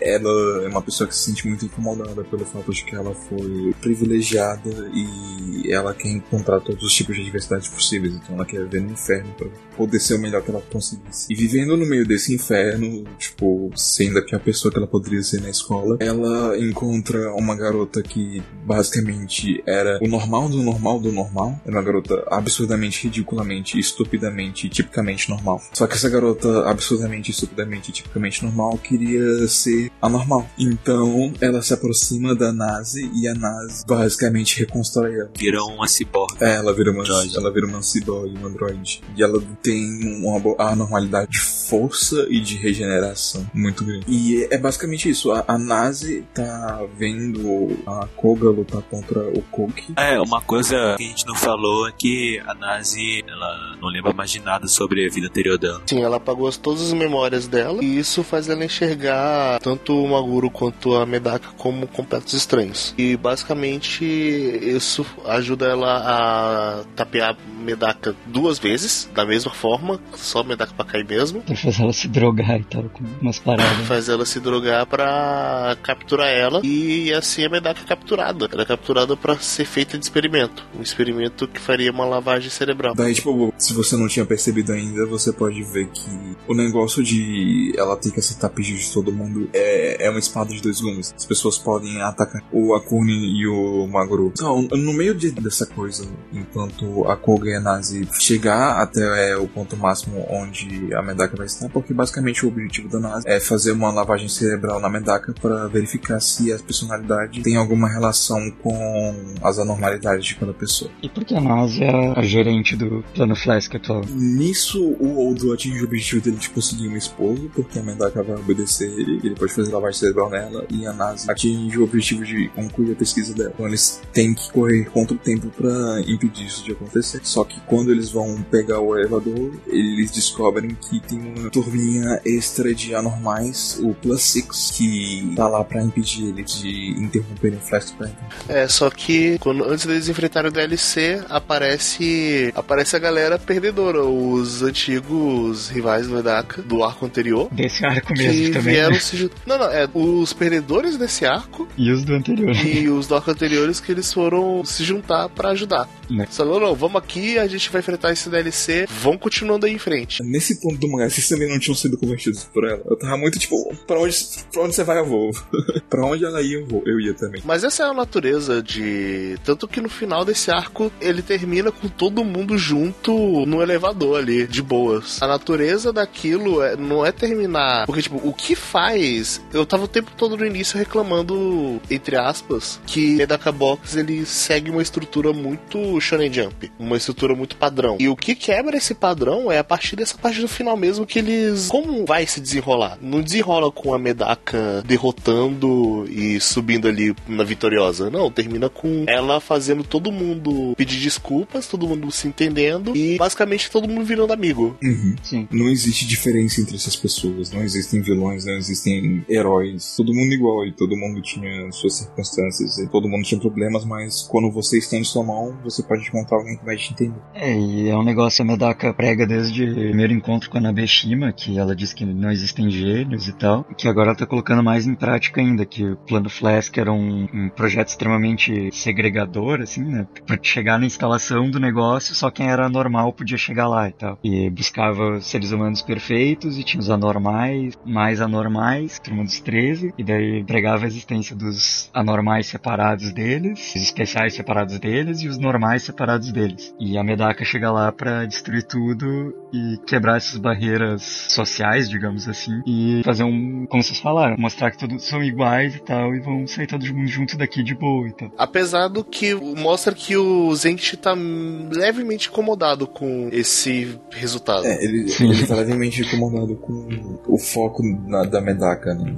ela é uma pessoa que se sente muito incomodada pelo fato de que ela foi privilegiada, e ela quer encontrar todos os tipos de adversidade possível possíveis, então ela quer ver no inferno pra poder ser o melhor que ela conseguisse. E vivendo no meio desse inferno, tipo, sendo a pior pessoa que ela poderia ser na escola, ela encontra uma garota que basicamente era o normal do normal do normal. Era uma garota absurdamente, ridiculamente, estupidamente, tipicamente normal. Só que essa garota absurdamente, estupidamente, tipicamente normal queria ser anormal. Então ela se aproxima da Nazi e a Nazi basicamente reconstrói ela. Virou uma ciborgue. É, ela vira uma, ela vira uma ciborgue, um androide. E ela tem uma anormalidade de força e de regeneração muito grande. E é basicamente isso. A, a Nazi tá vendo a Koga lutar contra o Koki. É, uma coisa que a gente não falou é que a Nazi, ela não lembra mais de nada sobre a vida anterior dela. Sim, ela apagou todas as memórias dela e isso faz ela enxergar tanto o Maguro quanto a Medaka como completos estranhos. E basicamente isso ajuda ela a tapear Medaka duas vezes, da mesma forma, só Medaka pra cair mesmo. Faz ela se drogar e tal, com umas paradas. Faz ela se drogar pra capturar ela e assim a Medaka é capturada. Ela é capturada pra ser feita de experimento. Um experimento que faria uma lavagem cerebral. Daí, tipo, se você não tinha percebido ainda, você pode ver que o negócio de ela ter que aceitar pedido de todo mundo é, é uma espada de dois gumes. As pessoas podem atacar o Akune e o Maguro. Então, no meio de, dessa coisa, enquanto a Koga e a Nazi chegar até é, o ponto máximo onde a Medaka vai estar, porque basicamente o objetivo da Nazi é fazer uma lavagem cerebral na Medaka para verificar se a personalidade tem alguma relação com as anormalidades de cada pessoa. E por que a Nazi é a gerente do plano Flask atual? Nisso, o Odo atinge o objetivo dele de conseguir um esposo, porque a Medaka vai obedecer ele, ele pode fazer lavagem cerebral nela, e a Nazi atinge o objetivo de concluir a pesquisa dela. Então eles têm que correr contra o tempo para impedir isso de acontecer. Só que quando eles vão pegar o elevador, eles descobrem que tem uma turminha extra de anormais, o Plus Six, que tá lá pra impedir eles de interromperem o Flash Plan. É, só que quando, antes deles enfrentarem o D L C, aparece aparece a galera perdedora, os antigos rivais do Medaka, do arco anterior. Desse arco mesmo que também. Vieram, né? se, não, não, é os perdedores desse arco. E os do anterior. E os do arco anteriores que eles foram se juntar pra ajudar. Né? Só não, não, vamos aqui, a gente vai enfrentar esse D L C, vão continuando aí em frente. Nesse ponto do mangá, vocês também não tinham sido convertidos por ela. Eu tava muito tipo, pra onde, pra onde você vai, eu vou. Pra onde ela ia, eu vou. Eu ia também. Mas essa é a natureza de... Tanto que no final desse arco, ele termina com todo mundo junto no elevador ali, de boas. A natureza daquilo é... não é terminar... Porque, tipo, o que faz... Eu tava o tempo todo no início reclamando, entre aspas, que Medaka Box, ele segue uma estrutura muito Shonen Jump. Uma estrutura muito padrão. E o que quebra esse padrão é a partir dessa parte do final mesmo que eles... Como vai se desenrolar? Não desenrola com a Medaka derrotando e subindo ali na vitoriosa. Não, termina com ela fazendo todo mundo pedir desculpas, todo mundo se entendendo e basicamente todo mundo virando amigo. Uhum. Sim. Não existe diferença entre essas pessoas. Não existem vilões, não existem heróis. Todo mundo igual e todo mundo tinha suas circunstâncias e todo mundo tinha problemas, mas quando você estende sua mão, você pode encontrar alguém que vai te entender. É, e é um negócio a Medaka prega desde o primeiro encontro com a Nabeshima, que ela diz que não existem gênios e tal, que agora ela tá colocando mais em prática ainda, que o Plano Flask era um, um projeto extremamente segregador, assim, né? Pra chegar na instalação do negócio, só quem era normal podia chegar lá e tal. E buscava seres humanos perfeitos, e tinha os anormais, mais anormais, turma dos treze, e daí pregava a existência dos anormais separados deles, os especiais separados deles e os normais separados deles. E a Medaka chega lá pra destruir tudo e quebrar essas barreiras sociais, digamos assim, e fazer um, como vocês falaram, mostrar que todos são iguais e tal, e vão sair todo mundo junto daqui de boa e tal. Apesar do que mostra que o Zenchi tá levemente incomodado com esse resultado. É, ele, ele tá levemente incomodado com o foco na, da Medaka, né?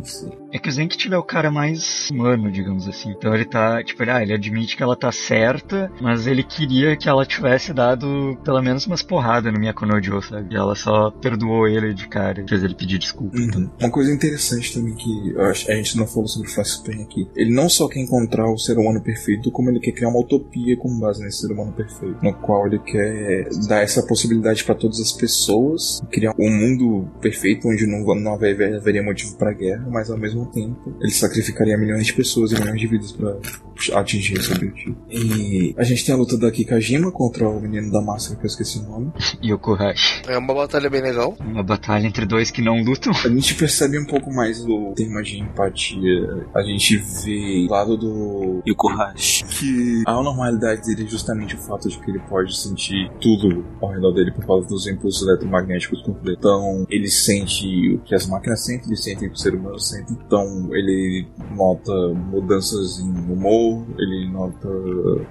É que o Zenchi é o cara mais humano, digamos assim. Então ele tá, tipo, ele, ah, ele admite que ela tá certa, mas ele queria que ela tivesse dado pelo menos umas porradas no Miyakonojo, sabe? E ela só perdoou ele de cara, fez ele pedir desculpa. Uhum. Então. Uma coisa interessante também que a gente não falou sobre o Flashpoint aqui. Ele não só quer encontrar o ser humano perfeito, como ele quer criar uma utopia com base nesse ser humano perfeito, no qual ele quer dar essa possibilidade pra todas as pessoas, criar um mundo perfeito onde não, não haveria motivo pra guerra, mas ao mesmo tempo ele sacrificaria milhões de pessoas e milhões de vidas pra atingir esse objetivo. E a gente tem a luta da Kikajima contra o menino da máscara, que eu esqueci o nome. Yokohashi. É uma batalha bem legal. Uma batalha entre dois que não lutam. A gente percebe um pouco mais do tema de empatia. A gente vê o lado do Yokohashi, que a anormalidade dele é justamente o fato de que ele pode sentir tudo ao redor dele por causa dos impulsos eletromagnéticos contra ele. Então, ele sente o que as máquinas sentem, ele sente o que o ser humano sente. Então, ele nota mudanças em humor, ele nota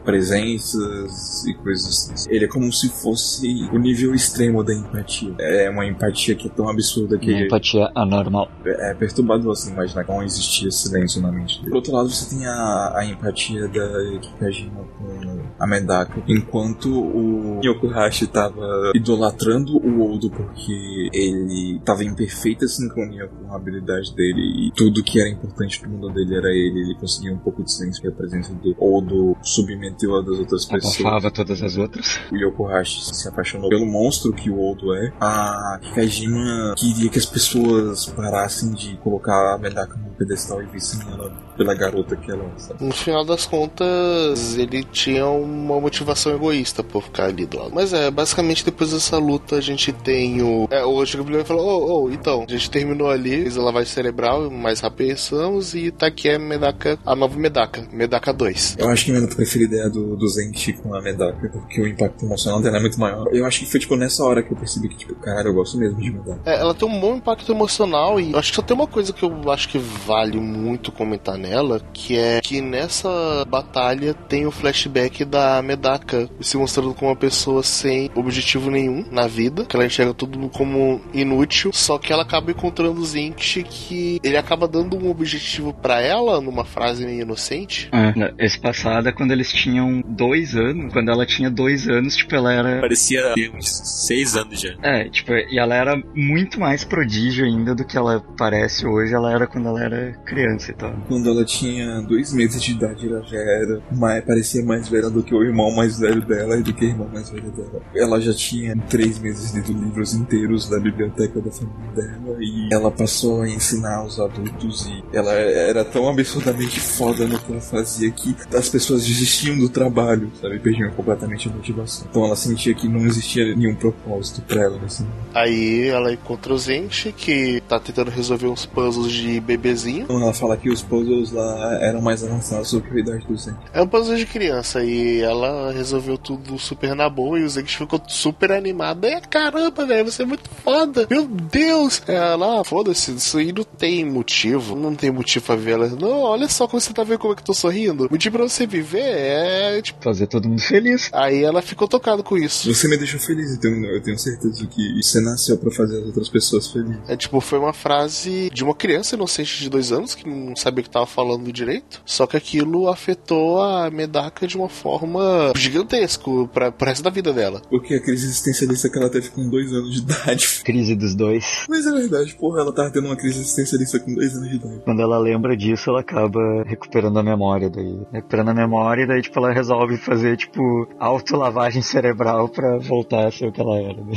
presenças e coisas assim. Ele é como se fosse o nível extremo da empatia. É uma empatia que é tão absurda que... Uma empatia anormal. É, é perturbador, assim, imaginar que não existia silêncio na mente dele. Por outro lado, você tem a, a empatia da Kikajima com a Medaka. Enquanto o Yokohashi estava idolatrando o Odo porque ele estava em perfeita sincronia com a habilidade dele e tudo que era importante do mundo dele era ele. Ele conseguia um pouco de silêncio que a presença do Odo submeteu a das outras pessoas. Abafava todas as outras. O Yokohashi se apaixonou pelo monstro que o Odo é. A Kikajima queria que as pessoas parassem de colocar a Medaka no pedestal e vissem ela pela garota que ela, sabe? No final das contas, ele tinha uma motivação egoísta por ficar ali do lado. Mas é, basicamente depois dessa luta a gente tem o... É, o Shigobliano falou, ô, ô, então, a gente terminou ali, fez a lavagem cerebral, mais rápido pensamos e tá aqui a Medaka, a nova Medaka, Medaka dois. Eu acho que a minha preferida é a do, do Zenchi com a Medaka, porque o impacto emocional dela é muito maior. Eu acho que foi, tipo, nessa hora que eu percebi que, tipo, caralho, eu gosto mesmo de Medaka. É, ela tem um bom impacto emocional e eu acho que só tem uma coisa que eu acho que vale muito comentar nela, que é que nessa batalha tem o flashback da Medaka se mostrando como uma pessoa sem objetivo nenhum na vida, que ela enxerga tudo como inútil, só que ela acaba encontrando o Zenchi, que ele acaba dando um objetivo pra ela numa frase meio inocente. É, esse passado é quando eles tinham dois anos, quando ela tinha dois anos, tipo, ela era... Parecia ter uns seis anos já. É, tipo, e ela era muito mais prodígio ainda do que ela parece hoje, ela era quando ela era criança e tal. Quando ela tinha dois meses de idade, ela já era, mas parecia mais velha do que o irmão mais velho dela e do que a irmã mais velha dela. Ela já tinha três meses lido livros inteiros da biblioteca da família dela e ela passou a ensinar os adultos e ela era tão absurdamente foda no que ela fazia que as pessoas desistiam do trabalho, sabe? Perdiam completamente a motivação. Então ela sentia que não existia nenhum propósito pra ela, assim. Aí ela encontra o Zenchi, que tá tentando resolver uns puzzles de bebezinho. Então ela fala que os puzzles lá eram mais avançados do que a idade do Zenchi. É um puzzle de criança e ela resolveu tudo super na boa e o Zenchi ficou super animado. É, caramba, velho, você é muito foda. Meu Deus! Ela, foda-se, isso aí não tem motivo. Não tem motivo pra ver ela. Não, olha só como você tá vendo como é que eu tô sorrindo. O motivo pra você viver é, tipo... fazer todo mundo feliz. Aí ela ficou tocada com isso. Você me deixou feliz, então eu tenho certeza que você nasceu pra fazer as outras pessoas felizes. É, tipo, foi uma frase de uma criança inocente de dois anos que não sabia o que tava falando direito. Só que aquilo afetou a Medaka de uma forma gigantesca pra, pra resto da vida dela. Porque a crise existencialista que ela teve com dois anos de idade. Crise dos dois. Mas é verdade, porra, ela tava tendo uma crise existencialista com dois anos de idade. Quando ela lembra disso, ela acaba recuperando a memória daí. Recuperando a memória e daí, tipo, ela resolve fazer, tipo, autolavagem cerebral pra voltar a ser o que ela era. Né?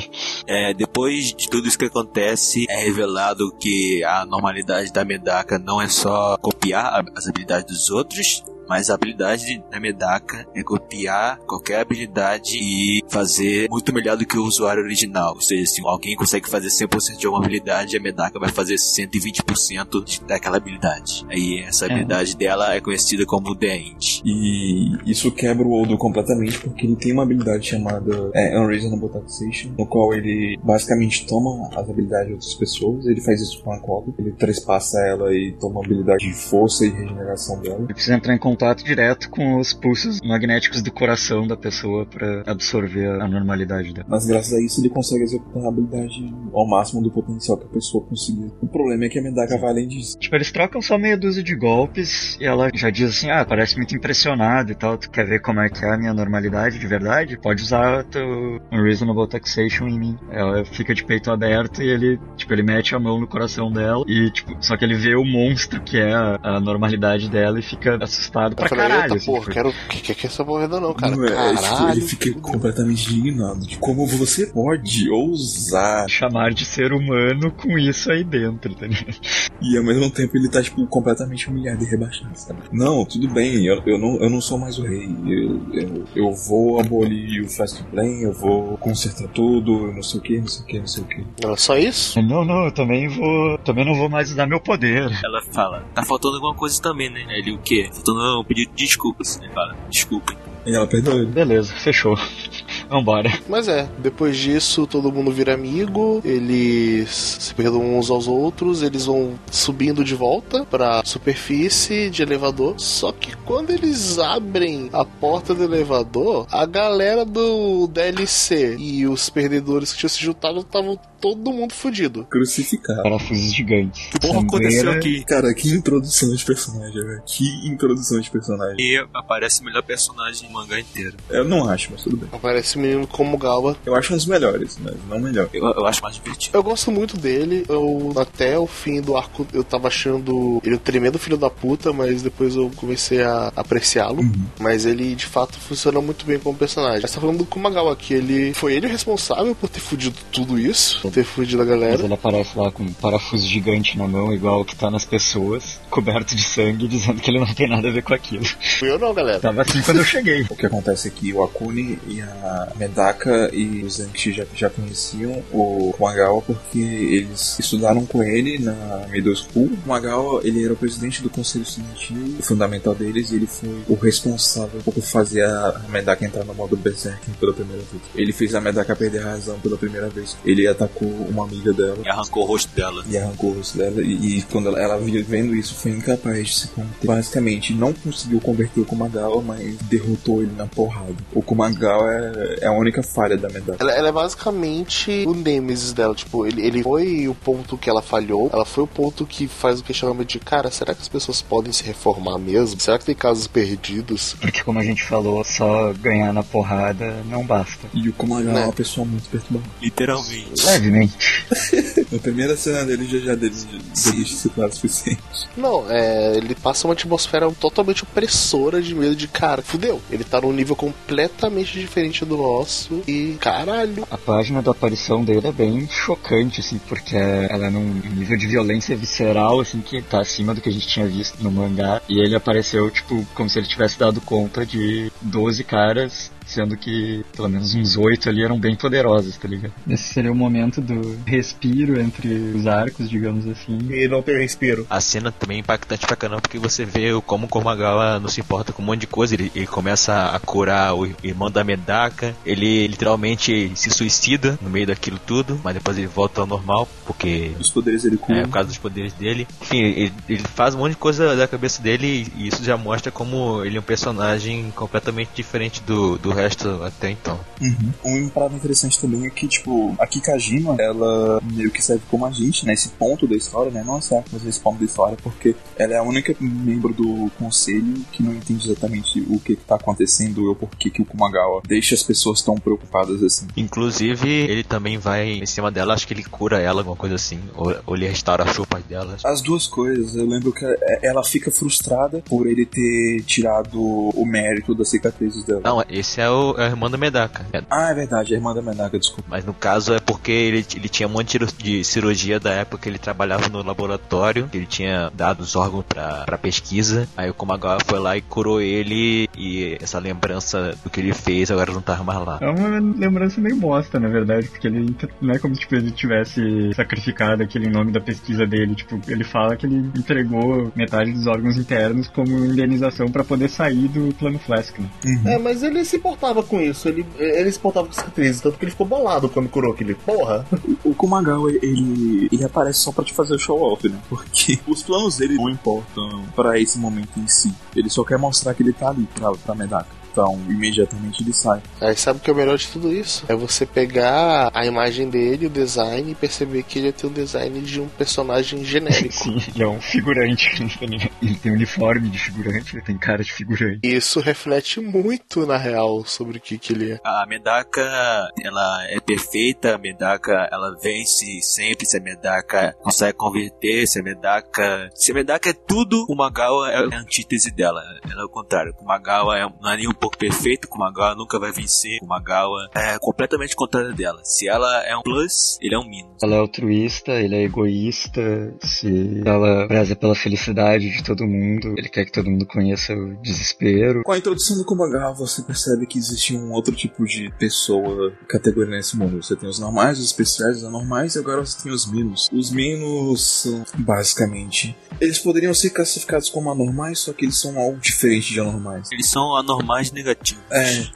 É, depois de tudo isso que acontece, é revelado que a normalidade da Medaka não é só copiar as habilidades dos outros, mas a habilidade da Medaka é copiar qualquer habilidade e fazer muito melhor do que o usuário original. Ou seja, se alguém consegue fazer cem por cento de uma habilidade, a Medaka vai fazer cento e vinte por cento daquela habilidade. Aí essa habilidade é. dela é conhecida como The End. E isso quebra o Odo completamente, porque ele tem uma habilidade chamada é, Unreasonable Taxation, no qual ele basicamente toma as habilidades de outras pessoas, ele faz isso com a cobra, ele trespassa ela e toma a habilidade de força e regeneração dela. Ele precisa entrar em contato direto com os pulsos magnéticos do coração da pessoa para absorver a normalidade dela. Mas graças a isso ele consegue executar a habilidade ao máximo do potencial que a pessoa conseguiu. O problema é que a Medaka vai além disso. Tipo, eles trocam só meia dúzia de golpes e ela já diz assim, ah, parece muito impressionado e tal, tu quer ver como é que é a minha normalidade de verdade? Pode usar teu Unreasonable Taxation em mim. Ela fica de peito aberto e ele, tipo, ele mete a mão no coração dela e, tipo, só que ele vê o monstro que é a, a normalidade dela e fica assustado parado pra, pra caralho. Eita, assim, porra, quero... que, que, que essa porra não, cara. Não, caralho. Ele fica completamente indignado. De como você pode ousar chamar de ser humano com isso aí dentro, tá ligado? E ao mesmo tempo ele tá, tipo, completamente humilhado e rebaixado, sabe? Não, tudo bem, eu, eu, não, eu não sou mais o rei. Eu, eu, eu vou abolir o fast play, eu vou consertar tudo, não sei o que, não sei o que, não sei o que. Não, só isso? Não, não, eu também vou. Também não vou mais usar meu poder. Ela fala, tá faltando alguma coisa também, né? Ele, o quê? Faltando um pedido de desculpas. Ele fala, desculpa. E ela perdoa ele. Beleza, fechou. Vambora. Mas é, depois disso todo mundo vira amigo, eles se perdoam uns aos outros, eles vão subindo de volta pra superfície de elevador. Só que quando eles abrem a porta do elevador, a galera do D L C e os perdedores que tinham se juntado estavam todo mundo fudido. Crucificado. Parafusos gigantes. Porra, aconteceu aqui. Cara, que introdução de personagem, velho. Que introdução de personagem. E aparece o melhor personagem do mangá inteiro. Eu não acho, mas tudo bem. Aparece menino como Galba. Eu acho um dos melhores, mas não melhor. Eu, eu acho mais divertido. Eu gosto muito dele. Eu, até o fim do arco, eu tava achando ele um tremendo filho da puta, mas depois eu comecei a apreciá-lo. Uhum. Mas ele, de fato, funciona muito bem como personagem. Mas tá falando do Kumagawa aqui, ele... Foi ele o responsável por ter fudido tudo isso, por ter fudido a galera. Mas ele aparece lá com um parafuso gigante na mão, igual o que tá nas pessoas, coberto de sangue, dizendo que ele não tem nada a ver com aquilo. Fui eu não, galera. Tava assim quando eu cheguei. O que acontece é que o Akune e a Medaka e os Zenki já, já conheciam o Kumagawa porque eles estudaram com ele na Middle School. O Kumagawa, ele era o presidente do conselho estudantil, o fundamental deles, e ele foi o responsável por fazer a Medaka entrar no modo berserk pela primeira vez. Ele fez a Medaka perder a razão pela primeira vez. Ele atacou uma amiga dela. E arrancou o rosto dela. E arrancou o rosto dela. E, e quando ela, ela vendo isso, foi incapaz de se conter. Basicamente, não conseguiu converter o Kumagawa, mas derrotou ele na porrada. O Kumagawa é É a única falha da Medaka. Ela, ela é basicamente o Nemesis dela. Tipo, ele, ele foi o ponto que ela falhou. Ela foi o ponto que faz o questionamento de: cara, será que as pessoas podem se reformar mesmo? Será que tem casos perdidos? Porque, como a gente falou, só ganhar na porrada não basta. E o Kumagawa, né, é uma pessoa muito perturbada. Literalmente. Levemente. Na primeira cena dele já já desinstitucionado o suficiente. Não, é, ele passa uma atmosfera totalmente opressora de medo de: cara, fudeu. Ele tá num nível completamente diferente do nosso e caralho. A página da aparição dele é bem chocante, assim, porque ela é num nível de violência visceral, assim, que tá acima do que a gente tinha visto no mangá. E ele apareceu, tipo, como se ele tivesse dado conta de doze caras, sendo que pelo menos uns oito ali eram bem poderosos, tá ligado? Esse seria o momento do respiro entre os arcos, digamos assim. E não tem respiro. A cena também é impactante pra caramba, porque você vê como o Kumagawa não se importa com um monte de coisa. Ele, ele começa a curar o irmão da Medaka, ele literalmente se suicida no meio daquilo tudo, mas depois ele volta ao normal, porque... Os poderes ele cura. É, por causa dos poderes dele. Enfim, ele, ele faz um monte de coisa da cabeça dele e isso já mostra como ele é um personagem completamente diferente do, do resto até então. Uhum. Um parada interessante também é que, tipo, a Kikajima, ela meio que serve como agente nesse, né, ponto da história, né? Não é certo, mas nesse ponto da história, porque ela é a única membro do conselho que não entende exatamente o que, que tá acontecendo ou por que que o Kumagawa deixa as pessoas tão preocupadas assim. Inclusive, ele também vai em cima dela, acho que ele cura ela, alguma coisa assim, ou, ou ele restaura a roupa dela. As duas coisas. Eu lembro que ela fica frustrada por ele ter tirado o mérito das cicatrizes dela. Não, esse é é a irmã da Medaka. Ah, é verdade, a irmã da Medaka, desculpa. Mas no caso é porque ele, ele tinha um monte de cirurgia da época que ele trabalhava no laboratório, que ele tinha dado os órgãos pra, pra pesquisa. Aí o Kumagawa foi lá e curou ele, e essa lembrança do que ele fez agora não tava mais lá. É uma lembrança meio bosta, na verdade, porque ele não é como se, tipo, ele tivesse sacrificado aquele nome da pesquisa dele. Tipo, ele fala que ele entregou metade dos órgãos internos como indenização pra poder sair do plano Flask, né? Uhum. É, mas ele se portava com isso, ele, ele se portava com cicatrizes, tanto que ele ficou bolado quando curou aquele porra. O Kumagawa, ele, ele aparece só pra te fazer o show-off, né? Porque os planos dele não importam pra esse momento em si. Ele só quer mostrar que ele tá ali pra, pra Medaka. então imediatamente ele sai. Aí sabe o que é o melhor de tudo isso? É você pegar a imagem dele, o design, e perceber que ele tem o design de um personagem genérico. Sim, ele é um figurante. Ele tem uniforme de figurante, ele tem cara de figurante. Isso reflete muito, na real, sobre o que, que ele é. A Medaka, ela é perfeita, a Medaka, ela vence sempre, se a Medaka consegue converter, se a Medaka... Se a Medaka é tudo, o Magawa é a antítese dela, ela é o contrário. O Magawa é, não é nem um pouco perfeito, o Magawa nunca vai vencer, o Magawa é completamente contrário dela. Se ela é um plus, ele é um minus. Ela é altruísta, ele é egoísta, se ela preza pela felicidade de todo mundo, ele quer que todo mundo conheça o desespero. Com a introdução do Kumagawa, você percebe que existe um outro tipo de pessoa, categoria nesse mundo. Você tem os normais, os especiais, os anormais, e agora você tem os minos. Os minos são, basicamente, eles poderiam ser classificados como anormais, só que eles são algo diferente de anormais. Eles são anormais negativos. É,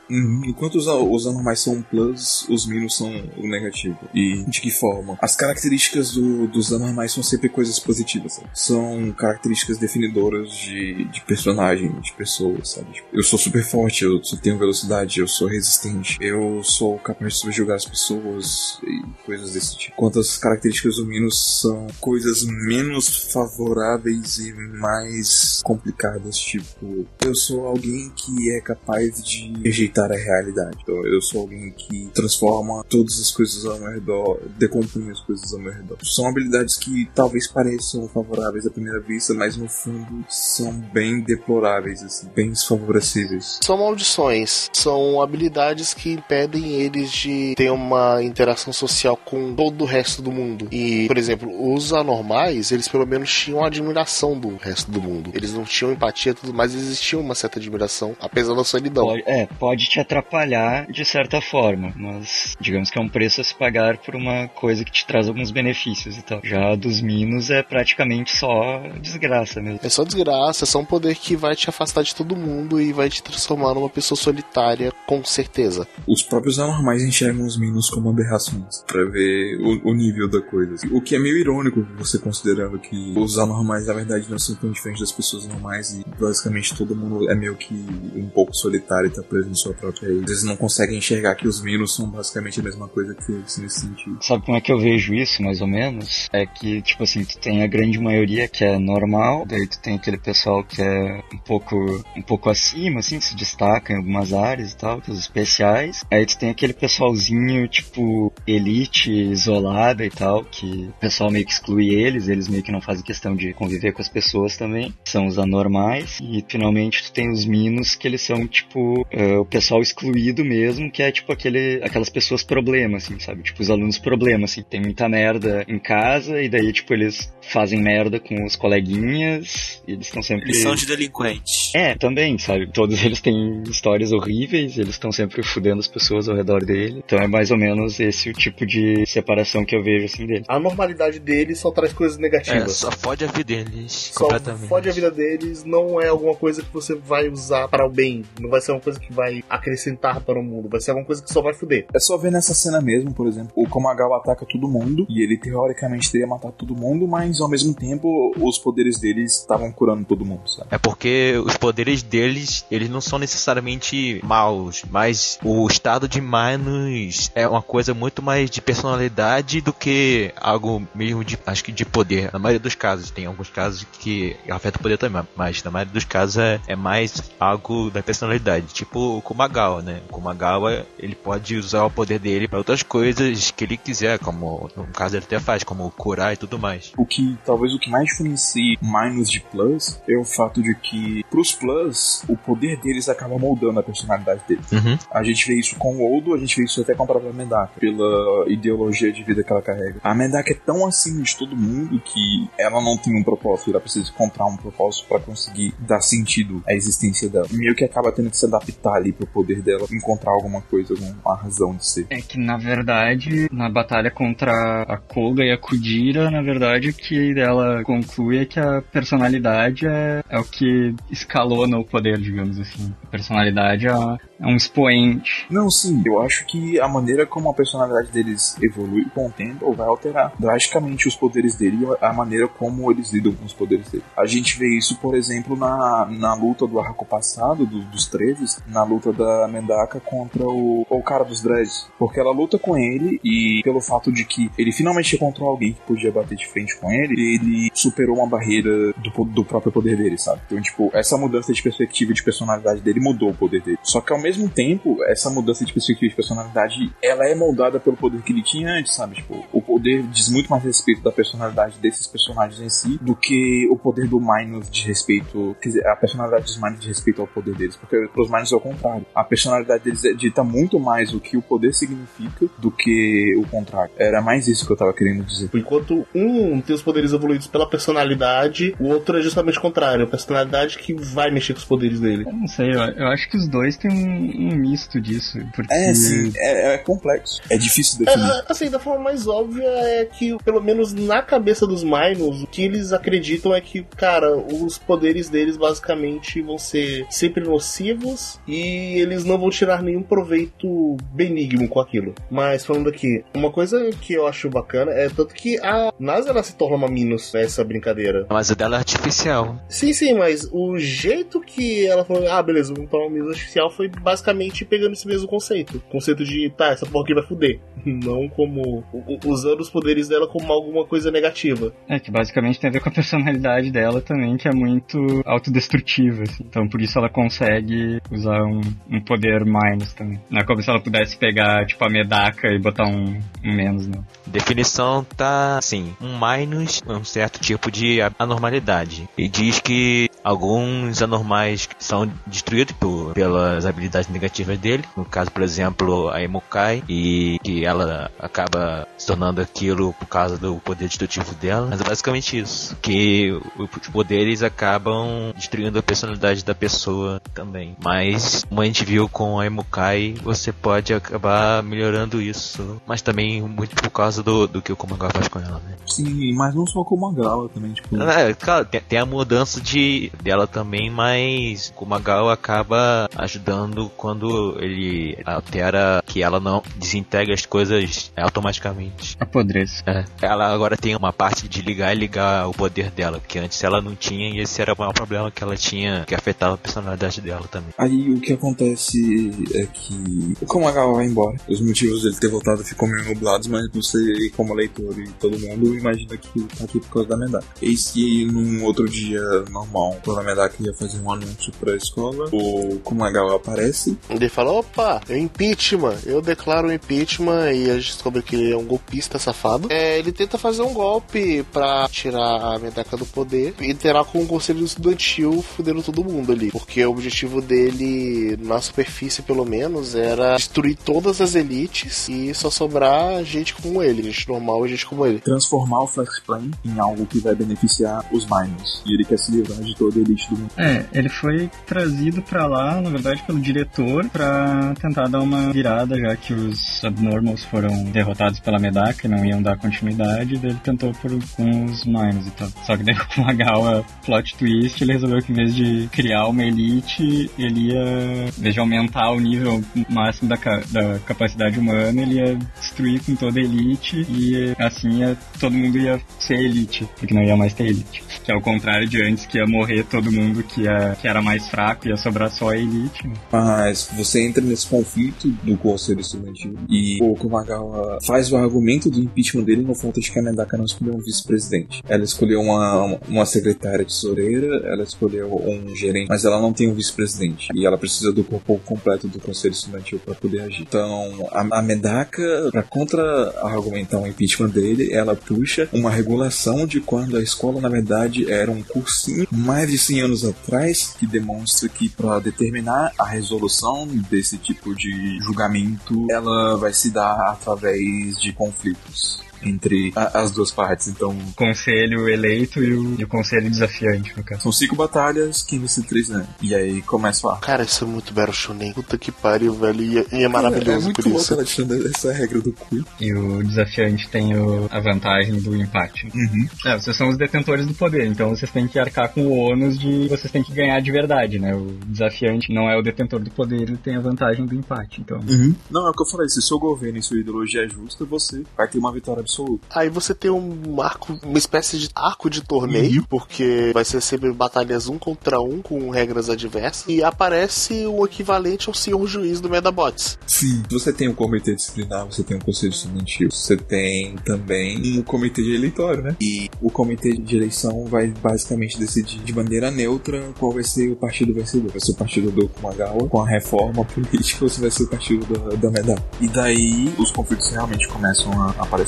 enquanto os, os anormais são um plus, os minos são o negativo. E de que forma? As características do, dos anormais são sempre coisas positivas, sabe? São características definidoras de, de personagem, de pessoas, sabe? Tipo, eu sou super forte, eu tenho velocidade, eu sou resistente, eu sou capaz de subjugar as pessoas e coisas desse tipo. Quanto as características do Minos são coisas menos favoráveis e mais complicadas, tipo, eu sou alguém que é capaz de rejeitar a realidade. Então, eu sou alguém que transforma todas as coisas ao meu redor, decompõe as coisas ao meu redor. São habilidades que talvez pareçam favoráveis à primeira vista, mas no fundo são bem deploráveis, assim, bem desfavorecíveis. São maldições, são habilidades que impedem eles de ter uma interação social com todo o resto do mundo. E, por exemplo, os anormais, eles pelo menos tinham admiração do resto do mundo. Eles não tinham empatia e tudo mais, existia uma certa admiração, apesar da solidão. Pode, é, pode te atrapalhar de certa forma, mas digamos que é um preço a se pagar por uma coisa que te traz alguns benefícios e tal. Já dos Minos é praticamente só desgraça mesmo. É só desgraça, é só um poder que vai te afastar de todo mundo e vai te transformar numa pessoa solitária, com certeza. Os próprios anormais enxergam os Minos como aberrações, pra ver o, o nível da coisa. O que é meio irônico, você considerando que os anormais, na verdade, não são tão diferentes das pessoas normais e basicamente todo mundo é meio que um pouco solitário e tá preso na sua própria... Eles não conseguem enxergar que os Minos são basicamente a mesma coisa que eles nesse sentido. Sabe como é que eu vejo isso, mais ou menos? É que, tipo assim, tu tem a grande maioria que é normal, daí tu tem aquele pessoal que é um pouco, um pouco acima, assim, se destaca em algumas áreas e tal, que é os especiais. Aí tu tem aquele pessoalzinho, tipo, elite, isolada e tal, que o pessoal meio que exclui eles, eles meio que não fazem questão de conviver com as pessoas também, são os anormais. E finalmente tu tem os minos, que eles são, tipo, uh, o pessoal excluído mesmo, que é, tipo, aquele, aquelas pessoas problema, assim, sabe? Tipo, os alunos problema, assim, tem muita merda em casa, e daí, tipo, eles fazem merda com os coleguinhas, e eles estão sempre... Eles são de delinquentes. É, também, sabe? Todos eles têm histórias horríveis, eles estão sempre fudendo as pessoas ao redor dele, então é mais ou menos esse o tipo de separação que eu vejo, assim, dele. A normalidade deles só traz coisas negativas. É, só fode a vida deles, só completamente. Só fode a vida deles, não é alguma coisa que você vai usar para o bem, não vai ser uma coisa que vai acrescentar para o mundo, vai ser alguma coisa que só vai fuder. É só ver nessa cena mesmo, por exemplo, o Komagawa ataca todo mundo, e ele teoricamente teria matado todo mundo, mas ao mesmo tempo os poderes deles estavam curando todo mundo, sabe? É porque os poderes deles, eles não são necessariamente maus, mas o estado de Minos é uma coisa muito mais de personalidade do que algo mesmo de, acho que de poder, na maioria dos casos. Tem alguns casos que afeta o poder também, mas na maioria dos casos é, é mais algo da personalidade, tipo o Komagawa, né? O Komagawa, ele pode usar o poder dele para outras coisas que ele quiser, como no caso ele até faz, como curar e tudo mais. O que, talvez o que mais diferencie Minos de Plus é o fato de que pros Plus, o poder deles acaba moldando a personalidade deles. Uhum. A gente vê isso com o Odo, a gente vê isso até com a própria Medaka, pela ideologia de vida que ela carrega. A Medaka é tão acima de todo mundo que ela não tem um propósito, ela precisa encontrar um propósito pra conseguir dar sentido à existência dela. Meio que acaba tendo que se adaptar ali pro poder dela, encontrar alguma coisa, alguma razão de ser. É que, na verdade, na batalha contra a Koga e a Kudira, na verdade, o que ela conclui é que a personalidade é, é o que escalona o poder, digamos assim. A personalidade é, é um expoente. Não, sim, eu acho que a maneira como a personalidade deles evolui com o tempo vai alterar drasticamente os poderes dele e a maneira como eles lidam com os poderes dele. A gente vê isso, por exemplo, na, na luta do arco passado, do, dos trechos na luta da Medaka contra o, o cara dos dreads, porque ela luta com ele e pelo fato de que ele finalmente encontrou alguém que podia bater de frente com ele, ele superou uma barreira do, do próprio poder dele, sabe? Então, tipo, essa mudança de perspectiva e de personalidade dele mudou o poder dele. Só que ao mesmo tempo, essa mudança de perspectiva e de personalidade, ela é moldada pelo poder que ele tinha antes, sabe? Tipo, o poder diz muito mais respeito da personalidade desses personagens em si do que o poder do Minus de respeito, quer dizer, a personalidade dos Minus de respeito ao poder deles, porque pros Minus é o contrário. A personalidade deles dita muito mais o que o poder significa do que o contrário. Era mais isso que eu tava querendo dizer. Enquanto um tem os poderes evoluídos pela personalidade, o outro é justamente o contrário, a personalidade que vai mexer com os poderes dele. Eu não sei, eu, eu acho que os dois têm um, um misto disso. Porque... É, sim, é, é complexo. É difícil definir. É, assim, da forma mais óbvia é que, pelo menos na cabeça dos Minus, o que eles acreditam é que, cara, os poderes deles basicamente vão ser sempre nocivos e eles não vão tirar nenhum proveito benigno com aquilo. Mas falando aqui, uma coisa que eu acho bacana é tanto que a NASA, ela se torna uma Minus nessa brincadeira. Mas o dela é artificial. Sim, sim, mas o jeito que ela falou, ah, beleza, vamos tornar uma Minus artificial, foi basicamente pegando esse mesmo conceito. Conceito de, tá, essa porra aqui vai fuder. Não como... usando os poderes dela como alguma coisa negativa. É, que basicamente tem a ver com a personalidade dela também, que é muito autodestrutiva, assim. Então por isso ela consegue usar um, um poder Minus também. Não é como se ela pudesse pegar, tipo, a Medaka e botar um, um menos, não. Definição tá, assim, um Minus é um certo tipo de anormalidade. E diz que alguns anormais são destruídos por, pelas habilidades negativas dele. No caso, por exemplo, a Emokai, e que ela acaba se tornando aquilo por causa do poder destrutivo dela. Mas é basicamente isso, que os poderes acabam destruindo a personalidade da pessoa também. Mas, como a gente viu com a Emokai, você pode acabar melhorando isso, mas também muito por causa do, do que o Komangawa faz com ela, né? Sim, mas não só com o Komangawa também, tipo... É, claro, tem, tem a mudança de, dela também, mas o Komangawa acaba ajudando quando ele altera que ela não desintegra as coisas automaticamente. Apodrece. É. Ela agora tem uma parte de ligar e ligar o poder dela, porque antes ela não tinha, e esse era o maior problema que ela tinha, que afetava a personalidade dela também. Aí o que acontece é que o Komangawa vai embora. Os motivos dele ter voltado ficam meio nublados, mas você, como leitor e todo mundo, imagina que tá aqui por causa da Medaka. Eis que num outro dia normal, quando a Medaka ia fazer um anúncio pra escola, o Komangawa aparece. Ele fala, opa, é impeachment, eu declaro um impeachment, e a gente descobre que ele é um golpista safado. É, ele tenta fazer um golpe pra tirar a Medaka do poder e terá com o conselho estudantil fudendo todo mundo ali, porque o objetivo dele, na superfície pelo menos, era destruir todas as elites e só sobrar gente como ele, gente normal e gente como ele. Transformar o Flexplan em algo que vai beneficiar os Minus, e ele quer se livrar de toda a elite do mundo. É, ele foi trazido pra lá, na verdade, pelo diretor pra tentar dar uma virada, já que os Abnormals foram derrotados pela Medaka e não iam dar continuidade, daí ele tentou por, com os Minus e tal. Só que daí com a Gawa, plot twist, ele resolveu que em vez de criar uma elite, ele ia, em vez de aumentar o nível máximo da, ca- da capacidade humana, ele ia destruir com toda a elite, e assim ia, todo mundo ia ser elite, porque não ia mais ter elite. Que é o contrário de antes, que ia morrer todo mundo que, ia, que era mais fraco, ia sobrar só a elite. Né? Mas você entra nesse conflito do conselho estudantil, e o Komangawa faz o argumento do impeachment dele no fato de que a Medaka não escolheu um vice-presidente. Ela escolheu uma, uma, uma secretária tesoureira, ela escolheu um gerente, mas ela não tem um vice-presidente, e ela precisa do corpo completo do conselho estudantil para poder agir. Então, a, a Medaka, para contra-argumentar o impeachment dele, ela puxa uma regulação de quando a escola, na verdade, era um cursinho mais de cem anos atrás, que demonstra que para determinar a resolução desse tipo de julgamento, ela vai se dar através de conflitos entre a, as duas partes. Então, o conselho eleito e o, e o conselho desafiante, no caso. São cinco batalhas, quinze a três, né? E aí começa a... Cara, isso é muito Battle Shonen. Puta que pariu, velho. E é, e é maravilhoso. É, é muito por louco isso. Ela tirando essa regra do cu. E o desafiante tem o, a vantagem do empate. Uhum. É, vocês são os detentores do poder, então vocês têm que arcar com o ônus de... Vocês têm que ganhar de verdade, né? O desafiante não é o detentor do poder, ele tem a vantagem do empate, então... Uhum. Não, é o que eu falei. Se o seu governo e sua ideologia é justa, você vai ter uma vitória absoluta. absoluto. Aí você tem um arco, uma espécie de arco de torneio, porque vai ser sempre batalhas um contra um com regras adversas, e aparece o equivalente ao senhor juiz do Medabots. Sim, você tem um comitê disciplinar, você tem um conselho estudantil, você tem também um comitê de eleitório, né? E o comitê de eleição vai basicamente decidir de maneira neutra qual vai ser o partido vencedor. Vai ser o partido do Kumagawa com a reforma política, ou se vai ser o partido da, da Medaka. E daí os conflitos realmente começam a aparecer.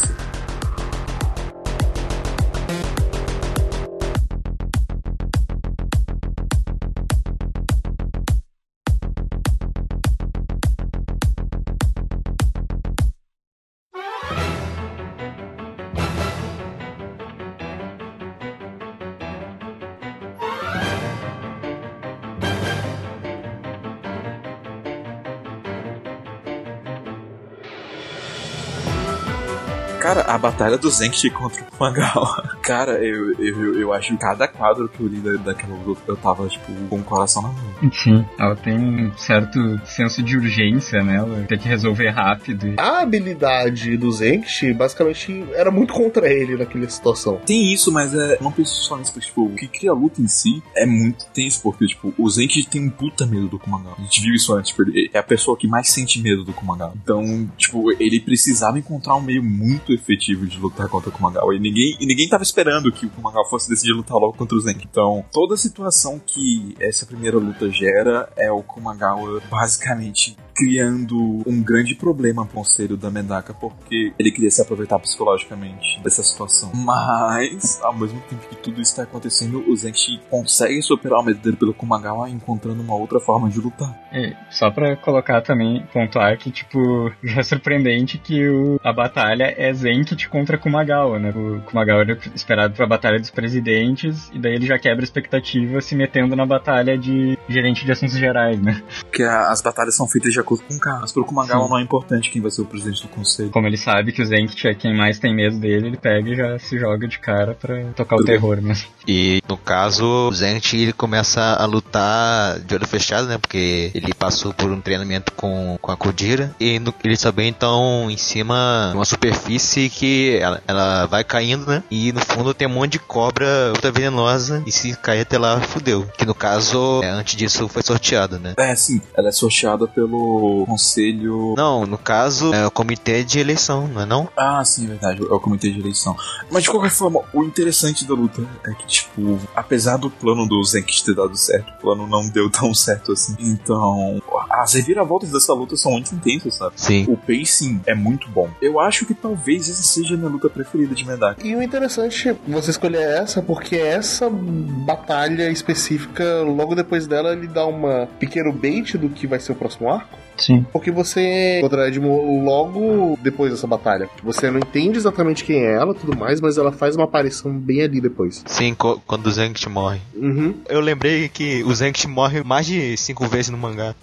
Cara, a batalha do Zenki contra o Kumagawa. Cara, eu, eu, eu acho que cada quadro que eu li da, daquela luta, eu tava, tipo, com o coração na mão. Sim, ela tem um certo senso de urgência, né? Ela tem que resolver rápido. A habilidade do Zenki, basicamente, era muito contra ele naquela situação. Tem isso, mas é, não penso só nisso, porque, tipo, o que cria a luta em si é muito tenso, porque, tipo, o Zenki tem um puta medo do Kumagawa. A gente viu isso antes, tipo, ele é a pessoa que mais sente medo do Kumagawa. Então, tipo, ele precisava encontrar um meio muito efetivo de lutar contra o Kumagawa, e ninguém, e ninguém tava esperando que o Kumagawa fosse decidir lutar logo contra o Zenki. Então, toda a situação que essa primeira luta gera é o Kumagawa basicamente criando um grande problema pro conselho da Medaka, porque ele queria se aproveitar psicologicamente dessa situação. Mas, ao mesmo tempo que tudo isso tá acontecendo, o Zenki consegue superar o medo dele pelo Kumagawa, encontrando uma outra forma de lutar. É, só pra colocar também, pontuar que, tipo, já é surpreendente que o, a batalha é Zenki contra Kumagawa, né? O Kumagawa era esperado pra batalha dos presidentes, e daí ele já quebra a expectativa se metendo na batalha de gerente de assuntos gerais, né? Porque as batalhas são feitas de acordo com o caso. Mas pro Kumagawa não é importante quem vai ser o presidente do conselho. Como ele sabe que o Zenki é quem mais tem medo dele, ele pega e já se joga de cara pra tocar o terror, né? E no caso, o Zenki, ele começa a lutar de olho fechado, né? Porque ele passou por um treinamento com, com a Kodira, e no, eles também estão em cima de uma superfície que ela, ela vai caindo, né? E no fundo tem um monte de cobra ultra venenosa, e se cair até lá, fudeu. Que no caso, é, antes disso foi sorteada, né? É, sim. Ela é sorteada pelo conselho... Não, no caso, é o comitê de eleição, não é não? Ah, sim, verdade. É o comitê de eleição. Mas de qualquer forma, o interessante da luta é que, tipo, apesar do plano do Zenki ter dado certo, o plano não deu tão certo assim. Então, as reviravoltas dessa luta são muito intensas, sabe? Sim. O pacing é muito bom. Eu acho que talvez essa seja a minha luta preferida de Medaka. E o interessante você escolher essa, porque essa batalha específica, logo depois dela, ele dá uma pequeno bait do que vai ser o próximo arco. Sim. Porque você encontra Edmo logo depois dessa batalha. Você não entende exatamente quem é ela e tudo mais, mas ela faz uma aparição bem ali depois. Sim, co- quando o Zenki morre. Uhum. Eu lembrei que o Zenki morre mais de cinco vezes no mangá.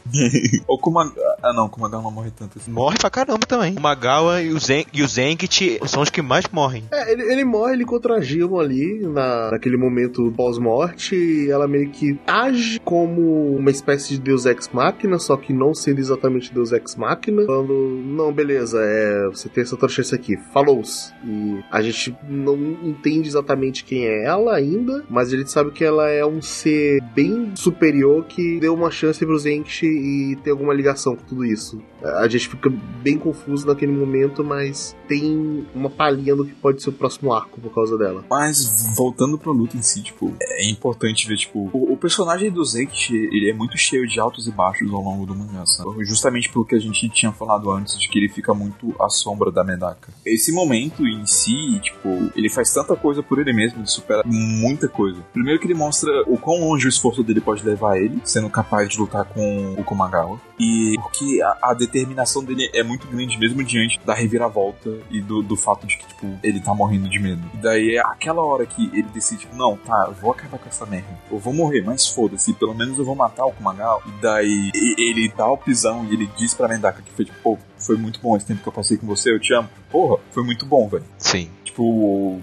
Ou Kumagawa... Ah não, o Kumagawa não morre tanto assim. Morre pra caramba também. O Kumagawa e o Zen- e o Zenki são os que mais morrem. É, ele, ele morre, ele contragiu ali na, naquele momento pós-morte, e ela meio que age como uma espécie de Deus Ex Machina, só que não sendo exatamente Deus Ex Machina, falando, não, beleza, é, você tem essa outra chance aqui, falou-se. E a gente não entende exatamente quem é ela ainda, mas a gente sabe que ela é um ser bem superior que deu uma chance pro Zenki e tem alguma ligação com tudo isso. A gente fica bem confuso naquele momento, mas tem uma palhinha do que pode ser o próximo arco por causa dela. Mas, voltando pra luta em si, tipo, é importante ver, tipo, o, o personagem do Zenki, ele é muito cheio de altos e baixos ao longo do mangá, sabe? Justamente pelo que a gente tinha falado antes, de que ele fica muito à sombra da Medaka. Esse momento em si, tipo, ele faz tanta coisa por ele mesmo, ele supera muita coisa. Primeiro que ele mostra o quão longe o esforço dele pode levar ele, sendo capaz de lutar com o Kumagawa. E porque a, a determinação dele é muito grande mesmo diante da reviravolta e do, do fato de que, tipo, ele tá morrendo de medo. E daí é aquela hora que ele decide, tipo, não, tá, eu vou acabar com essa merda. Eu vou morrer, mas foda-se, pelo menos eu vou matar o Kumagawa. E daí ele dá o pisão e ele diz pra Medaka que foi tipo, pô, foi muito bom esse tempo que eu passei com você, eu te amo. Porra, foi muito bom, velho. Sim. Tipo,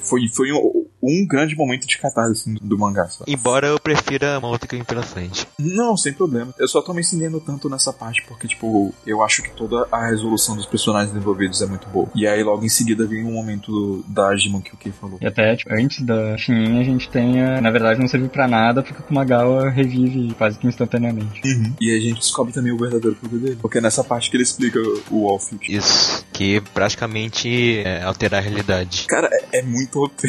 foi, foi um... um grande momento de catarse assim, do mangá. Só. Embora eu prefira uma outra que vem pela frente. Não, sem problema. Eu só tô me ensinando tanto nessa parte porque, tipo, eu acho que toda a resolução dos personagens envolvidos é muito boa. E aí logo em seguida vem um momento da Ajima que o Kei falou. E até, tipo, antes da Shinin a gente tem a... Na verdade não serviu pra nada porque o Kumagawa revive quase que instantaneamente. Uhum. E a gente descobre também o verdadeiro poder dele. Porque é nessa parte que ele explica o Wolf. Isso. Que praticamente é alterar a realidade. Cara, é, é muito O P.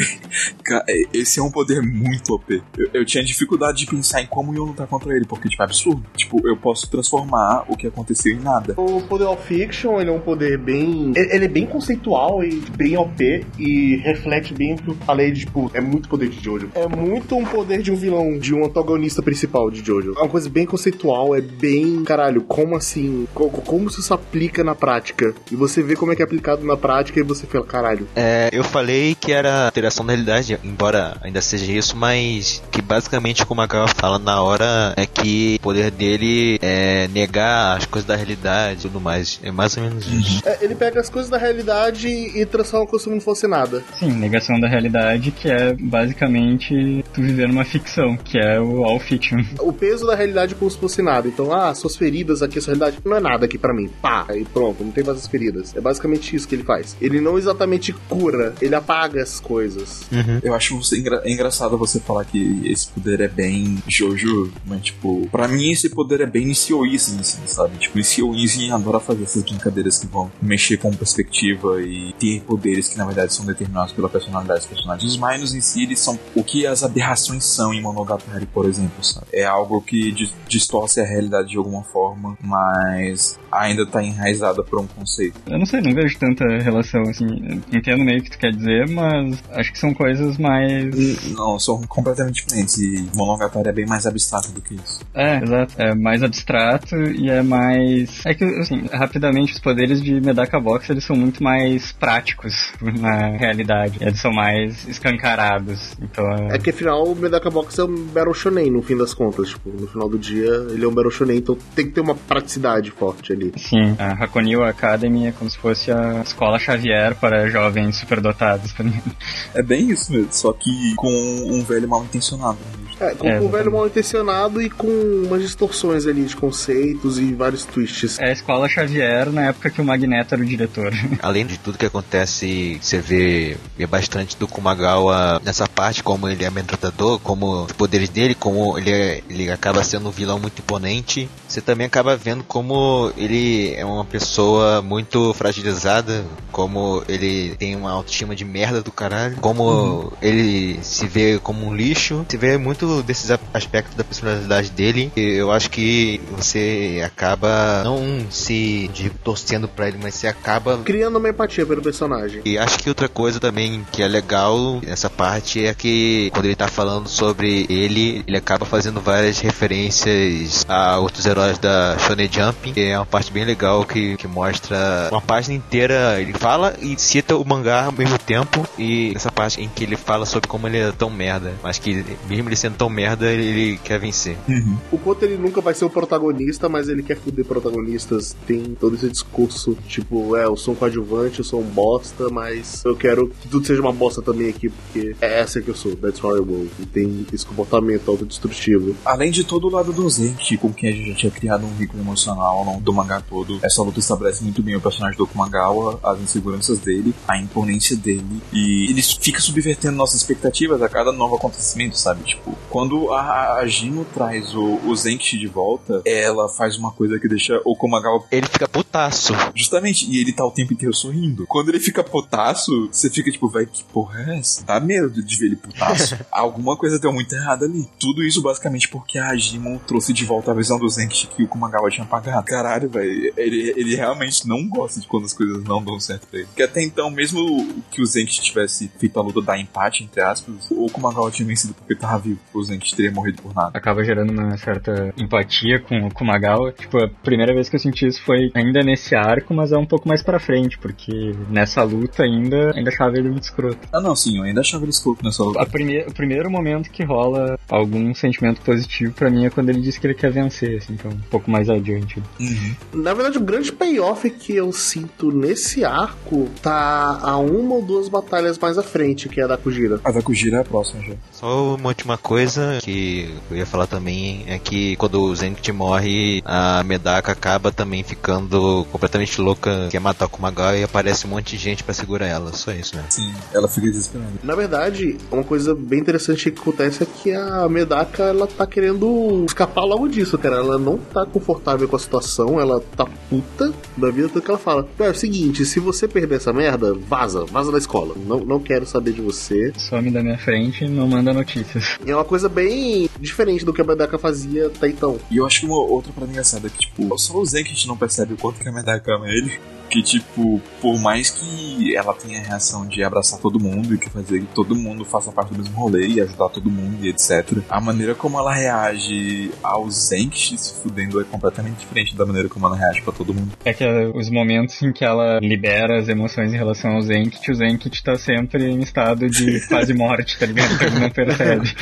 Cara, esse é um poder muito O P. Eu, eu tinha dificuldade de pensar em como eu lutar contra ele, porque, tipo, é absurdo. Tipo, eu posso transformar o que aconteceu em nada. O poder All Fiction, ele é um poder bem... Ele é bem conceitual e bem O P e reflete bem o que eu falei, tipo, é muito poder de Jojo. É muito um poder de um vilão, de um antagonista principal de Jojo. É uma coisa bem conceitual, é bem... Caralho, como assim? Como isso se aplica na prática? E você vê como é que é aplicado na prática e você fala, caralho. É, eu falei que era alteração da realidade, embora ainda seja isso, mas que basicamente como a Kava fala na hora é que o poder dele é negar as coisas da realidade e tudo mais. É mais ou menos isso. É, ele pega as coisas da realidade e transforma como se não fosse nada. Sim, negação da realidade, que é basicamente tu viver numa ficção, que é o all fiction. O peso da realidade como se fosse nada. Então, ah, suas feridas aqui, sua realidade não é nada aqui pra mim. Pá, aí pronto, não tem mais as feridas. É basicamente isso que ele faz. Ele não exatamente cura, ele apaga as coisas. Uhum. Eu acho você engra- engraçado você falar que esse poder é bem Jojo, mas tipo, pra mim esse poder é bem Nisio Isin, sabe? Tipo, Nisio Isin adora fazer essas brincadeiras que vão mexer com perspectiva e ter poderes que na verdade são determinados pela personalidade dos personagens. Os Mainos em si, eles são o que as aberrações são em Monogatari, por exemplo, sabe? É algo que di- distorce a realidade de alguma forma, mas ainda tá enraizada por um conceito. Eu não sei, não vejo tanta relação, assim, entendo meio que tu quer dizer, mas acho que são coisas mais... Não, são completamente diferentes e Monogatari é bem mais abstrato do que isso. É, exato. É mais abstrato e é mais... É que, assim, rapidamente os poderes de Medaka Box, eles são muito mais práticos na realidade. Eles são mais escancarados, então... É, é que, afinal, o Medaka Box é um Battle Shonen, no fim das contas. Tipo, no final do dia, ele é um Battle Shonen, então tem que ter uma praticidade forte ali. Sim, a Hakoniwa Academy é como se fosse a escola Xavier para jovens superdotados, por exemplo. É bem isso mesmo, só que com um velho mal intencionado. É, com é, um velho mal intencionado e com umas distorções ali de conceitos e vários twists. É a escola Xavier na época que o Magneto era o diretor. Além de tudo que acontece, você vê bastante do Kumagawa nessa parte, como ele é amedrontador, como os poderes dele, como ele, é, ele acaba sendo um vilão muito imponente. Você também acaba vendo como ele é uma pessoa muito fragilizada, como ele tem uma autoestima de merda do caralho, como uhum. ele se vê como um lixo, se vê muito desses aspectos da personalidade dele. Eu acho que você acaba não se torcendo pra ele, mas você acaba criando uma empatia pelo personagem. E acho que outra coisa também que é legal nessa parte é que quando ele tá falando sobre ele, ele acaba fazendo várias referências a outros heróis da Shonen Jump. É uma parte bem legal que, que mostra uma página inteira, ele fala e cita o mangá ao mesmo tempo, e essa parte em que ele fala sobre como ele é tão merda, mas que mesmo ele sendo tão merda, ele quer vencer. Uhum. O quanto ele nunca vai ser o protagonista, mas ele quer foder protagonistas. Tem todo esse discurso, tipo, é, eu sou um coadjuvante, eu sou um bosta, mas eu quero que tudo seja uma bosta também aqui, porque é essa que eu sou, that's how I roll. E tem esse comportamento autodestrutivo. Além de todo o lado do Zen, que com quem a gente já tinha criado um vínculo emocional ao longo do mangá todo, essa luta estabelece muito bem o personagem do Kumagawa, as inseguranças dele, a imponência dele, e ele fica subvertendo nossas expectativas a cada novo acontecimento, sabe? Tipo, quando a, a Gino traz o, o Zenkichi de volta, ela faz uma coisa que deixa o Kumagawa... Ele fica putaço. Justamente, e ele tá o tempo inteiro sorrindo. Quando ele fica putaço, você fica tipo, vai, que porra é essa? Dá medo de ver ele putaço. Alguma coisa deu muito errada ali. Tudo isso basicamente porque a Gino trouxe de volta a visão do Zenkichi que o Kumagawa tinha apagado. Caralho, velho, ele, ele realmente não gosta de quando as coisas não dão certo pra ele. Porque até então, mesmo que o Zenkichi tivesse feito a luta da empate, entre aspas, o Kumagawa tinha vencido porque tava vivo. recusa em que teria morrido por nada. Acaba gerando uma certa empatia com o Magawa. Tipo, a primeira vez que eu senti isso foi ainda nesse arco, mas é um pouco mais pra frente, porque nessa luta ainda, ainda achava ele muito escroto. Ah não, sim, eu ainda achava ele escroto nessa luta. A prime- o primeiro momento que rola algum sentimento positivo pra mim é quando ele diz que ele quer vencer, assim, então um pouco mais adiante. Uhum. Na verdade, o grande payoff que eu sinto nesse arco tá a uma ou duas batalhas mais à frente, que é a da Kujira. A da Kujira é a próxima já. Só uma última coisa que eu ia falar também é que quando o Zenith morre, a Medaka acaba também ficando completamente louca, quer matar o Kumagawa e aparece um monte de gente pra segurar ela, só isso, né? Sim, ela fica desesperada. Na verdade, uma coisa bem interessante que acontece é que a Medaka, ela tá querendo escapar logo disso, cara, ela não tá confortável com a situação, ela tá puta da vida, tanto que ela fala, é o seguinte, se você perder essa merda, vaza, vaza da escola, não, não quero saber de você. Some da minha frente e não manda notícias. É uma coisa bem diferente do que a Medaka fazia até então. E eu acho que uma outra pra mim engraçada é que, tipo, só o Zen que a gente não percebe o quanto que a Medaka ama ele. Que, tipo, por mais que ela tenha a reação de abraçar todo mundo e que fazer que todo mundo faça parte do mesmo rolê e ajudar todo mundo e etcétera, a maneira como ela reage ao Zenki se fudendo é completamente diferente da maneira como ela reage pra todo mundo. É que os momentos em que ela libera as emoções em relação ao Zenki, o Zenki tá sempre em estado de quase morte, tá ligado? Então ele não percebe.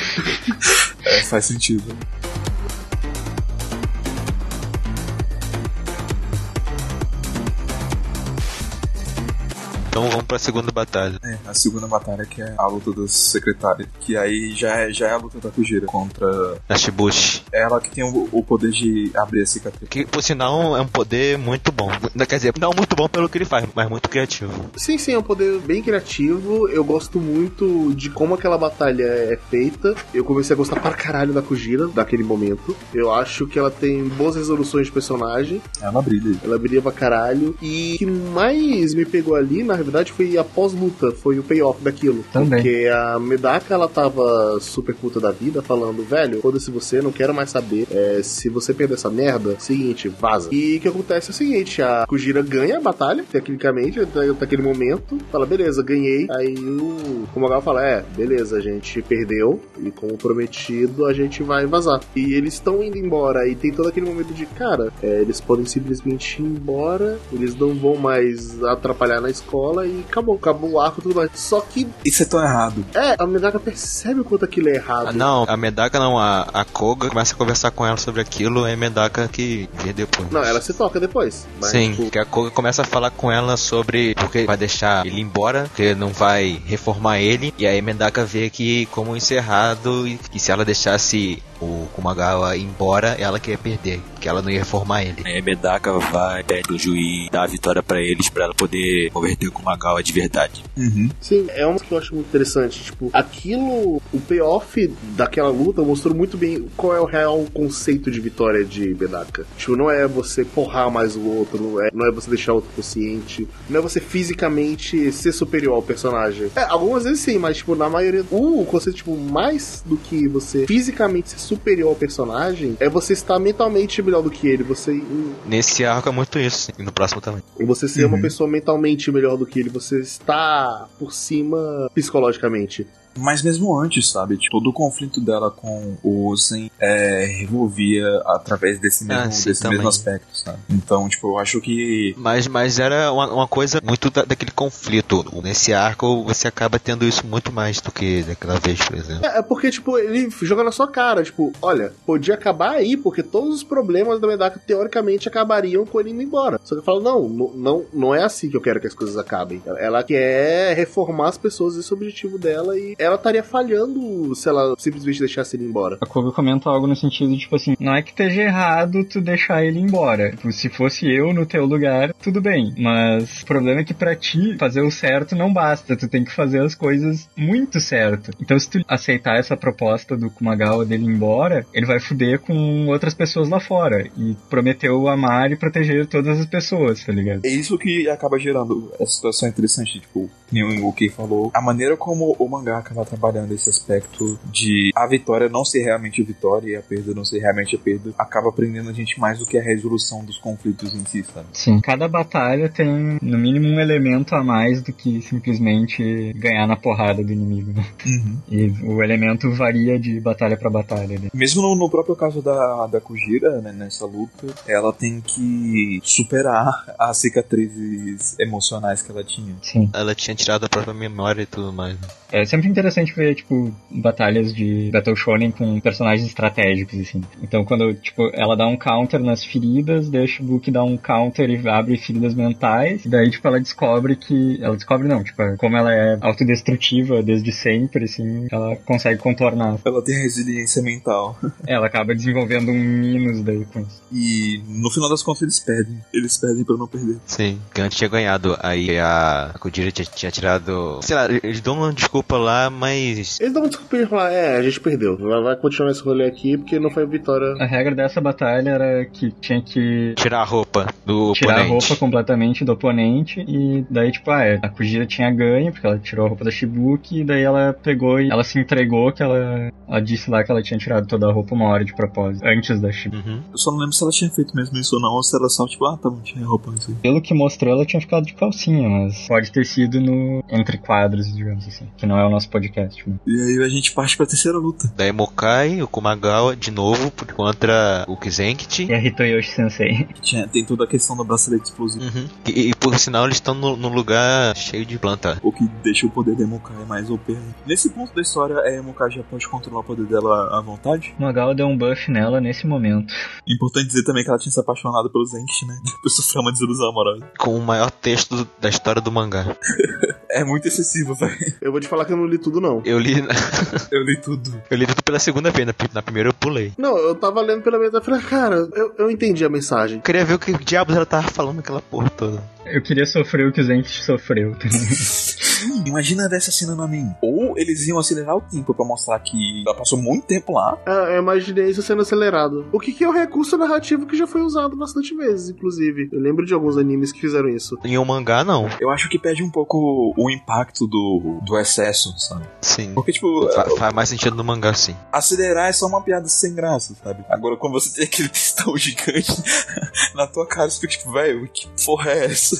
É, faz sentido. Então vamos pra segunda batalha. É, a segunda batalha que é a luta do secretário, que aí já é, já é a luta da Kujira contra... a Shibushi. Ela que tem o, o poder de abrir a cicatriz. Que, por sinal, é um poder muito bom. Quer dizer, não muito bom pelo que ele faz, mas muito criativo. Sim, sim, é um poder bem criativo. Eu gosto muito de como aquela batalha é feita. Eu comecei a gostar pra caralho da Kujira, daquele momento. Eu acho que ela tem boas resoluções de personagem. Ela brilha. Ela brilha pra caralho. E o que mais me pegou ali, na Na verdade foi a pós-luta, foi o payoff daquilo. Também. Porque a Medaka, ela tava super puta da vida, falando, velho, foda-se você, não quero mais saber, é, se você perder essa merda, seguinte, vaza. E o que acontece é o seguinte, a Kujira ganha a batalha, tecnicamente, até, até aquele momento, fala, beleza, ganhei. Aí o Kumagawa fala, é, beleza, a gente perdeu, e como prometido, a gente vai vazar. E eles estão indo embora, e tem todo aquele momento de, cara, é, eles podem simplesmente ir embora, eles não vão mais atrapalhar na escola, e acabou, acabou o arco e tudo mais. Só que... isso é tão errado. É, a Medaka percebe o quanto aquilo é errado. Ah, não, a Medaka não, a, a Koga começa a conversar com ela sobre aquilo, é a Medaka que vê depois. Não, ela se toca depois. Mas sim, tipo... que a Koga começa a falar com ela sobre porque vai deixar ele embora, porque não vai reformar ele, e aí a Medaka vê que como encerrado, e, e se ela deixasse o Kumagawa ir embora, ela que ia perder, que ela não ia reformar ele. Aí a Medaka vai, pede o juiz, dá a vitória pra eles, pra ela poder converter o Kumagawa de verdade. Uhum. Sim, é uma que eu acho muito interessante, tipo, aquilo, o payoff daquela luta mostrou muito bem qual é o real conceito de vitória de Medaka. Tipo, não é você porrar mais o outro, não é, não é você deixar o outro consciente, não é você fisicamente ser superior ao personagem. É, algumas vezes sim, mas, tipo, na maioria, uh, o conceito, tipo, mais do que você fisicamente ser superior ao personagem, é você estar mentalmente melhor do que ele, você... Nesse arco é muito isso, e no próximo também. E você ser uhum. uma pessoa mentalmente melhor do que ele, você está por cima psicologicamente. Mas mesmo antes, sabe? Todo o conflito dela com o Osen é, revolvia através desse mesmo, ah, sim, desse mesmo aspecto, sabe? Então, tipo, eu acho que... Mas, mas era uma, uma coisa muito da, daquele conflito. Nesse arco, você acaba tendo isso muito mais do que daquela vez, por exemplo. É, é porque, tipo, ele joga na sua cara. Tipo, olha, podia acabar aí, porque todos os problemas da Medaka, teoricamente, acabariam com ele indo embora. Só que eu falo, não, não, não é assim que eu quero que as coisas acabem. Ela quer reformar as pessoas, esse é o objetivo dela, e... ela estaria falhando se ela simplesmente deixasse ele embora. A Koga comenta algo no sentido de, tipo assim, não é que esteja errado tu deixar ele embora. Tipo, se fosse eu no teu lugar, tudo bem. Mas o problema é que pra ti, fazer o certo não basta. Tu tem que fazer as coisas muito certo. Então se tu aceitar essa proposta do Kumagawa dele ir embora, ele vai fuder com outras pessoas lá fora. E prometeu amar e proteger todas as pessoas, tá ligado? É isso que acaba gerando essa situação interessante, tipo... nem o Yuki falou, a maneira como o mangá acaba trabalhando esse aspecto de a vitória não ser realmente a vitória e a perda não ser realmente a perda, acaba prendendo a gente mais do que a resolução dos conflitos em si, sabe? Sim, cada batalha tem no mínimo um elemento a mais do que simplesmente ganhar na porrada do inimigo, né? Uhum. E o elemento varia de batalha pra batalha, né? Mesmo no, no próprio caso da, da Kujira, né, nessa luta, ela tem que superar as cicatrizes emocionais que ela tinha. Sim. Ela tinha tirado a própria memória e tudo mais, né? É sempre interessante ver, tipo, batalhas de Battle Shonen com personagens estratégicos, assim. Então, quando, tipo, ela dá um counter nas feridas, deixa o Book dar um counter e abre feridas mentais, e daí, tipo, ela descobre que... Ela descobre, não, tipo, como ela é autodestrutiva desde sempre, assim, ela consegue contornar. Ela tem resiliência mental. Ela acaba desenvolvendo um minus daí com isso. E, no final das contas, eles perdem. Eles perdem pra não perder. Sim, que antes tinha ganhado. Aí a, a Kujira tinha, tinha tirado... Sei lá, eles dão uma desculpa lá, mas... Eles dão uma desculpa e falam, é, a gente perdeu. Ela vai continuar esse rolê aqui, porque não foi vitória. A regra dessa batalha era que tinha que... Tirar a roupa do tirar oponente. Tirar a roupa completamente do oponente. E daí, tipo, ah, é, a Kujira tinha ganho, porque ela tirou a roupa da Shibuki. E daí ela pegou e ela se entregou, que ela, ela disse lá que ela tinha tirado toda a roupa uma hora de propósito, antes da Shibuki. Uhum. Eu só não lembro se ela tinha feito mesmo isso ou não, ou se ela só, tipo, ah, tá, não tinha roupa assim. Pelo que mostrou, ela tinha ficado de calcinha, mas pode ter sido no entre quadros, digamos assim, que não é o nosso podcast, né? E aí a gente parte pra terceira luta. Daí Mokai, o Kumagawa, de novo, contra o Kizenkichi. E a Hitoyoshi Sensei. Tinha, tem toda a questão do bracelete explosivo. Uhum. E, e por sinal, eles estão num lugar cheio de planta. O que deixa o poder da Mokai mais O P. Nesse ponto da história, a Mokai já pode controlar o poder dela à vontade? Magawa deu um buff nela nesse momento. Importante dizer também que ela tinha se apaixonado pelo Zenkichi, né? Depois sofreu uma desilusão amorosa. Com o maior texto da história do mangá. É muito excessivo, velho. Eu vou te falar que eu não li tudo, não. Eu li... eu li tudo. Eu li tudo pela segunda vez. Na, na primeira eu pulei. Não, eu tava lendo pela primeira vez. Eu falei, cara, eu, eu entendi a mensagem. Eu queria ver o que diabos ela tava falando aquela porra toda. Eu queria sofrer o que o Zenkichi sofreu. Imagina dessa cena no anime. Ou eles iam acelerar o tempo pra mostrar que ela passou muito tempo lá. Ah, eu imaginei isso sendo acelerado. O que, que é o recurso narrativo que já foi usado bastante vezes, inclusive. Eu lembro de alguns animes que fizeram isso. Em um mangá, não. Eu acho que perde um pouco o impacto do, do excesso, sabe? Sim. Porque, tipo... Fa- faz mais sentido no mangá, sim. Acelerar é só uma piada sem graça, sabe? Agora, quando você tem aquele textão gigante na tua cara, você fica tipo, velho, que porra é essa?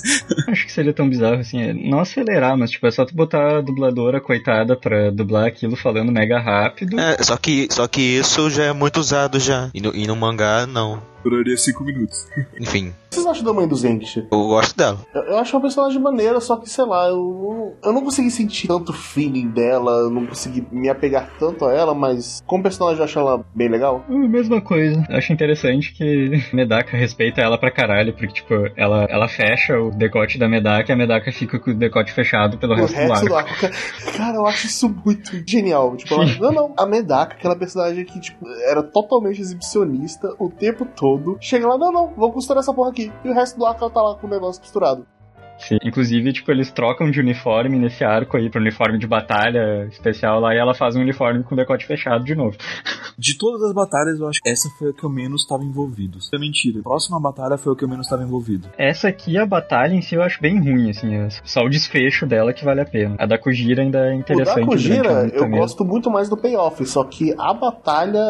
Acho que seria tão bizarro, assim, não acelerar, mas, tipo, é só tu botar a dubladora, coitada, pra dublar aquilo falando mega rápido. É, só que, só que isso já é muito usado já. E no, e no mangá, não. Duraria cinco minutos. Enfim. O que vocês acham da mãe do Zenkichi? Eu gosto dela. Eu, eu acho uma personagem maneira, só que, sei lá, eu, eu não consegui sentir tanto feeling dela, eu não consegui me apegar tanto a ela, mas como personagem eu acho ela bem legal. Uh, mesma coisa. Eu acho interessante que Medaka respeita ela pra caralho, porque, tipo, ela, ela fecha o decote da Medaka e a Medaka fica com o decote fechado pelo o resto, resto do arco. Cara, cara, eu acho isso muito genial. Tipo, ela, não, não. A Medaka, aquela personagem que, tipo, era totalmente exibicionista o tempo todo. Chega lá, não, não, vou costurar essa porra aqui. E o resto do arco ela tá lá com o negócio costurado. Sim. Inclusive, tipo, eles trocam de uniforme nesse arco aí, pra uniforme de batalha especial lá, e ela faz um uniforme com decote fechado de novo. De todas as batalhas, eu acho que essa foi a que eu menos estava envolvido. É mentira, a próxima batalha foi a que eu menos estava envolvido. Essa aqui, a batalha em si, eu acho bem ruim, assim, só o desfecho dela que vale a pena. A da Kujira ainda é interessante. O da Kujira, eu mesmo. Gosto muito mais do payoff, só que a batalha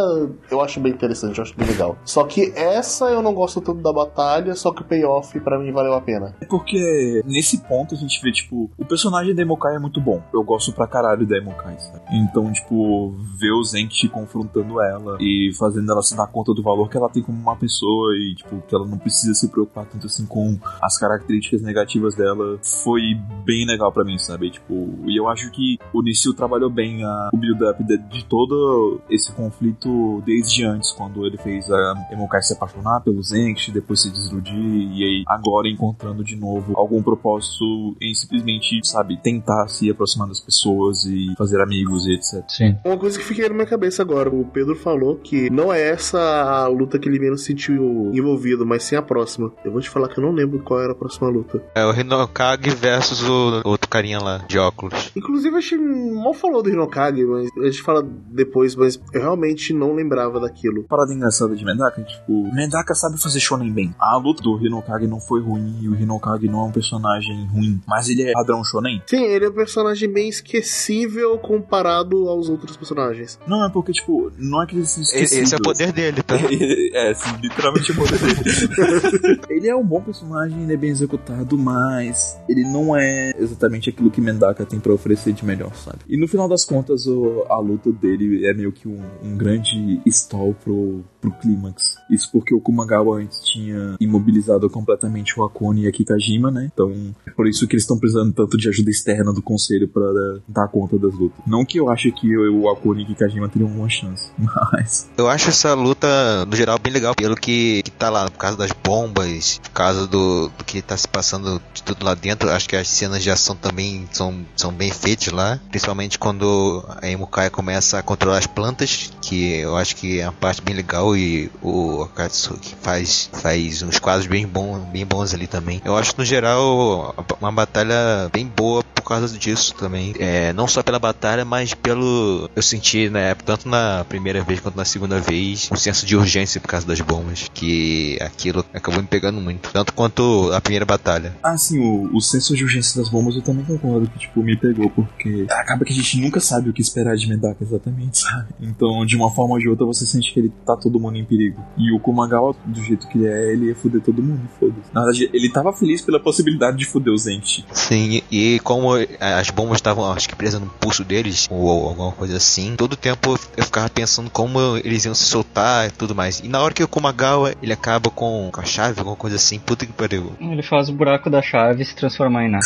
eu acho bem interessante, eu acho bem legal. Só que essa eu não gosto tanto da batalha, só que o payoff pra mim valeu a pena. É porque... Nesse ponto a gente vê, tipo, o personagem da Mokai é muito bom. Eu gosto pra caralho da Mokai, sabe? Então, tipo, ver o Zenkichi confrontando ela e fazendo ela se dar conta do valor que ela tem como uma pessoa e, tipo, que ela não precisa se preocupar tanto assim com as características negativas dela foi bem legal pra mim, sabe? Tipo, e eu acho que o Nisio trabalhou bem a, o build-up de, de todo esse conflito desde antes, quando ele fez a Mokai se apaixonar pelo Zenkichi, depois se desiludir e aí agora encontrando de novo algum propósito em simplesmente, sabe, tentar se aproximar das pessoas e fazer amigos e etcétera. Sim. Uma coisa que fiquei na minha cabeça agora, o Pedro falou que não é essa a luta que ele menos sentiu envolvido, mas sim a próxima. Eu vou te falar que eu não lembro qual era a próxima luta. É o Hinokage versus o outro carinha lá de óculos. Inclusive, eu achei mal falou do Hinokage, mas a gente fala depois, mas eu realmente não lembrava daquilo. Parada engraçada de Medaka, tipo, Medaka sabe fazer shonen bem. A luta do Hinokage não foi ruim e o Hinokage não é um personagem ruim, mas ele é padrão shonen. Sim, ele é um personagem bem esquecível comparado aos outros personagens. Não, é porque, tipo, não é que ele se esqueceu. Esse é o poder dele, tá? É, é sim, literalmente o poder dele. Ele é um bom personagem, ele é bem executado, mas ele não é exatamente aquilo que Medaka tem pra oferecer de melhor, sabe? E no final das contas, o, a luta dele é meio que um, um grande stall pro, pro clímax. Isso porque o Kumagawa antes tinha imobilizado completamente o Akone e a Kikajima, né? Então, é por isso que eles estão precisando tanto de ajuda externa do conselho pra dar conta das lutas. Não que eu ache que eu, o Akone e a Kikajima teriam alguma chance, mas... Eu acho essa luta, no geral, bem legal, pelo que, que tá lá, por causa das bombas, por causa do, do que tá se passando de tudo lá dentro. Acho que as cenas de ação também são, são bem feitas lá, principalmente quando a Emukai começa a controlar as plantas, que eu acho que é uma parte bem legal, e o Akatsuki faz, faz uns quadros bem bons, bem bons ali também. Eu acho, no geral, uma batalha bem boa por causa disso também. É, não só pela batalha, mas pelo... Eu senti, na época, tanto na primeira vez quanto na segunda vez, um senso de urgência por causa das bombas, que aquilo acabou me pegando muito, tanto quanto a primeira batalha. Ah, sim, o, o senso de urgência das bombas eu também concordo que, tipo, me pegou, porque acaba que a gente nunca sabe o que esperar de Medaka exatamente, sabe? Então, de uma forma ou de outra, você sente que ele tá todo mundo em perigo. E o Kumagawa, do jeito que ele é, ele ia foder todo mundo, foda-se. Na verdade, ele tava feliz pela possibilidade de foder o Zenchi. Sim, e como as bombas estavam, acho que presas no pulso deles, ou alguma coisa assim, todo tempo eu ficava pensando como eles iam se soltar e tudo mais. E na hora que o Kumagawa, ele acaba com a chave, alguma coisa assim, puta que pariu. Ele faz o buraco da chave se transformar em nada.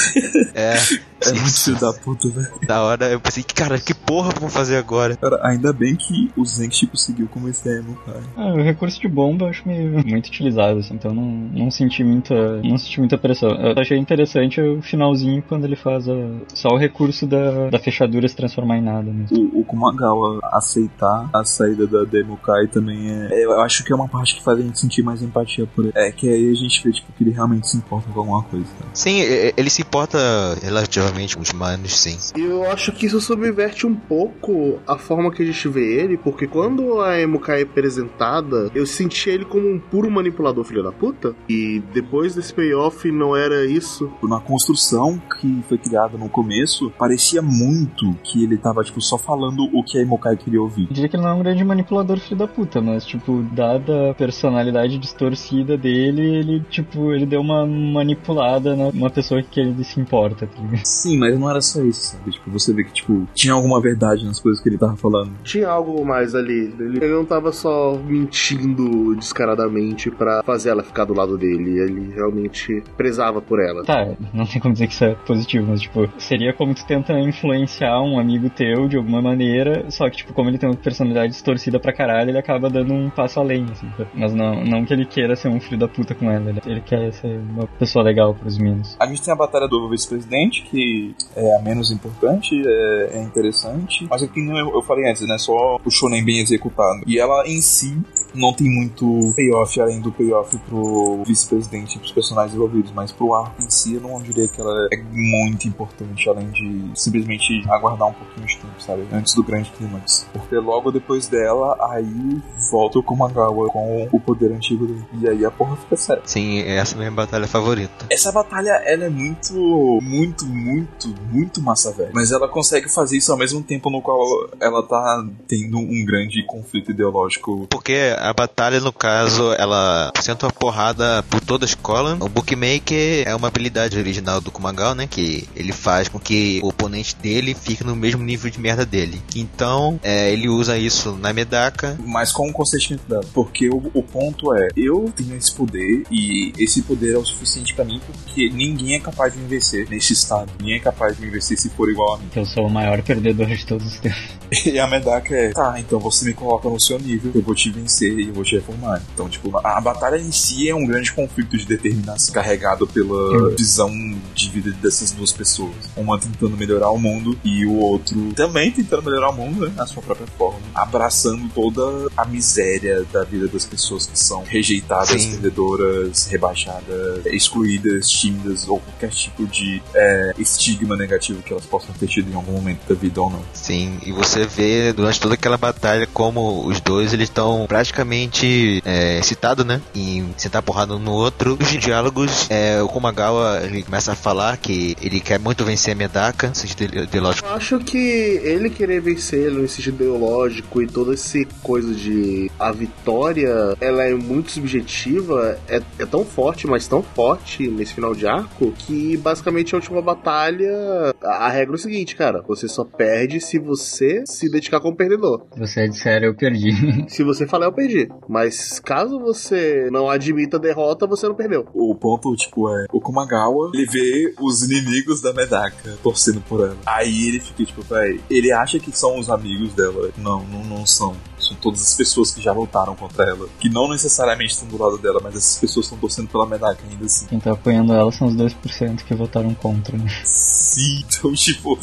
É, é muito filho da puta, velho. Da hora eu pensei, cara, que porra vamos fazer agora? Cara, ainda bem que o Zenchi conseguiu como esse emo, cara. Ah, o recurso de bomba eu acho meio muito utilizado, assim, então não, não senti muita. Não senti muita pressão. Eu achei interessante o finalzinho quando ele faz a, só o recurso da, da fechadura se transformar em nada mesmo. O, o Kumagawa aceitar a saída da Demokai também é, é. Eu acho que é uma parte que faz a gente sentir mais empatia por ele. É que aí a gente vê, tipo, que ele realmente se importa com alguma coisa, tá? Sim, ele se importa relativamente com os manos, sim. Eu acho que isso subverte um pouco a forma que a gente vê ele, porque quando a Emukai é apresentada, eu senti ele como um puro manipulador, filho da puta. E depois desse payoff não era isso. Na construção que foi criada no começo, parecia muito que ele tava, tipo, só falando o que a Emukai queria ouvir. Eu diria que ele não é um grande manipulador, filho da puta, mas, tipo, dada a personalidade distorcida dele, ele, tipo, ele deu uma manipulada numa pessoa que ele se importa. Sim, mas não era só isso, sabe? Tipo, você vê que, tipo, tinha alguma verdade nas coisas que ele tava falando. Tinha algo mais ali. Ele não tava só mentindo descaradamente pra fazer ela ficar do lado dele. Ele realmente prezava por ela. Tá, não tem como dizer que isso é positivo, mas, tipo, seria como tu tenta influenciar um amigo teu de alguma maneira, só que, tipo, como ele tem uma personalidade distorcida pra caralho, ele acaba dando um passo além, assim. Mas não, não que ele queira ser um filho da puta com ela. Ele quer ser uma pessoa legal pros meninos. A gente tem a batalha do vice-presidente, que é a menos importante, é, é interessante, mas aqui eu, eu falei antes, né, só o shonen bem executado. E ela em si não tem muito payoff, além do payoff pro vice-presidente e pros personagens envolvidos, mas pro arco em si eu não diria que ela é muito importante, além de simplesmente aguardar um pouquinho de tempo, sabe, antes do grande clímax, porque logo depois dela, aí volta o Kumagawa com o poder antigo dele, e aí a porra fica séria. Sim, essa é a minha batalha favorita. Essa batalha, ela é muito, muito, muito, muito massa, velho, mas ela consegue fazer isso ao mesmo tempo no qual ela tá tendo um grande conflito ideológico. Porque a batalha, no caso, ela senta uma porrada por toda a escola. O Bookmaker é uma habilidade original do Kumagawa, né, que ele faz com que o oponente dele fique no mesmo nível de merda dele. Então, é, ele usa isso na Medaka. Mas com o consentimento dela, porque o, o ponto é, eu tenho esse poder e esse poder é o suficiente pra mim, porque ninguém é capaz de me vencer neste estado. Ninguém é capaz de me vencer se for igual a mim. Eu sou o maior perdedor de todos os tempos. E a Medaka é, tá, então você me coloca no seu nível, eu vou te vencer. e vou te reformar. Então, tipo, a, a batalha em si é um grande conflito de determinação carregado pela visão de vida dessas duas pessoas. Uma tentando melhorar o mundo e o outro também tentando melhorar o mundo, né, na sua própria forma, abraçando toda a miséria da vida das pessoas que são rejeitadas, vendedoras, rebaixadas, excluídas, tímidas ou qualquer tipo de é, estigma negativo que elas possam ter tido em algum momento da vida ou não. Sim, e você vê durante toda aquela batalha como os dois eles estão praticamente é, citados, né, em sentar porrada um no outro. Os diálogos, é, o Komagawa ele começa a falar que ele quer muito vencer a Medaka no sentido ideológico. Eu acho que ele querer vencer no sentido ideológico e toda essa coisa de a vitória, ela é muito subjetiva, é, é tão forte, mas tão forte nesse final de arco que basicamente a última batalha, a, a regra é o seguinte, cara, você só perde se você se dedicar como perdedor. Se você disser eu perdi. Se você falar eu perdi, mas caso você não admita a derrota, você não perdeu. O ponto, tipo, é o Komagawa, ele vê os inimigos da Medaka torcendo por ela. Aí ele fica, tipo, véi, ele acha que são os amigos dela. Não, não, não são. São todas as pessoas que já lutaram contra ela, que não necessariamente estão do lado dela, mas essas pessoas estão torcendo pela Medaka ainda assim. Quem tá apoiando ela são os dois por cento que votaram contra, né? Sim, então tipo,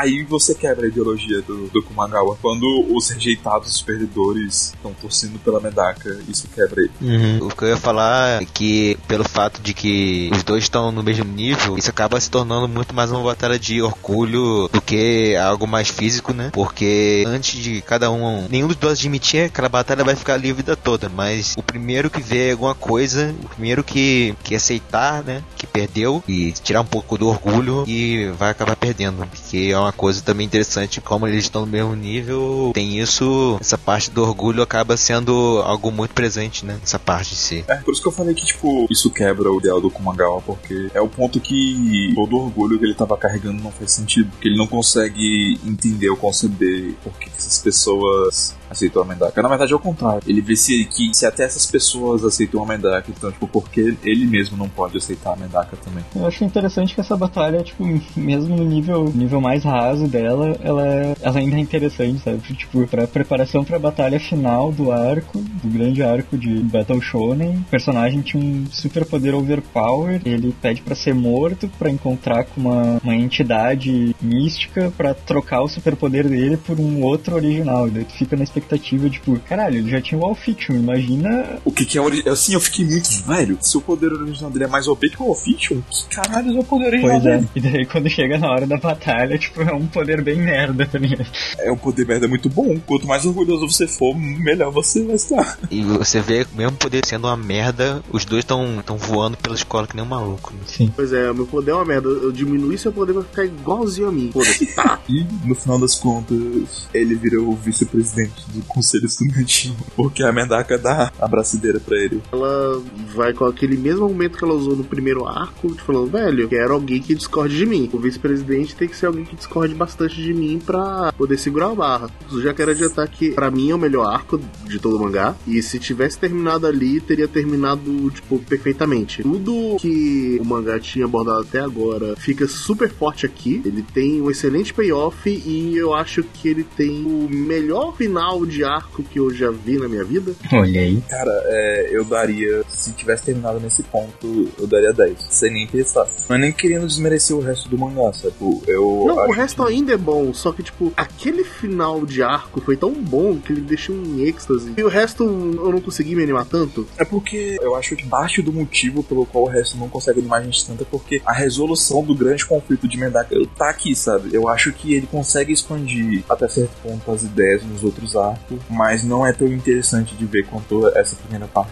aí você quebra a ideologia do, do Komagawa, quando os rejeitados, os perdedores estão torcendo pela Medaka, isso quebra ele. Uhum. O que eu ia falar é que pelo fato de que os dois estão no mesmo nível, isso acaba se tornando muito mais uma batalha de orgulho do que algo mais físico, né? Porque antes de cada um, nenhum dos dois admitir, aquela batalha vai ficar ali a vida toda, mas o primeiro que vê alguma coisa, o primeiro que, que aceitar, né, que perdeu e tirar um pouco do orgulho, e vai acabar perdendo, que é uma coisa também interessante, como eles estão no mesmo nível, tem isso, essa parte do orgulho acaba sendo algo muito presente, né, essa parte de si. É, por isso que eu falei que, tipo, isso quebra o ideal do Komagawa, porque é o ponto que todo o orgulho que ele tava carregando não faz sentido, porque ele não consegue entender ou conceber por que essas pessoas aceitam a Medaka. Na verdade é o contrário. Ele vê se, que se até essas pessoas aceitam a Medaka, então, tipo, porque ele mesmo não pode aceitar a Medaka também. Eu acho interessante que essa batalha, tipo, mesmo no nível, nível mais raso dela, ela, é, ela ainda é interessante, sabe? Tipo, pra preparação pra batalha final do arco, do grande arco de Battle Shonen, o personagem tinha um super poder overpower, ele pede pra ser morto, pra encontrar com uma, uma entidade mística, pra trocar o super poder dele por um outro original, e daí tu fica na expectativa, tipo, caralho, ele já tinha o All Fiction, imagina... O que que é original? Assim, eu fiquei muito, velho, se o poder original dele é mais O P que o All Fiction, que caralho é o poder original pois dele? É. E daí quando chega na hora da batalha, tipo, é um poder bem merda, tá ligado? É um poder merda muito bom, quanto mais orgulhoso você for, melhor você vai estar. E você vê, mesmo poder sendo uma merda, os dois estão voando pela escola que nem um maluco. Né? Sim. Pois é, meu poder é uma merda, eu diminuí seu poder pra ficar igualzinho a mim. Foda-se, tá. E, no final das contas, ele virou o vice-presidente do conselho estudantil, porque a Medaka dá a braçadeira pra ele. Ela vai com aquele mesmo argumento que ela usou no primeiro arco, te falando, velho, quero alguém que discorde de mim. O vice-presidente tem que ser alguém que discorde bastante de mim pra poder segurar a barra. Já quero adiantar que pra mim é o melhor arco de todo o mangá, e se tivesse terminado ali, teria terminado, tipo, perfeitamente. Tudo que o mangá tinha abordado até agora fica super forte aqui, ele tem um excelente payoff, e eu acho que ele tem o melhor final de arco que eu já vi na minha vida. Olha aí. Cara, é, eu daria, se tivesse terminado nesse ponto, eu daria dez, sem nem pensar. Mas nem querendo desmerecer o resto do mangá, sabe? Eu Não, o resto que... ainda é bom, só que, tipo, aquele final de arco foi tão bom que ele deixou um êxtase. E o resto eu não consegui me animar tanto. É porque eu acho que parte do motivo pelo qual o resto não consegue animar a gente tanto é porque a resolução do grande conflito de Medaka tá aqui, sabe? Eu acho que ele consegue expandir até certo ponto as ideias nos outros arcos, mas não é tão interessante de ver quanto essa primeira parte.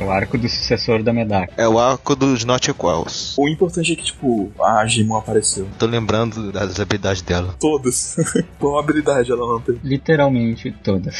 O arco do sucessor da Medaka. É o arco dos Not Equals. O importante é que, tipo, a Jimon apareceu. Tô lembrando das habilidades dela. Todas. Qual habilidade ela não tem? Literalmente todas.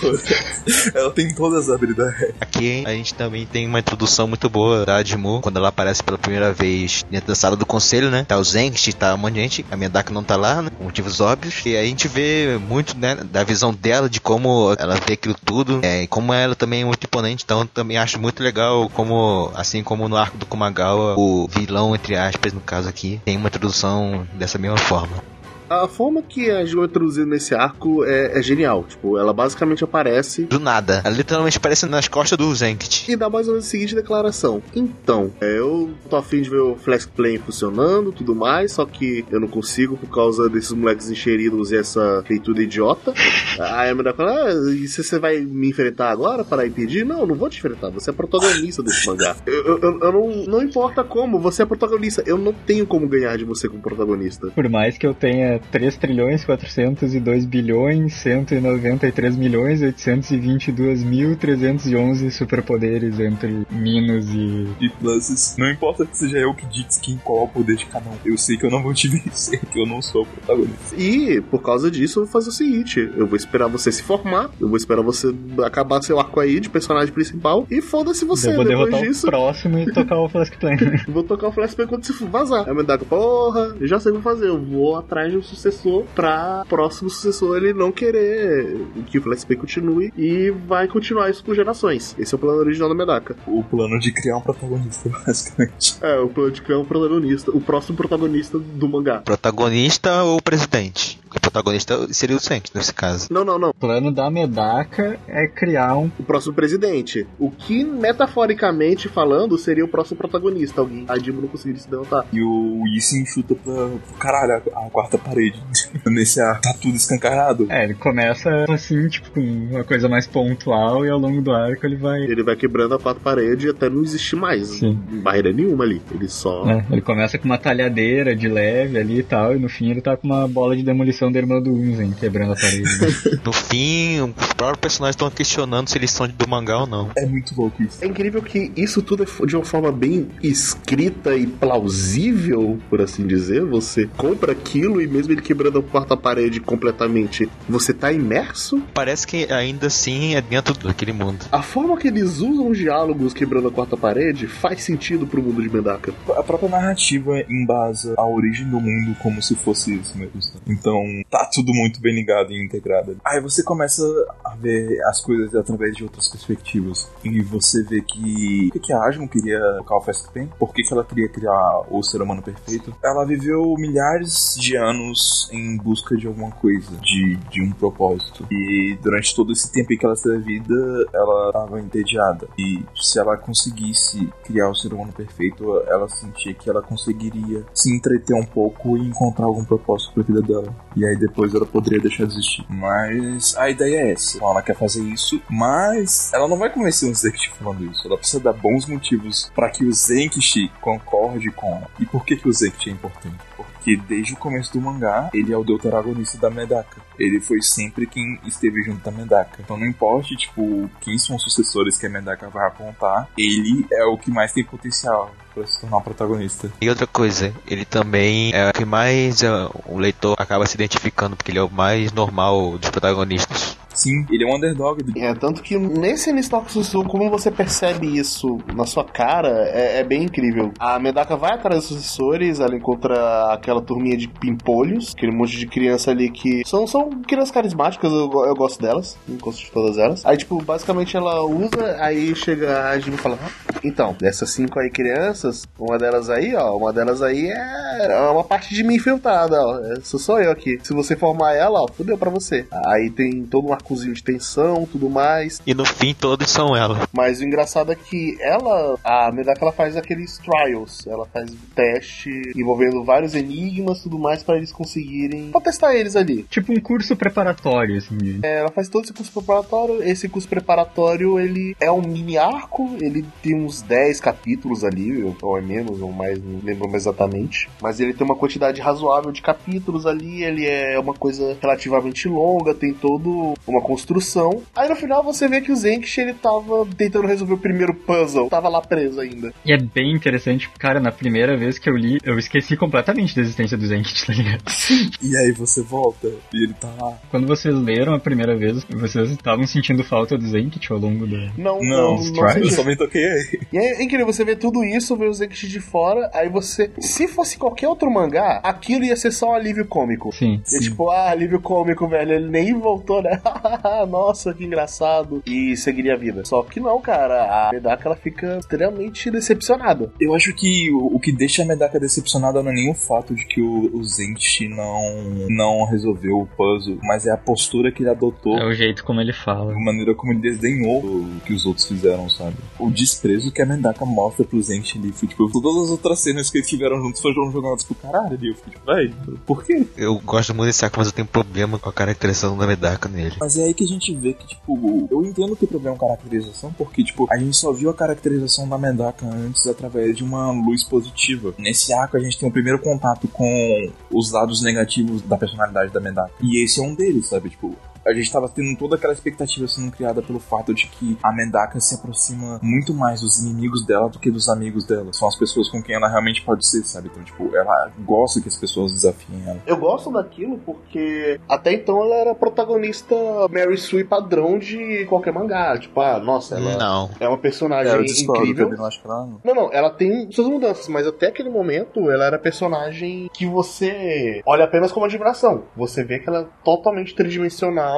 todas. Ela tem todas as habilidades. Aqui a gente também tem uma introdução muito boa da Admu, quando ela aparece pela primeira vez dentro da sala do conselho, né? Tá o Zenkt, tá um monte de gente. A Medaka não tá lá, né? Por motivos óbvios. E aí a gente vê muito, né, da visão dela, de como ela vê aquilo tudo. É, e como ela também é muito imponente. Então também acho muito legal como, assim como no arco do Kumagawa, o vilão, entre aspas, no caso aqui, tem uma introdução dessa mesma forma. A forma que a Ju é introduzida nesse arco é, é genial. Tipo, ela basicamente aparece... do nada. Ela literalmente aparece nas costas do Zenkt. E dá mais ou menos a seguinte declaração. Então, é, eu tô afim de ver o Flex Play funcionando e tudo mais, só que eu não consigo por causa desses moleques encheridos e essa leitura idiota. Aí a mulher fala, ah, e você vai me enfrentar agora para impedir? Não, eu não vou te enfrentar. Você é protagonista desse mangá. Eu, eu, eu não, não importa como, você é protagonista. Eu não tenho como ganhar de você como protagonista. Por mais que eu tenha... três trilhões, quatrocentos e dois bilhões, cento e noventa e três milhões, oitocentos e vinte e dois mil, trezentos e onze superpoderes entre Minos e... e lances. Não importa que seja eu que disse qual é o poder de cada um. Eu sei que eu não vou te vencer, que eu não sou o protagonista. E, por causa disso, eu vou fazer o seguinte. Eu vou esperar você se formar, eu vou esperar você acabar seu arco aí de personagem principal e foda-se você. Eu vou depois derrotar disso, o próximo e tocar o Flashpoint. Vou tocar o Flashpoint quando se vazar. Aí me dá, porra, eu já sei o que fazer. Eu vou atrás de um sucessor pra próximo sucessor ele não querer que o Flash Play continue e vai continuar isso por gerações. Esse é o plano original da Medaka. O plano de criar um protagonista, basicamente. É, o plano de criar um protagonista. O próximo protagonista do mangá. Protagonista ou presidente? O protagonista seria o Senki, nesse caso. Não, não, não. O plano da Medaka é criar um... o próximo presidente. O que, metaforicamente falando, seria o próximo protagonista. Alguém, a Jimbo não conseguiria se derrotar. E o Isin chuta pra... caralho, a quarta parede. Nesse arco, tá tudo escancarado. É, ele começa assim, tipo, com uma coisa mais pontual e ao longo do arco ele vai... ele vai quebrando a quarta parede até não existir mais. Sim. Barreira nenhuma ali. Ele só... é, ele começa com uma talhadeira de leve ali e tal, e no fim ele tá com uma bola de demolição da irmã do Unzen, quebrando a parede. No fim, os próprios personagens estão questionando se eles são do mangá ou não. É muito louco isso. É incrível que isso tudo é de uma forma bem escrita e plausível, por assim dizer. Você compra aquilo e mesmo ele quebrando a quarta parede completamente, você tá imerso? Parece que ainda assim é dentro daquele mundo. A forma que eles usam os diálogos quebrando a quarta parede faz sentido pro mundo de Medaka. A própria narrativa embasa a origem do mundo como se fosse isso mesmo. Então, tá tudo muito bem ligado e integrado. Aí você começa a ver as coisas através de outras perspectivas. E você vê que... por que a Ajum queria tocar o Fast Pen? Por que ela queria criar o ser humano perfeito? Ela viveu milhares de anos em busca de alguma coisa, de, de um propósito. E durante todo esse tempo em que ela teve vida, ela tava entediada. E se ela conseguisse criar o ser humano perfeito, ela sentia que ela conseguiria se entreter um pouco e encontrar algum propósito pra vida dela. E aí depois ela poderia deixar de existir. Mas a ideia é essa. Ela quer fazer isso, mas ela não vai convencer o Zenkichi falando isso. Ela precisa dar bons motivos pra que o Zenkichi concorde com ela. E por que, que o Zenkichi é importante? Porque desde o começo do mangá, ele é o deuteragonista da Medaka. Ele foi sempre quem esteve junto da Medaka. Então não importa, tipo, quem são os sucessores que a Medaka vai apontar, ele é o que mais tem potencial pra se tornar protagonista. E outra coisa, ele também é o que mais uh, o leitor acaba se identificando, porque ele é o mais normal dos protagonistas. Sim, ele é um underdog. É, tanto que nesse Nistok Sussu, como você percebe isso na sua cara, é, é bem incrível. A Medaka vai atrás dos sucessores, ela encontra aquela turminha de pimpolhos, aquele monte de criança ali que são, são crianças carismáticas, eu, eu gosto delas, eu gosto de todas elas. Aí, tipo, basicamente ela usa, aí chega a Jimmy e fala, ah, então, dessas cinco aí crianças, uma delas aí, ó, uma delas aí é uma parte de mim infiltrada, ó, essa sou eu aqui. Se você formar ela, ó, fudeu pra você. Aí tem todo uma cozinha de tensão, tudo mais. E no fim, todos são ela. Mas o engraçado é que ela, a Medaka, ela faz aqueles trials. Ela faz um teste envolvendo vários enigmas, tudo mais, pra eles conseguirem... pra testar eles ali. Tipo um curso preparatório, assim. É, ela faz todo esse curso preparatório. Esse curso preparatório, ele é um mini arco. Ele tem uns dez capítulos ali, ou é menos, ou mais, não lembro exatamente. Mas ele tem uma quantidade razoável de capítulos ali. Ele é uma coisa relativamente longa. Tem todo... uma uma construção. Aí no final você vê que o Zenkichi, ele tava tentando resolver o primeiro puzzle, tava lá preso ainda. E é bem interessante, cara, na primeira vez que eu li, eu esqueci completamente da existência do Zenkichi, tá ligado? E aí você volta e ele tá lá. Quando vocês leram a primeira vez, vocês estavam sentindo falta do Zenkichi ao longo do... Não, não, não, não eu só me toquei aí. E é incrível, você vê tudo isso, vê o Zenkichi de fora, aí você... Se fosse qualquer outro mangá, aquilo ia ser só um alívio cômico. Sim. E sim. Tipo, ah, alívio cômico, velho, ele nem voltou, né? Nossa, que engraçado. E seguiria a vida. Só que não, cara, a Medaka, ela fica extremamente decepcionada. Eu acho que o, o que deixa a Medaka decepcionada não é nem o fato de que o, o Zenkichi não, não resolveu o puzzle, mas é a postura que ele adotou. É o jeito como ele fala. A maneira como ele desdenhou o que os outros fizeram, sabe? O desprezo que a Medaka mostra pro Zenkichi ali. Tipo, todas as outras cenas que eles tiveram juntos foram jogadas pro caralho ali. Eu fiquei tipo, véi, por quê? Eu gosto muito desse arco, mas eu tenho problema com a caracterização da Medaka nele. Mas é aí que a gente vê que, tipo, eu entendo que o problema é a caracterização, porque, tipo, a gente só viu a caracterização da Medaka antes através de uma luz positiva. Nesse arco a gente tem o primeiro contato com os lados negativos da personalidade da Medaka. E esse é um deles, sabe? Tipo, a gente tava tendo toda aquela expectativa sendo criada pelo fato de que a Medaka se aproxima muito mais dos inimigos dela do que dos amigos dela. São as pessoas com quem ela realmente pode ser, sabe? Então, tipo, ela gosta que as pessoas desafiem ela. Eu gosto daquilo porque até então ela era protagonista Mary Sue padrão de qualquer mangá. Tipo, ah, nossa, ela não. é uma personagem eu discordo, incrível. Eu acho que ela não. não, não, ela tem suas mudanças, mas até aquele momento ela era personagem que você olha apenas como admiração. Você vê que ela é totalmente tridimensional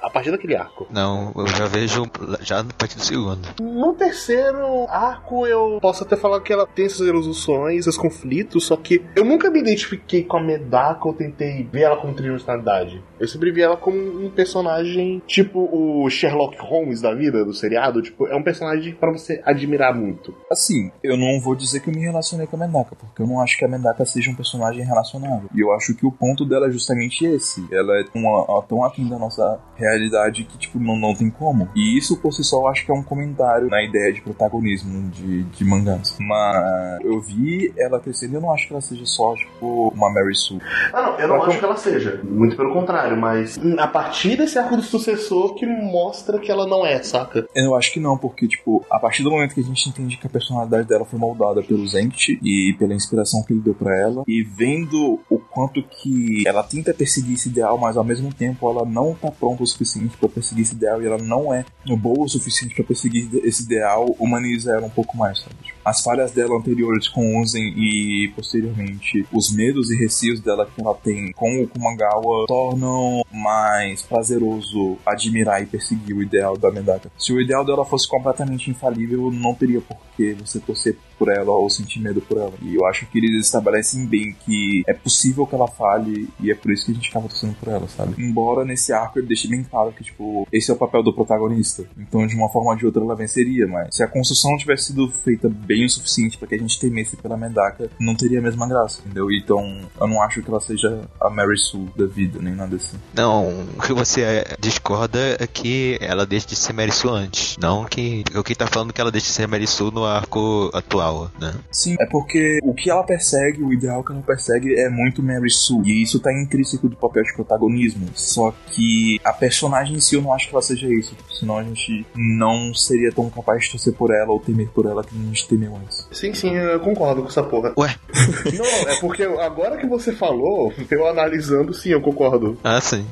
a partir daquele arco. Não, eu já vejo já a partir do segundo. No terceiro arco eu posso até falar que ela tem essas ilusões, esses conflitos, só que eu nunca me identifiquei com a Medaka ou tentei ver ela como tridimensionalidade. Eu sempre vi ela como um personagem tipo o Sherlock Holmes da vida, do seriado, tipo, é um personagem pra você admirar muito. Assim, eu não vou dizer que eu me relacionei com a Medaka, porque eu não acho que a Medaka seja um personagem relacionável. E eu acho que o ponto dela é justamente esse. Ela é uma, uma tão afim da nossa realidade que, tipo, não, não tem como. E isso, por si só, eu acho que é um comentário na ideia de protagonismo de, de mangás. Mas eu vi ela crescendo e eu não acho que ela seja só, tipo, uma Mary Sue. Ah, não, eu não ela acho com... que ela seja. Muito pelo contrário, mas a partir desse arco do sucessor que mostra que ela não é, saca? Eu acho que não, porque, tipo, a partir do momento que a gente entende que a personalidade dela foi moldada pelo Zenkichi e pela inspiração que ele deu pra ela, e vendo o quanto que ela tenta perseguir esse ideal, mas ao mesmo tempo ela não tá pronta o suficiente pra perseguir esse ideal e ela não é boa o suficiente pra perseguir esse ideal, humaniza ela um pouco mais, sabe? As falhas dela anteriores com o Ozen e posteriormente os medos e receios dela que ela tem com o Kumagawa tornam mais prazeroso admirar e perseguir o ideal da Medaka. Se o ideal dela fosse completamente infalível, não teria por que você torcer por ela ou sentir medo por ela. E eu acho que eles estabelecem bem que é possível que ela falhe e é por isso que a gente acaba torcendo por ela, sabe? Embora nesse arco ele deixe bem claro que, tipo, esse é o papel do protagonista. Então, de uma forma ou de outra, ela venceria, mas se a construção tivesse sido feita bem o suficiente pra que a gente temesse pela Medaka, não teria a mesma graça, entendeu? Então, eu não acho que ela seja a Mary Sue da vida, nem nada assim. Não, o que você discorda é que ela deixe de ser Mary Sue antes. Não que... O que tá falando que ela deixe de ser Mary Sue no arco atual, né? Sim, é porque o que ela persegue, o ideal que ela persegue é muito Mary Sue. E isso tá intrínseco do papel de protagonismo. Só que a personagem em si, eu não acho que ela seja isso. Senão a gente não seria tão capaz de torcer por ela ou temer por ela que a gente temeu antes. Sim, sim, eu concordo com essa porra. Ué? Não, é porque agora que você falou, eu analisando, sim, eu concordo. Ah, sim.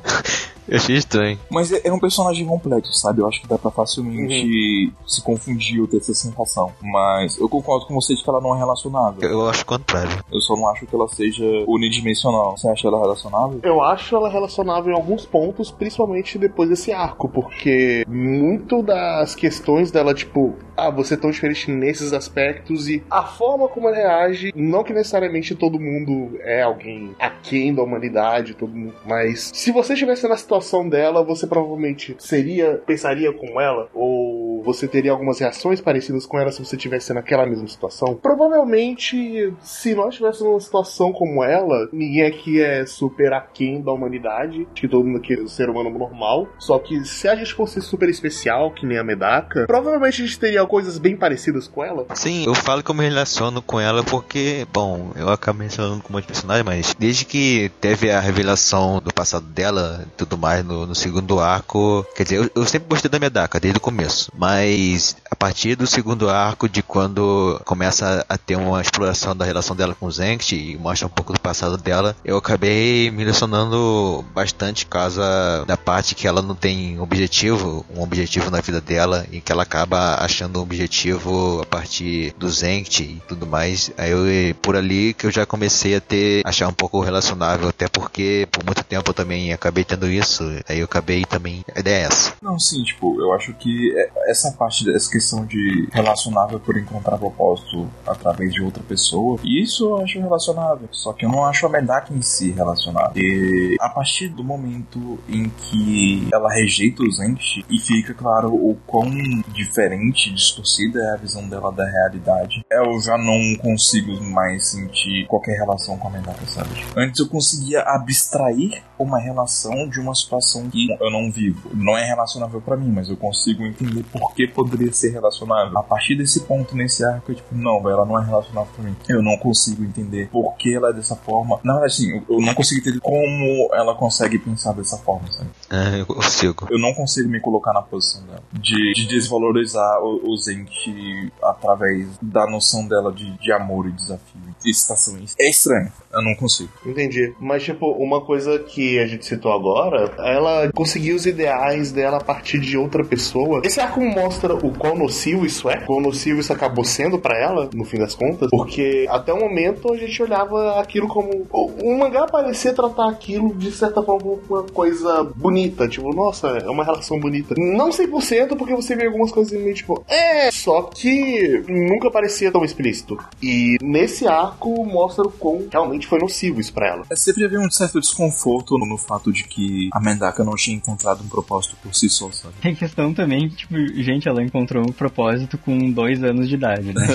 Eu achei estranho. Mas é um personagem complexo, sabe? Eu acho que dá pra facilmente uhum. se confundir ou ter essa sensação. Mas eu concordo com você de que ela não é relacionável. Eu acho o contrário. Eu só não acho que ela seja unidimensional. Você acha ela relacionável? Eu acho ela relacionável em alguns pontos, principalmente depois desse arco, porque muito das questões dela, tipo, ah, você é tão diferente nesses aspectos e a forma como ela reage, não que necessariamente todo mundo é alguém aquém da humanidade, todo mundo, mas se você estivesse na situação dela, você provavelmente seria, pensaria como ela, ou ou você teria algumas reações parecidas com ela se você estivesse naquela mesma situação? Provavelmente, se nós tivéssemos uma situação como ela, ninguém aqui é super aquém da humanidade, acho que todo mundo aqui é um ser humano normal, só que se a gente fosse super especial, que nem a Medaka, provavelmente a gente teria coisas bem parecidas com ela. Sim, eu falo que eu me relaciono com ela porque, bom, eu acabo me relacionando com um monte de personagem, mas desde que teve a revelação do passado dela e tudo mais no, no segundo arco, quer dizer, eu, eu sempre gostei da Medaka desde o começo, mas a partir do segundo arco, de quando começa a ter uma exploração da relação dela com o Zenkt e mostra um pouco do passado dela, eu acabei me relacionando bastante com a da parte que ela não tem objetivo, um objetivo na vida dela e que ela acaba achando um objetivo a partir do Zenkt e tudo mais. Aí eu, por ali que eu já comecei a ter, achar um pouco relacionável, até porque por muito tempo eu também acabei tendo isso, aí eu acabei também, a ideia é essa. Não, sim, tipo, eu acho que essa parte dessa questão de relacionável por encontrar propósito através de outra pessoa, isso eu acho relacionável, só que eu não acho a Medaka em si relacionável, e a partir do momento em que ela rejeita o Zenkt e fica claro o quão diferente, distorcida é a visão dela da realidade, eu já não consigo mais sentir qualquer relação com a Medaka, sabe? Antes eu conseguia abstrair uma relação de uma situação que eu não vivo, não é relacionável pra mim, mas eu consigo entender por que poderia ser relacionável. A partir desse ponto, nesse arco, eu tipo, não, ela não é relacionável pra mim, eu não consigo entender por que ela é dessa forma, na verdade sim, eu não consigo entender como ela consegue pensar dessa forma, sabe? É, eu consigo. Eu não consigo me colocar na posição dela, de, de desvalorizar o, o Zenki através da noção dela de, de amor e desafio, de excitação. É estranho, eu não consigo. Entendi, mas tipo, uma coisa que a gente citou agora, ela conseguiu os ideais dela a partir de outra pessoa. Esse arco mostra o quão nocivo isso é, quão nocivo isso acabou sendo pra ela, no fim das contas, porque até o momento a gente olhava aquilo como... O, o mangá parecia tratar aquilo de certa forma como uma coisa bonita, tipo, nossa, é uma relação bonita. Não cem por cento, porque você vê algumas coisas meio tipo, é, só que nunca parecia tão explícito. E nesse arco mostra o quão realmente foi nocivo isso pra ela. Eu sempre havia um certo desconforto no fato de que a Medaka não tinha encontrado um propósito por si só, sabe? Tem questão também, tipo, gente, ela encontrou um propósito com dois anos de idade, né?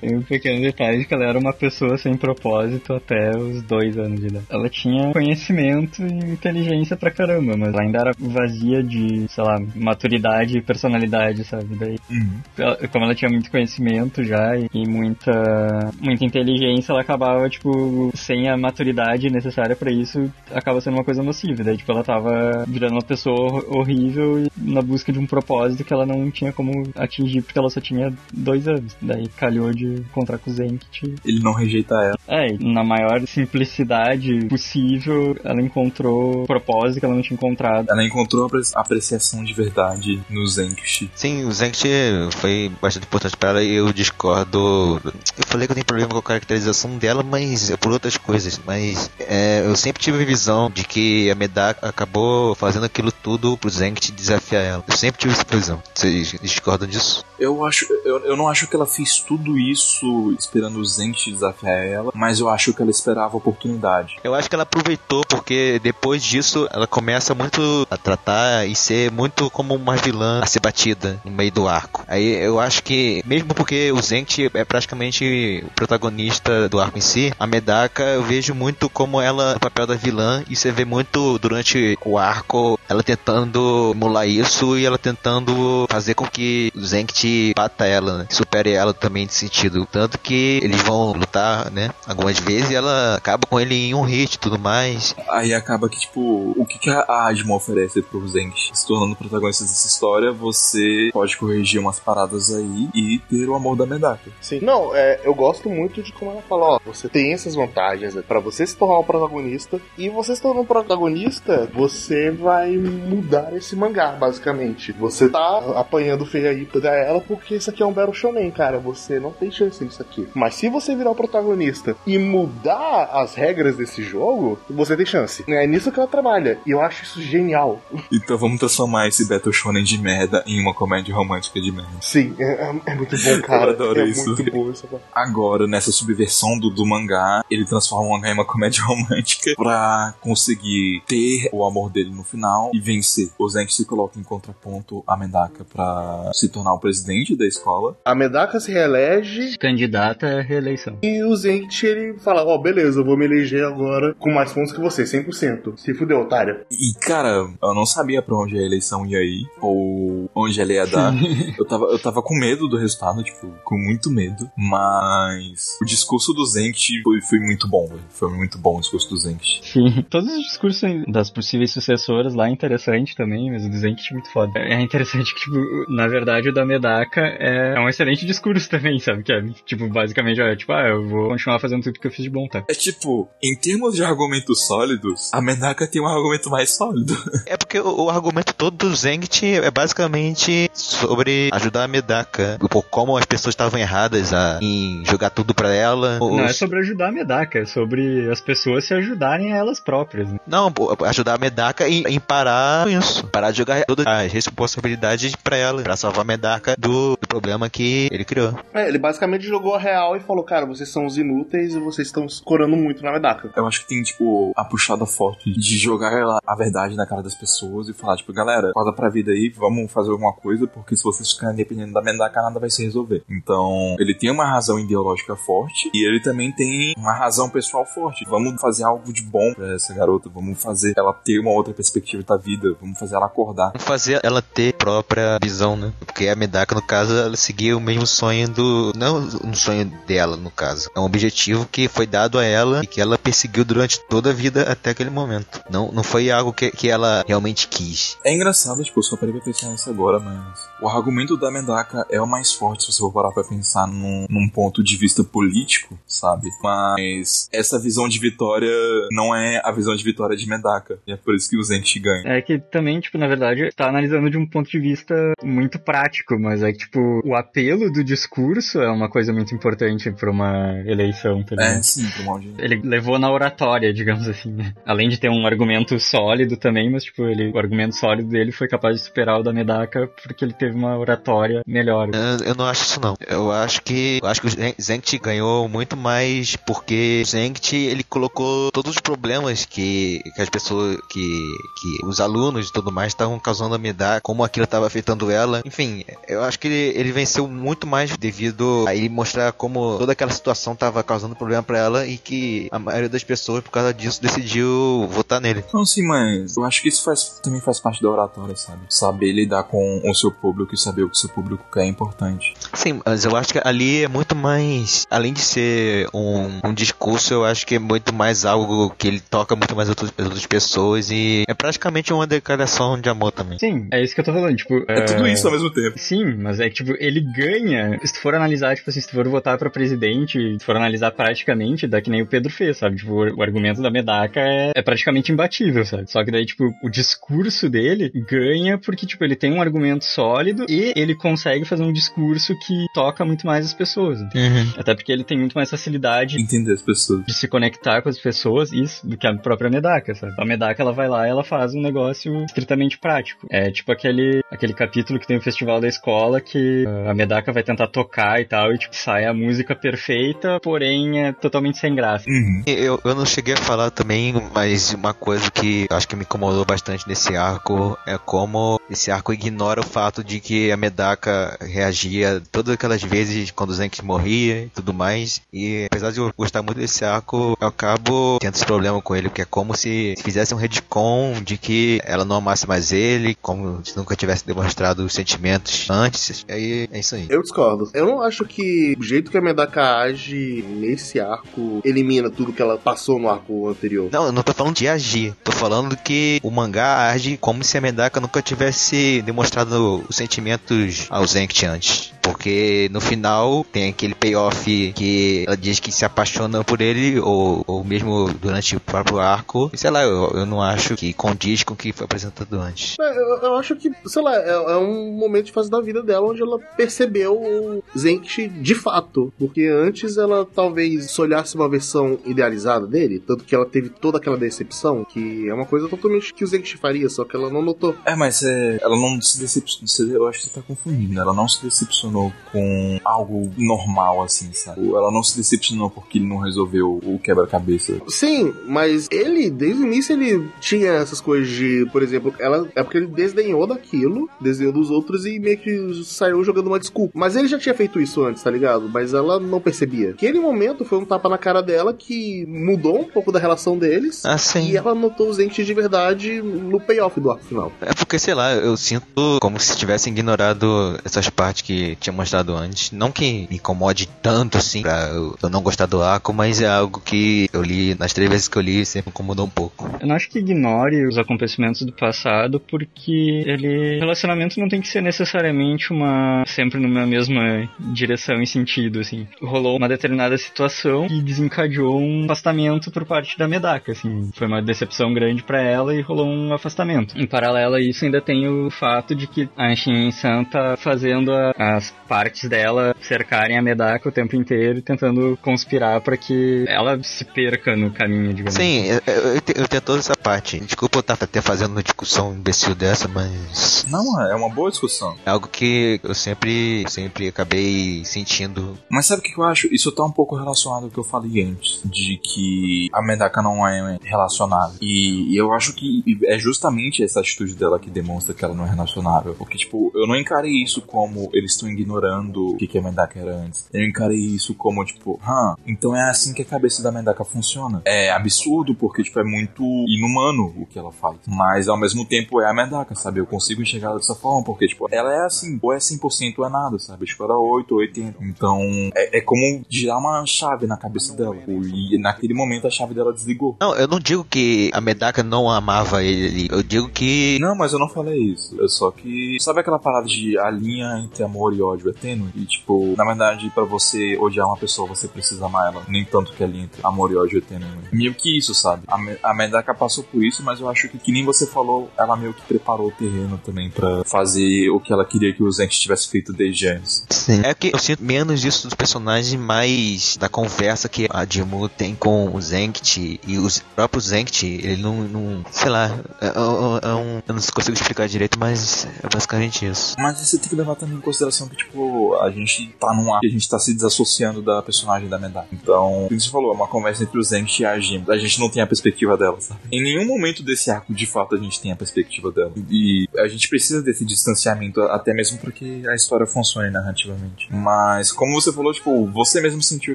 Tem um pequeno detalhe que ela era uma pessoa sem propósito até os dois anos de idade. Ela tinha conhecimento e inteligência pra caramba, mas ela ainda era vazia de, sei lá, maturidade e personalidade, sabe? Daí, uhum. ela, como ela tinha muito conhecimento já e, e muita, muita inteligência, ela acabava, tipo, sem a maturidade necessária pra isso, acaba sendo uma coisa nociva. Daí, tipo, ela tava virando uma pessoa horrível e na busca de um propósito que ela não tinha como atingir porque ela só tinha dois anos. Daí, calhou de encontrar com o Zenkt. Ele não rejeita ela. É, na maior simplicidade possível, ela encontrou o propósito que ela não tinha encontrado. Ela encontrou a apreciação de verdade no Zenkt. Sim, o Zenkt foi bastante importante para ela e eu discordo. Eu falei que eu tenho problema com a caracterização dela, mas é por outras coisas. Mas é, eu sempre tive a visão de que a Medaka acabou fazendo aquilo tudo pro Zenkt desafiar ela. Eu sempre tive essa visão. Vocês discordam disso? Eu acho, eu, eu não acho que ela fez tudo isso esperando o Zenkt desafiar ela, mas eu acho que ela esperava a oportunidade. Eu acho que ela aproveitou, porque depois disso ela começa muito a tratar e ser muito como uma vilã a ser batida no meio do arco. Aí eu acho que, mesmo porque o Zenkt é praticamente o protagonista do arco em si, a Medaka eu vejo muito como ela, o papel da vilã, e você vê muito durante o arco ela tentando emular isso e ela tentando fazer com que o Zenkt bata ela, né? Supere ela também nesse sentido, tanto que eles vão lutar, né, algumas vezes e ela acaba com ele em um hit e tudo mais. Aí acaba que, tipo, o que, que a Asma oferece pro Zenkt? Se tornando protagonista dessa história, você pode corrigir umas paradas aí e ter o amor da Medaka. Sim. Não, é, eu gosto muito de como ela fala, ó, você tem essas vantagens, né, pra você se tornar um protagonista, e você se tornando um protagonista, você vai mudar esse mangá, basicamente. Você tá apanhando feio aí pra ela, porque isso aqui é um Battle Shonen, cara, você não tem adjacente isso aqui. Mas se você virar o protagonista e mudar as regras desse jogo, você tem chance. É nisso que ela trabalha. E eu acho isso genial. Então vamos transformar esse Battle Shonen de merda em uma comédia romântica de merda. Sim, é, é muito bom, cara. Eu adoro é isso. Muito bom isso. Agora, nessa subversão do, do mangá, ele transforma o mangá em uma comédia romântica pra conseguir ter o amor dele no final e vencer. O Zenki se coloca em contraponto a Medaka pra se tornar o presidente da escola. A Medaka se reelege. Candidata à reeleição. E o Zenki, ele fala, ó, oh, beleza, eu vou me eleger agora com mais pontos que você, cem por cento. Se fudeu, otário. E, cara, eu não sabia pra onde a eleição ia ir, ou onde ela ia dar. eu, tava, eu tava com medo do resultado, tipo, com muito medo. Mas o discurso do Zenki foi, foi muito bom, velho. Foi muito bom o discurso do Zenki. Sim. Todos os discursos das possíveis sucessoras lá é interessante também, mas o do Zenki é muito foda. É interessante que, tipo, na verdade, o da Medaka é um excelente discurso também, sabe? Que é, tipo, basicamente, é tipo, ah, eu vou continuar fazendo tudo que eu fiz de bom, tá? É tipo, em termos de argumentos sólidos, a Medaka tem um argumento mais sólido. É porque o, o argumento todo do Zenki é basicamente sobre ajudar a Medaka, por como as pessoas estavam erradas a, em jogar tudo pra ela. Os... Não, é sobre ajudar a Medaka, é sobre as pessoas se ajudarem a elas próprias. Né? Não, ajudar a Medaka em, em parar isso, parar de jogar todas as responsabilidades pra ela, pra salvar a Medaka do, do problema que ele criou. É, ele basicamente jogou a real e falou, cara, vocês são os inúteis e vocês estão escorando muito na Medaka. Eu acho que tem, tipo, a puxada forte de jogar a verdade na cara das pessoas e falar, tipo, galera, acorda pra vida aí, vamos fazer alguma coisa, porque se vocês ficarem dependendo da Medaka, nada vai se resolver. Então, ele tem uma razão ideológica forte e ele também tem uma razão pessoal forte. Vamos fazer algo de bom pra essa garota, vamos fazer ela ter uma outra perspectiva da vida, vamos fazer ela acordar. Vamos fazer ela ter própria visão, né? Porque a Medaka, no caso, ela seguia o mesmo sonho do... Não um sonho dela, no caso. É um objetivo que foi dado a ela e que ela perseguiu durante toda a vida até aquele momento. Não, não foi algo que, que ela realmente quis. É engraçado, tipo, eu só parei pra pensar nisso agora, mas... O argumento da Medaka é o mais forte se você for parar pra pensar num, num ponto de vista político, sabe? Mas essa visão de vitória não é a visão de vitória de Medaka. E é por isso que o Zenki ganha. É que também, tipo, na verdade, tá analisando de um ponto de vista muito prático, mas é que, tipo, o apelo do discurso é uma coisa muito importante pra uma eleição, tá ligado? É, sim, pra uma audiência. Ele levou na oratória, digamos assim, né? Além de ter um argumento sólido também, mas, tipo, ele, o argumento sólido dele foi capaz de superar o da Medaka porque ele teve uma oratória melhor. Eu, eu não acho isso, não. Eu acho que eu acho que o Zenki ganhou muito mais porque o Zenki, ele colocou todos os problemas que, que as pessoas, que, que os alunos e tudo mais estavam causando a Medaka, como aquilo estava afetando ela. Enfim, eu acho que ele, ele venceu muito mais devido a ele mostrar como toda aquela situação estava causando problema pra ela e que a maioria das pessoas, por causa disso, decidiu votar nele. Não, sim, mas eu acho que isso faz, também faz parte da oratória, sabe? Saber lidar com o seu público e saber o que o seu público quer é importante. Sim, mas eu acho que ali é muito mais, além de ser um, um discurso, eu acho que é muito mais algo que ele toca muito mais outras, outras pessoas e é praticamente uma declaração de amor também. Sim, é isso que eu tô falando, tipo... É, é... tudo isso ao mesmo tempo. Sim, mas é que, tipo, ele ganha, se tu for analisar, tipo assim, se tu for votar pra presidente, se for analisar praticamente, dá que nem o Pedro fez, sabe? Tipo, o argumento da Medaka é, é praticamente imbatível, sabe? Só que daí, tipo, o discurso dele ganha porque, tipo, ele tem um argumento sólido e ele consegue fazer um discurso que toca muito mais as pessoas. Uhum. Até porque ele tem muito mais facilidade... Entender as pessoas. De se conectar com as pessoas, isso, do que a própria Medaka, sabe? A Medaka, ela vai lá e ela faz um negócio estritamente prático. É tipo aquele, aquele capítulo que tem o festival da escola que a Medaka vai tentar tocar e tal, e tipo, sai a música perfeita, porém é totalmente sem graça. Uhum. Eu, eu não cheguei a falar também, mas uma coisa que acho que me incomodou bastante nesse arco é como esse arco ignora o fato de que a Medaka reagia todas aquelas vezes quando o Zenki morria e tudo mais, e apesar de eu gostar muito desse arco, eu acabo tendo esse problema com ele, porque é como se fizesse um retcon de que ela não amasse mais ele, como se nunca tivesse demonstrado os sentimentos antes, e aí é isso aí. Eu discordo. Eu não acho que o jeito que a Medaka age nesse arco elimina tudo que ela passou no arco anterior. Não, eu não tô falando de agir, tô falando que o mangá age como se a Medaka nunca tivesse demonstrado os sentimentos ao Zenki antes. porque no final tem aquele payoff que ela diz que se apaixona por ele, ou, ou mesmo durante o próprio arco, e sei lá, eu, eu não acho que condiz com o que foi apresentado antes. É, eu, eu acho que, sei lá, é, é um momento de fase da vida dela onde ela percebeu o Zenchi de fato, porque antes ela talvez só olhasse uma versão idealizada dele, tanto que ela teve toda aquela decepção, que é uma coisa totalmente que o Zenchi faria, só que ela não notou. É, mas é, ela não se decepcionou, eu acho que você tá confundindo, ela não se decepcionou com algo normal, assim, sabe? Ela não se decepcionou porque ele não resolveu o quebra-cabeça. Sim, mas ele, desde o início, ele tinha essas coisas de, por exemplo, ela, é porque ele desdenhou daquilo, desdenhou dos outros e meio que saiu jogando uma desculpa. Mas ele já tinha feito isso antes, tá ligado? Mas ela não percebia. Aquele momento foi um tapa na cara dela que mudou um pouco da relação deles. Ah, sim. E ela notou os entes de verdade no payoff do arco final. É porque, sei lá, eu sinto como se tivessem ignorado essas partes que tinha mostrado antes. Não que me incomode tanto, assim, pra eu não gostar do arco, mas é algo que eu li, nas três vezes que eu li, sempre incomodou um pouco. Eu não acho que ignore os acontecimentos do passado, porque ele... relacionamento não tem que ser necessariamente uma... sempre numa mesma direção e sentido, assim. Rolou uma determinada situação que desencadeou um afastamento por parte da Medaka, assim. Foi uma decepção grande pra ela e rolou um afastamento. Em paralelo a isso, ainda tem o fato de que a Shin-san tá fazendo a, as partes dela cercarem a Medaka o tempo inteiro, tentando conspirar pra que ela se perca no caminho, digamos. Sim, eu, eu, eu tenho toda essa parte. Desculpa eu estar até fazendo uma discussão imbecil dessa, mas... Não, é uma boa discussão. É algo que eu sempre, sempre acabei sentindo. Mas sabe o que eu acho? Isso tá um pouco relacionado ao que eu falei antes, de que a Medaka não é relacionável. E eu acho que é justamente essa atitude dela que demonstra que ela não é relacionável. Porque, tipo, eu não encarei isso como eles estão ignorando o que, que a Medaka era antes. Eu encarei isso como, tipo, hã, então é assim que a cabeça da Medaka funciona. É absurdo, porque, tipo, é muito inumano o que ela faz. Mas, ao mesmo tempo, é a Medaka, sabe? Eu consigo enxergar ela dessa forma, porque, tipo, ela é assim, ou é cem por cento ou é nada, sabe? Tipo, era oito ou oitenta. Então, é, é como girar uma chave na cabeça dela. E naquele momento a chave dela desligou. Não, eu não digo que a Medaka não amava ele. Eu digo que... Não, mas eu não falei isso. Eu só que... Sabe aquela parada de a linha entre amor e ódio é tênue? E, tipo, na verdade, pra você odiar uma pessoa, você precisa amar ela. Nem tanto que a linha entre amor e ódio é tênue. Meio que isso, sabe? A, Me- a Medaka passou por isso, mas eu acho que, que nem você falou, ela meio que preparou o terreno também pra fazer o que ela queria que o Zenchi tivesse feito desde antes. Sim. É que eu sinto menos isso dos personagens, mais da conversa que a Jimu tem com o Zenchi. E o próprio Zenchi, ele não, não... Sei lá, é, é, é um... Eu não consigo explicar direito, mas é basicamente isso. Mas você tem que levar também em consideração que, tipo, a gente tá num ar que a gente tá se desassociando da personagem da Medaka. Então, como você falou, é uma conversa entre o Zenchi e a Jimu. A gente não tem a perspectiva dela, sabe? Em nenhum momento desse arco, de fato, a gente tem a perspectiva dela. E a gente precisa desse distanciamento, até mesmo pra que a história funcione narrativamente. Mas, como você falou, tipo, você mesmo sentiu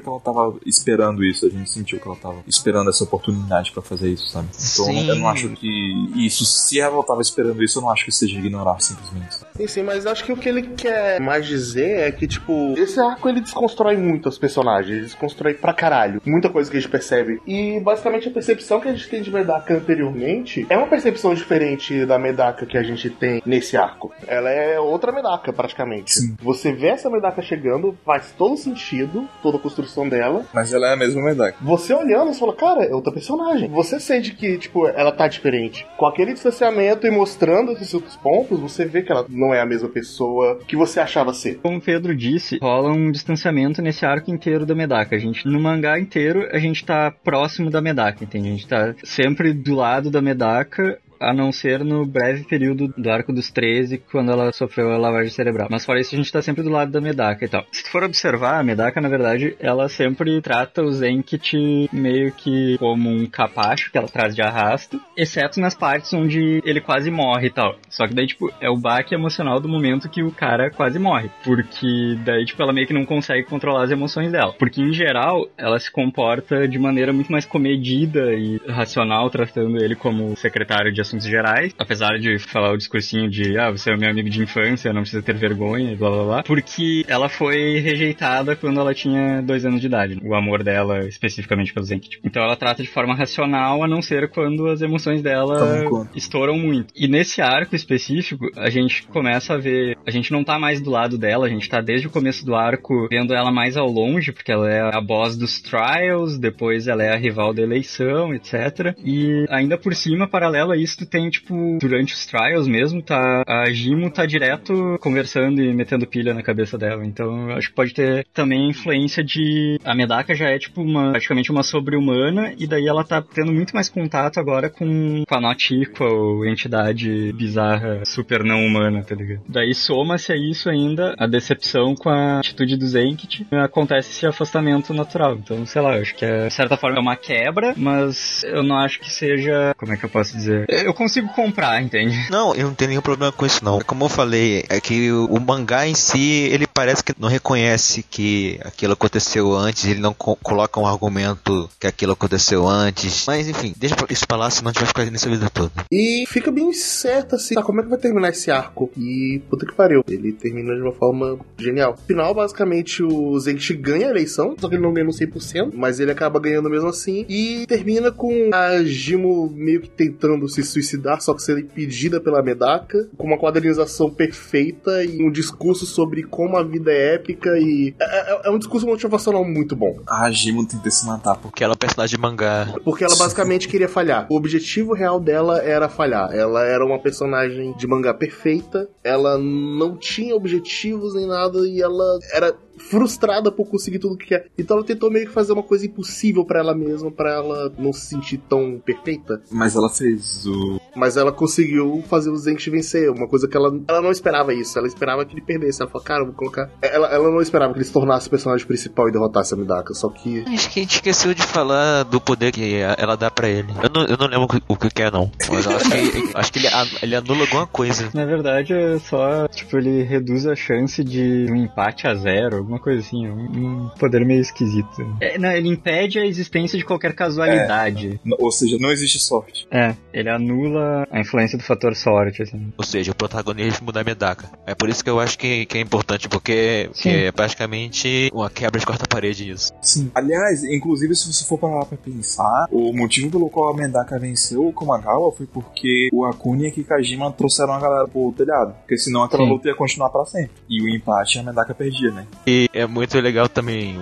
que ela tava esperando isso. A gente sentiu que ela tava esperando essa oportunidade pra fazer isso, sabe? Então, sim. Eu não acho que isso... Se ela tava esperando isso, eu não acho que seja ignorar, simplesmente. Sim, sim, mas acho que o que ele quer mais dizer é que, tipo, esse arco ele desconstrói muito os personagens, ele desconstrói pra caralho muita coisa que a gente percebe. E, basicamente, a percepção que a gente tem de Medaka anteriormente é uma percepção diferente da Medaka que a gente tem nesse arco. Ela é outra Medaka, praticamente. Sim. Você vê essa Medaka chegando, faz todo sentido, toda a construção dela. Mas ela é a mesma Medaka. Você olhando, você fala, cara, é outra personagem. Você sente que, tipo, ela tá diferente. Com aquele distanciamento e mostrando esses outros pontos, você vê que ela não é a mesma pessoa que você achava ser. Como o Pedro disse, rola um distanciamento nesse arco inteiro da Medaka. A gente, no mangá inteiro, a gente tá próximo da Medaka, entende? A gente tá sempre do lado da Medaka, a não ser no breve período do arco dos treze, quando ela sofreu a lavagem cerebral. Mas fora isso, a gente tá sempre do lado da Medaka e tal. Se tu for observar, a Medaka, na verdade, ela sempre trata o Zenkichi meio que como um capacho que ela traz de arrasto, exceto nas partes onde ele quase morre e tal. Só que daí, tipo, é o baque emocional do momento que o cara quase morre, porque daí, tipo, ela meio que não consegue controlar as emoções dela. Porque, em geral, ela se comporta de maneira muito mais comedida e racional, tratando ele como secretário de assuntos gerais, apesar de falar o discursinho de ah, você é meu amigo de infância, não precisa ter vergonha, blá blá blá, porque ela foi rejeitada quando ela tinha dois anos de idade, o amor dela especificamente pelo Zenki. Então ela trata de forma racional, a não ser quando as emoções dela estouram muito. E nesse arco específico, a gente começa a ver, a gente não tá mais do lado dela, a gente tá desde o começo do arco vendo ela mais ao longe, porque ela é a boss dos Trials, depois ela é a rival da eleição, etcétera. E ainda por cima, paralelo a isso, tu tem, tipo, durante os Trials mesmo, tá, a Jimo tá direto conversando e metendo pilha na cabeça dela. Então, eu acho que pode ter também a influência de... A Medaka já é, tipo, uma, praticamente uma sobre-humana, e daí ela tá tendo muito mais contato agora com, com a Not Equal, entidade bizarra, super não-humana, tá ligado? Daí soma-se a isso ainda a decepção com a atitude do Zenkichi, acontece esse afastamento natural. Então, sei lá, eu acho que é, de certa forma é uma quebra, mas eu não acho que seja... Como é que eu posso dizer? Eu consigo comprar, entende? Não, eu não tenho nenhum problema com isso, não. Como eu falei, é que o, o mangá em si, ele parece que não reconhece que aquilo aconteceu antes, ele não co- coloca um argumento que aquilo aconteceu antes, mas enfim, deixa isso pra lá, senão a gente vai ficar nessa vida toda. E fica bem incerto, assim, tá, como é que vai terminar esse arco? E puta que pariu, ele termina de uma forma genial. No final, basicamente, o Zenkichi ganha a eleição, só que ele não ganha no cem por cento, mas ele acaba ganhando mesmo assim, e termina com a Jimo meio que tentando se suicidar, só que sendo impedida pela Medaka, com uma quadrinização perfeita e um discurso sobre como a vida é épica, e é, é, é um discurso motivacional muito bom. A Jimo tenta se matar porque ela é um personagem de mangá. Porque ela basicamente queria falhar. O objetivo real dela era falhar. Ela era uma personagem de mangá perfeita, ela não tinha objetivos nem nada, e ela era frustrada por conseguir tudo o que quer. Então ela tentou meio que fazer uma coisa impossível pra ela mesma, pra ela não se sentir tão perfeita. Mas ela fez o... Mas ela conseguiu fazer o Zenkichi vencer, uma coisa que ela, ela não esperava isso, ela esperava que ele perdesse. Ela falou, cara, eu vou colocar... Ela, ela não esperava que ele se tornasse o personagem principal e derrotasse a Medaka, só que... Acho que a gente esqueceu de falar do poder que ela dá pra ele. Eu não, eu não lembro o que, o que é, não. Mas eu acho que, acho que ele, ele anula alguma coisa. Na verdade, é só, tipo, ele reduz a chance de um empate a zero, alguma coisa assim, um, um poder meio esquisito. É, não, ele impede a existência de qualquer casualidade. É, ou seja, não existe sorte. É, ele anula a influência do fator sorte, assim. Ou seja, o protagonismo da Medaka. É por isso que eu acho que, que é importante, porque que é praticamente uma quebra de quarta-parede isso. Sim. Aliás, inclusive, se você for parar pra pensar, o motivo pelo qual a Medaka venceu o Komagawa foi porque o Akune e a Kikajima trouxeram a galera pro telhado, porque senão aquela Sim. luta ia continuar pra sempre. E o empate a Medaka perdia, né? E é muito legal também,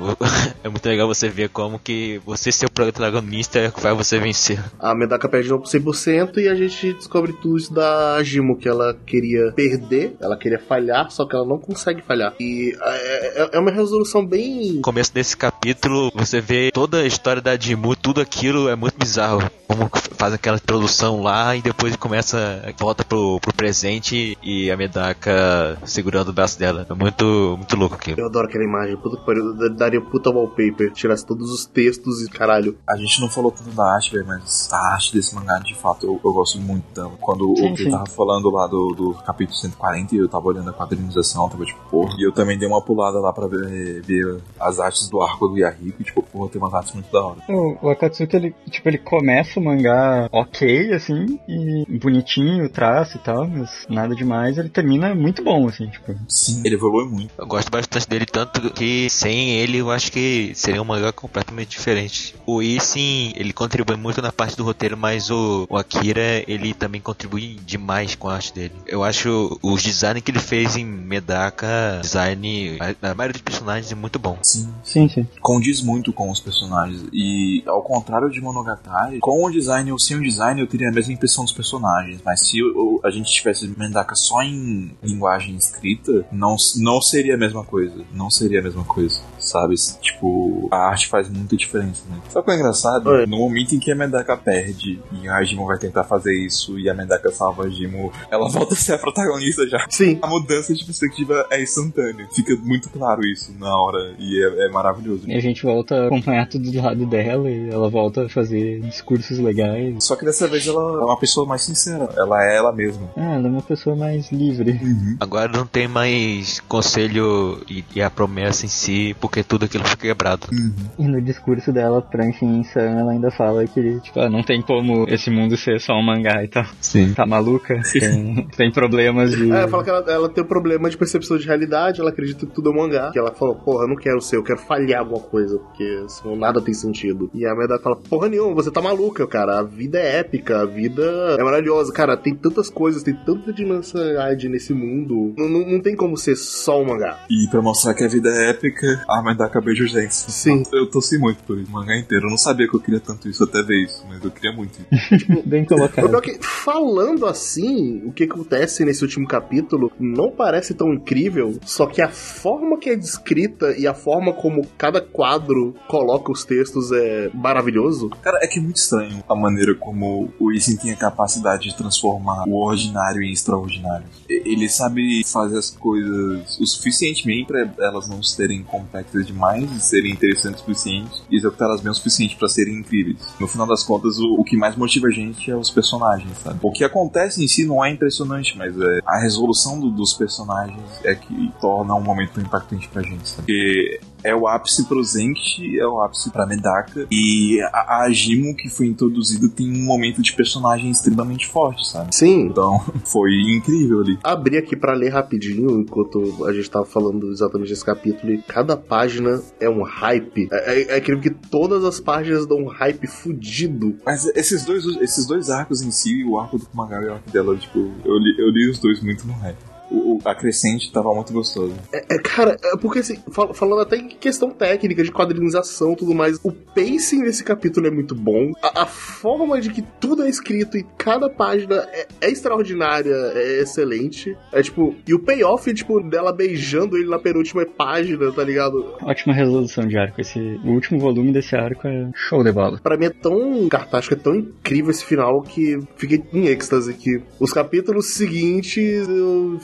é muito legal você ver como que você ser o protagonista é que vai você vencer. A Medaka perdeu por cem por cento e a gente descobre tudo isso da Jimo, que ela queria perder, ela queria falhar, só que ela não consegue falhar. E é, é uma resolução bem... No começo desse capítulo, você vê toda a história da Jimo, tudo aquilo é muito bizarro. Como faz aquela introdução lá e depois começa, volta pro, pro presente e a Medaka segurando o braço dela. É muito, muito louco aquilo. Eu adoro aquela imagem, puta que pariu, daria puta wallpaper, tirasse todos os textos e caralho. A gente não falou tudo da arte, velho, mas a arte desse mangá, de fato, eu, eu gosto muito. Então, quando sim, o que tava falando lá do, do capítulo cento e quarenta e eu tava olhando a quadrinização, tava tipo, porra. E eu também dei uma pulada lá pra ver, ver as artes do arco do Yahiko, tipo, porra, tem umas artes muito da hora. O, o Akatsuki, ele, tipo, ele começa o mangá ok, assim, e bonitinho o traço e tal, mas nada demais, ele termina muito bom, assim, tipo. Sim, ele evolui muito. Eu gosto bastante dele, tanto que sem ele eu acho que seria um mangá completamente diferente. O Isin, ele contribui muito na parte do roteiro, mas o, o Akira, ele também contribui demais com a arte dele. Eu acho os designs que ele fez em Medaka, design na maioria dos personagens é muito bom. Sim, sim, sim. Condiz muito com os personagens, e ao contrário de Monogatari, com o design ou sem o design eu teria a mesma impressão dos personagens, mas se eu, a gente tivesse Medaka só em linguagem escrita, não, não seria a mesma coisa. Não seria a mesma coisa, sabe? Tipo, a arte faz muita diferença, né? Sabe o que é engraçado? É. No momento em que a Medaka perde e a Jimo vai tentar fazer isso e a Medaka salva a Jimo, ela volta a ser a protagonista já. Sim. A mudança de perspectiva é instantânea. Fica muito claro isso na hora e é, é maravilhoso. E a gente volta a acompanhar tudo do lado dela e ela volta a fazer discursos legais. Só que dessa vez ela é uma pessoa mais sincera. Ela é ela mesma. Ah, ela é uma pessoa mais livre. Uhum. Agora não tem mais conselho e e a promessa em si, porque tudo aquilo foi quebrado. Uhum. E no discurso dela pra enfim insano, ela ainda fala que tipo, ah, não tem como esse mundo ser só uma mangá e tal. Sim. Tá maluca? Sim. Tem, tem problemas de... É, fala que ela, ela tem um problema de percepção de realidade, ela acredita que tudo é um mangá. Que ela fala, porra, eu não quero ser, eu quero falhar alguma coisa, porque senão nada tem sentido. E a Medaka fala, porra nenhuma, você tá maluca, cara. A vida é épica, a vida é maravilhosa. Cara, tem tantas coisas, tem tanta dimensão nesse mundo. Não, não, não tem como ser só um mangá. E pra mostrar que a vida é épica, a Medaka beija os dentes. Sim. Eu torci muito por isso, o mangá inteiro. Eu não sabia que eu queria tanto isso até ver isso, mas eu queria muito isso. Tipo, bem colocado. Que, falando assim, o que acontece nesse último capítulo não parece tão incrível, só que a forma que é descrita e a forma como cada quadro coloca os textos é maravilhoso. Cara, é que é muito estranho a maneira como o Isin tem a capacidade de transformar o ordinário em extraordinário. Ele sabe fazer as coisas o suficientemente para elas não serem complexas demais e serem interessantes o suficiente e executá-las bem o suficiente para serem incríveis. No final das contas, o, o que mais motiva a gente é os personagens, sabe? O que acontece em si não é impressionante, mas é, a resolução do, dos personagens é que torna um momento impactante pra gente, sabe? Porque é o ápice pro Zenki, é o ápice pra Medaka, e a, a Jimo que foi introduzida tem um momento de personagem extremamente forte, sabe? Sim. Então, foi incrível ali. Abri aqui pra ler rapidinho, enquanto a gente tava falando exatamente desse capítulo, e cada página é um hype. É, é, é incrível que todas as páginas dão um hype fudido. Mas esses dois, esses dois arcos em si, o arco do Kumagai e o arco dela, tipo, eu li, eu li os dois muito no hype. O, o, a crescente tava muito gostoso. É, é cara, é porque assim, fal, falando até em questão técnica, de quadrinização e tudo mais, o pacing desse capítulo é muito bom. A, a forma de que tudo é escrito e cada página é, é extraordinária, é excelente. É tipo, e o payoff, tipo, dela beijando ele na penúltima página, tá ligado? Ótima resolução de arco. Esse, o último volume desse arco é show de bola. Pra mim é tão cartástico, é tão incrível esse final que fiquei em êxtase aqui. Os capítulos seguintes eu...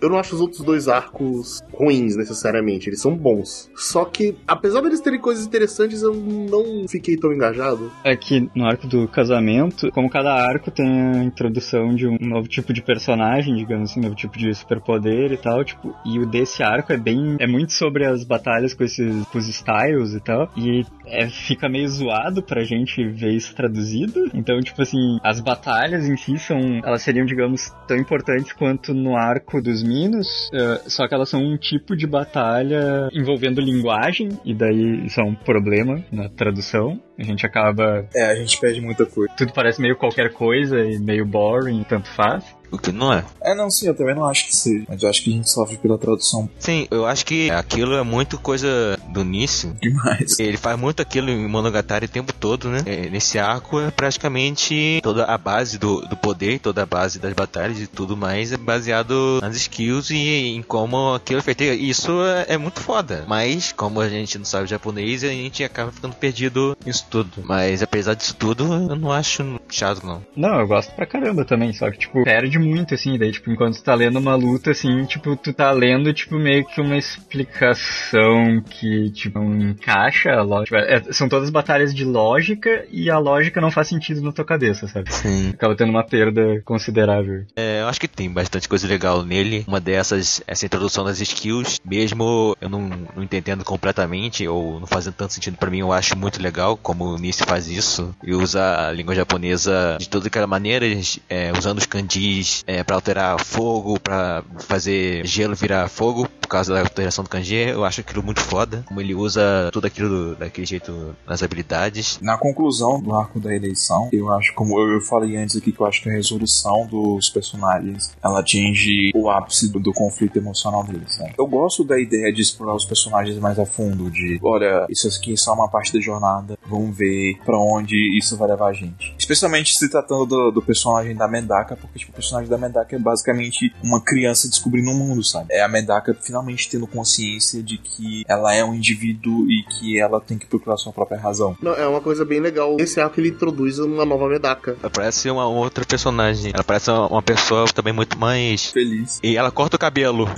Eu não acho os outros dois arcos ruins, necessariamente. Eles são bons. Só que, apesar deles terem coisas interessantes, eu não fiquei tão engajado. É que no arco do casamento, como cada arco tem a introdução de um novo tipo de personagem, digamos assim, um novo tipo de superpoder e tal, tipo, e o desse arco é bem... É muito sobre as batalhas com esses com os styles e tal. E é, fica meio zoado pra gente ver isso traduzido. Então, tipo assim, as batalhas em si são... Elas seriam, digamos, tão importantes quanto no arco dos Minos, uh, só que elas são um tipo de batalha envolvendo linguagem, e daí isso é um problema na tradução. A gente acaba... É, a gente perde muita coisa. Tudo parece meio qualquer coisa e meio boring, tanto faz. O que não é. É, não, sim, eu também não acho que seja. Mas eu acho que a gente sofre pela tradução. Sim, eu acho que aquilo é muito coisa do Nisio. Demais. Ele faz muito aquilo em Monogatari o tempo todo, né? É, nesse arco é praticamente toda a base do, do poder, toda a base das batalhas e tudo mais é baseado nas skills e em como aquilo é feito. Isso é, é muito foda. Mas, como a gente não sabe japonês, a gente acaba ficando perdido nisso tudo. Mas, apesar disso tudo, eu não acho chato, não. Não, eu gosto pra caramba também, só que, tipo, perde muito, assim, daí, tipo, enquanto tu tá lendo uma luta, assim, tipo, tu tá lendo, tipo, meio que uma explicação que, tipo, não encaixa a lógica. É, são todas batalhas de lógica e a lógica não faz sentido na tua cabeça, sabe? Sim. Acaba tendo uma perda considerável. É, eu acho que tem bastante coisa legal nele. Uma dessas, essa introdução das skills, mesmo eu não, não entendendo completamente ou não fazendo tanto sentido pra mim, eu acho muito legal como o Nisio faz isso e usa a língua japonesa de todas aquelas maneiras, é, usando os kanjis É, pra alterar fogo, pra fazer gelo virar fogo, por causa da alteração do kanji. Eu acho aquilo muito foda, como ele usa tudo aquilo do, daquele jeito nas habilidades. Na conclusão do arco da eleição, eu acho, como eu falei antes aqui, que eu acho que a resolução dos personagens, ela atinge o ápice do, do conflito emocional deles, né? Eu gosto da ideia de explorar os personagens mais a fundo, de, olha, isso aqui é só uma parte da jornada, vamos ver pra onde isso vai levar a gente. Especialmente se tratando do, do personagem da Medaka, porque, tipo, o personagem da Medaka é basicamente uma criança descobrindo o mundo, sabe? É a Medaka finalmente tendo consciência de que ela é um indivíduo e que ela tem que procurar sua própria razão. Não, é uma coisa bem legal. Esse arco ele introduz uma nova Medaka. Ela parece uma outra personagem. Ela parece uma pessoa também muito mais feliz. E ela corta o cabelo.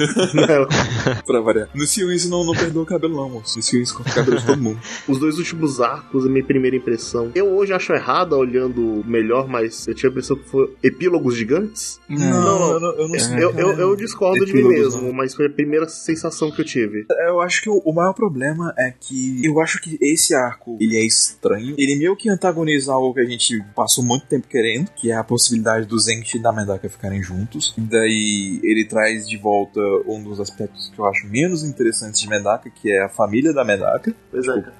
Pra variar. No Silêncio não, não perdoa o cabelo, não, moço. No Silêncio corta o cabelo de todo mundo. Os dois últimos arcos, a minha primeira impressão. Eu hoje acho errada olhando melhor, mas eu tinha a impressão que foi epílogos gigantes. Não, não, não, eu não sei. Eu, eu, eu discordo de mim mesmo, não. Mas foi a primeira a sensação que eu tive. Eu acho que o maior problema é que eu acho que esse arco, ele é estranho. Ele meio que antagoniza algo que a gente passou muito tempo querendo, que é a possibilidade do Zenchi e da Medaka ficarem juntos. E daí ele traz de volta um dos aspectos que eu acho menos interessantes de Medaka, que é a família da Medaka. Pois é, cara.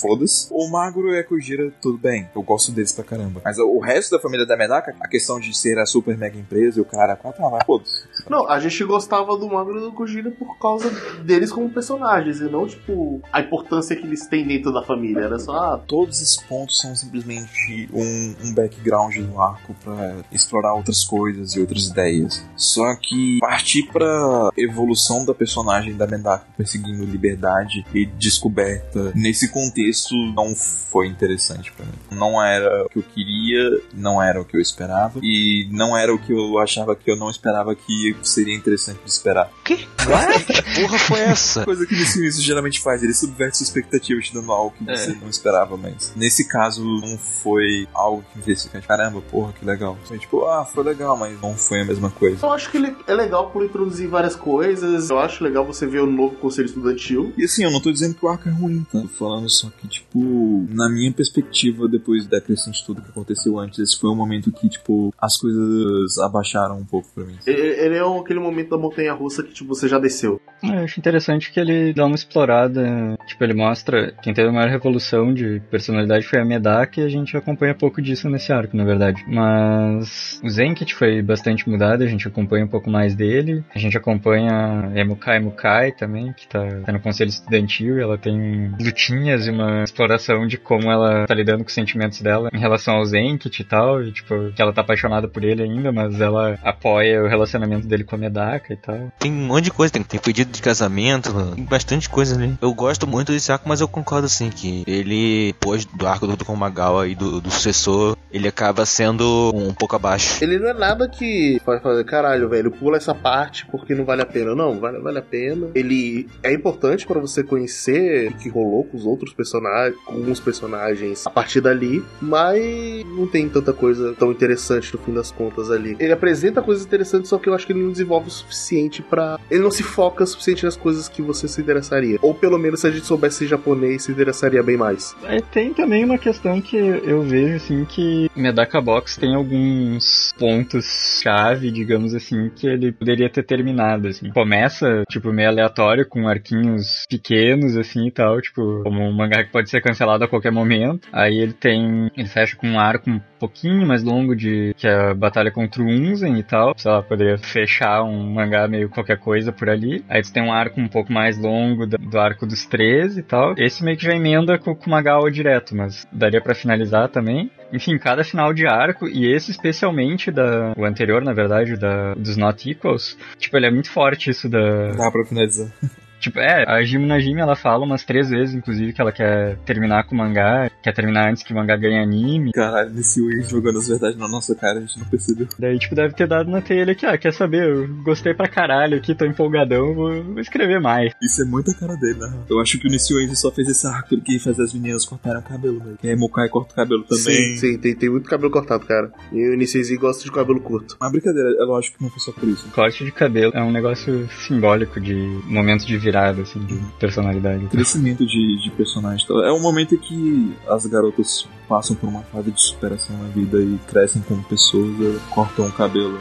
Foda-se. O Maguro e a Kujira, tudo bem. Eu gosto deles pra caramba. Mas o resto da família da Medaka, a questão de ser a super mega empresa e o cara... Ah, vai, foda-se. Não, a gente gostava do Maguro e do Kujira por causa deles como personagens, e não, tipo, a importância que eles têm dentro da família. Era só... Ah, todos esses pontos são simplesmente um, um background do arco pra explorar outras coisas e outras ideias. Só que partir pra evolução da personagem da Medaka perseguindo liberdade e descoberta nesse contexto não foi interessante pra mim. Não era o que eu queria, não era o que eu esperava, e não era o que eu achava que eu não esperava que seria interessante de esperar. Que? Que porra foi essa? Coisa que o Nisio geralmente faz, ele subverte sua expectativa te dando algo que é. Você não esperava, mas nesse caso não foi algo que me fez ficar de caramba, porra, que legal. Foi tipo, ah, foi legal, mas não foi a mesma coisa. Eu acho que ele é legal por introduzir várias coisas, eu acho legal você ver o novo conselho estudantil. E assim, eu não tô dizendo que o arco é ruim, tá? Tô falando só que, tipo, na minha perspectiva, depois da crescente de tudo que aconteceu antes, esse foi um momento que, tipo, as coisas abaixaram um pouco pra mim. Ele é aquele momento da montanha-russa que, tipo, você já desceu. Eu acho interessante que ele dá uma explorada, tipo, ele mostra quem teve a maior revolução de personalidade foi a Medaka, e a gente acompanha pouco disso nesse arco, na verdade. Mas o Zenkit foi bastante mudado, a gente acompanha um pouco mais dele, a gente acompanha a Emukai Mukai também, que tá, tá no conselho estudantil, e ela tem lutinhas e uma exploração de como ela tá lidando com os sentimentos dela em relação ao Zenkit e tal, e tipo, que ela tá apaixonada por ele ainda, mas ela apoia o relacionamento dele com a Medaka e tal. Tem um monte de coisa, tem, tem pedido de casamento, tem bastante coisa ali. Eu gosto muito desse arco, mas eu concordo assim que ele, depois do arco do Komagawa e do, do sucessor, ele acaba sendo um pouco abaixo. Ele não é nada que pode fazer, caralho, velho, pula essa parte porque não vale a pena. Não, vale, vale a pena. Ele é importante pra você conhecer o que rolou com os outros personagens, com os personagens a partir dali, mas não tem tanta coisa tão interessante no fim das contas ali. Ele apresenta coisas interessantes, só que eu acho que ele não desenvolve o suficiente pra... Ele não se foca o suficiente nas coisas que você se interessaria. Ou pelo menos se a gente soubesse japonês, se interessaria bem mais. É, tem também uma questão que eu vejo, assim, que Medaka Box tem alguns pontos-chave, digamos assim, que ele poderia ter terminado, assim. Começa, tipo, meio aleatório, com arquinhos pequenos, assim, e tal, tipo, como um mangá que pode ser cancelado a qualquer momento. Aí ele tem... Ele fecha com um arco um pouquinho mais longo de... Que é a batalha contra o Unzen e tal. Sei lá, poderia fechar um mangá meio qualquer coisa por ali. Aí tu tem um arco um pouco mais longo do, do arco dos treze e tal. Esse meio que já emenda com o Kumagawa direto, mas daria pra finalizar também. Enfim, cada final de arco, e esse especialmente da... O anterior, na verdade, da, dos Not Equals. Tipo, ele é muito forte isso da... Dá pra finalizar. Tipo, é, a Jimmy na Jimmy, ela fala umas três vezes, inclusive, que ela quer terminar com o mangá, quer terminar antes que o mangá ganhe anime. Caralho, nesse Wii jogando as verdades na nossa cara, a gente não percebeu. Daí, tipo, deve ter dado na telha aqui, ah, quer saber, eu gostei pra caralho aqui, tô empolgadão, vou, vou escrever mais. Isso é muita cara dele, né? Eu acho que o Nisio Isin só fez esse arco que faz as meninas cortarem o cabelo, velho. É, Mokai corta o cabelo também. Sim, sim, tem, tem muito cabelo cortado, cara. E o Nisio Isin gosta de cabelo curto. Mas brincadeira, é lógico que não foi só por isso. Corte de cabelo é um negócio simbólico de momentos de virada, assim, de personalidade. O crescimento de, de personagem. É um momento em que as garotas passam por uma fase de superação na vida e crescem como pessoas, cortam o cabelo.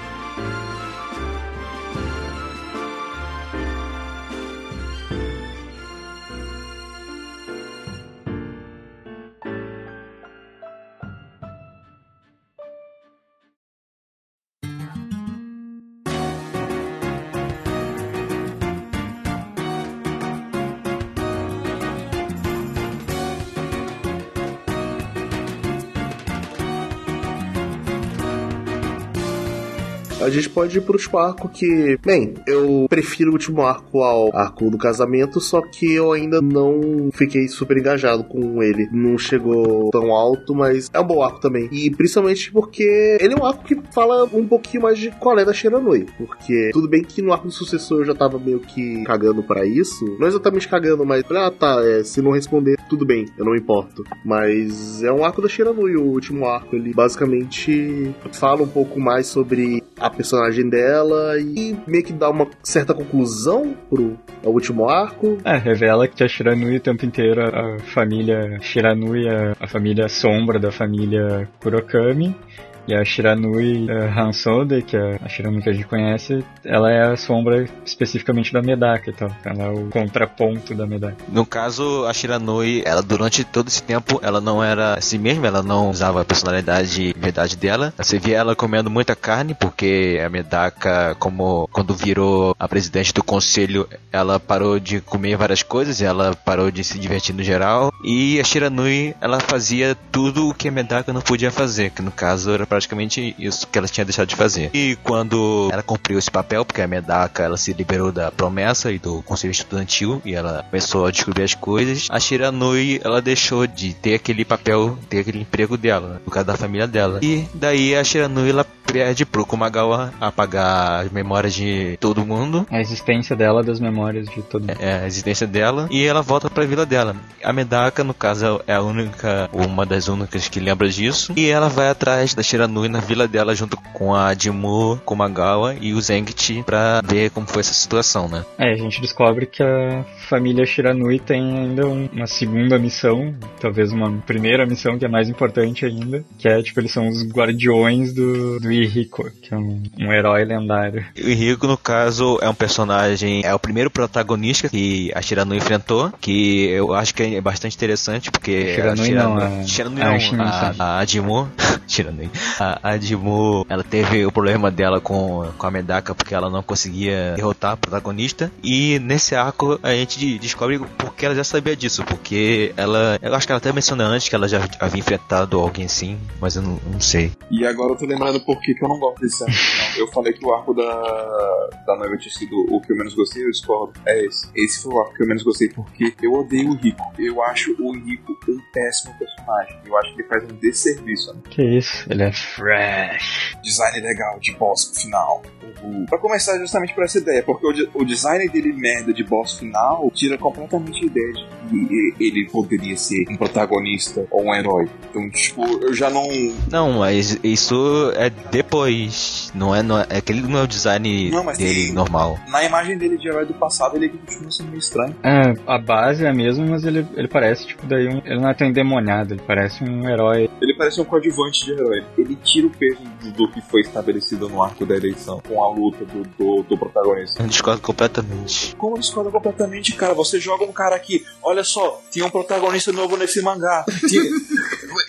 A gente pode ir pro último arco que... Bem, eu prefiro o último arco ao arco do casamento, só que eu ainda não fiquei super engajado com ele. Não chegou tão alto, mas é um bom arco também. E principalmente porque ele é um arco que fala um pouquinho mais de qual é da Shiranui. Porque tudo bem que no arco do sucessor eu já tava meio que cagando pra isso. Não exatamente cagando, mas... Ah, tá, é, se não responder, tudo bem, eu não me importo. Mas é um arco da Shiranui, o último arco. Ele basicamente fala um pouco mais sobre... a personagem dela e meio que dá uma certa conclusão pro último arco. É, revela que a Shiranui o tempo inteiro, a família Shiranui, a, a família sombra da família Kurokami. E a Shiranui uh, Hansode, que é a Shiranui que a gente conhece, ela é a sombra especificamente da Medaka e tal. Ela é o contraponto da Medaka. No caso, a Shiranui, ela durante todo esse tempo, ela não era assim mesma, ela não usava a personalidade verdade dela. Você via ela comendo muita carne, porque a Medaka, como quando virou a presidente do conselho, ela parou de comer várias coisas, ela parou de se divertir no geral. E a Shiranui, ela fazia tudo o que a Medaka não podia fazer, que no caso era praticamente isso que ela tinha deixado de fazer. E quando ela cumpriu esse papel, porque a Medaka, ela se liberou da promessa e do conselho estudantil, e ela começou a descobrir as coisas, a Shiranui, ela deixou de ter aquele papel, ter aquele emprego dela, por causa da família dela. E daí a Shiranui, ela pede pro Komagawa apagar as memórias de todo mundo, a existência dela, das memórias de todo mundo. É, a existência dela, e ela volta pra vila dela. A Medaka, no caso, é a única, uma das únicas que lembra disso, e ela vai atrás da Shiranui Nui na vila dela junto com a Jimu, Komagawa e o Zenkichi pra ver como foi essa situação, né? É, a gente descobre que a família Shiranui tem ainda um, uma segunda missão, talvez uma primeira missão que é mais importante ainda, que é, tipo, eles são os guardiões do, do Ihiko, que é um, um herói lendário. O Ihiko, no caso, é um personagem, é o primeiro protagonista que a Shiranui enfrentou, que eu acho que é bastante interessante, porque... Shiranui, Shiranui não, a... Shiranui não, a, a, a Jimu... Shiranui... A, a Jimu, ela teve o problema dela com, com a Medaka, porque ela não conseguia derrotar a protagonista. E nesse arco a gente descobre porque ela já sabia disso, porque ela, eu acho que ela até mencionou antes que ela já havia enfrentado alguém assim, mas eu não, não sei. E agora eu tô lembrando por que eu não gosto desse arco. Eu falei que o arco da, da noiva tinha sido o que eu menos gostei, eu discordo. É esse. Esse foi o arco que eu menos gostei, porque eu odeio o Rico. Eu acho o Rico um péssimo personagem. Eu acho que ele faz um desserviço. Né? Que isso? Ele é fresh. Design legal de boss final. Uhum. Pra começar justamente por essa ideia, porque o, de, o design dele merda de boss final tira completamente a ideia de que ele poderia ser um protagonista ou um herói. Então, tipo, eu já não... Não, mas isso é depois. Não é, não é aquele não é o design não, mas dele ele, normal. Na imagem dele de herói do passado, ele continua sendo meio estranho. É, a base é a mesma, mas ele, ele parece, tipo, daí um... Ele não é tão endemoniado, ele parece um herói. Ele parece um coadjuvante de herói. Ele tira o peso do que foi estabelecido no arco da eleição com a luta do, do, do protagonista. Eu discordo completamente. Como eu discordo completamente, cara? Você joga um cara aqui, olha só, tem um protagonista novo nesse mangá. Tem...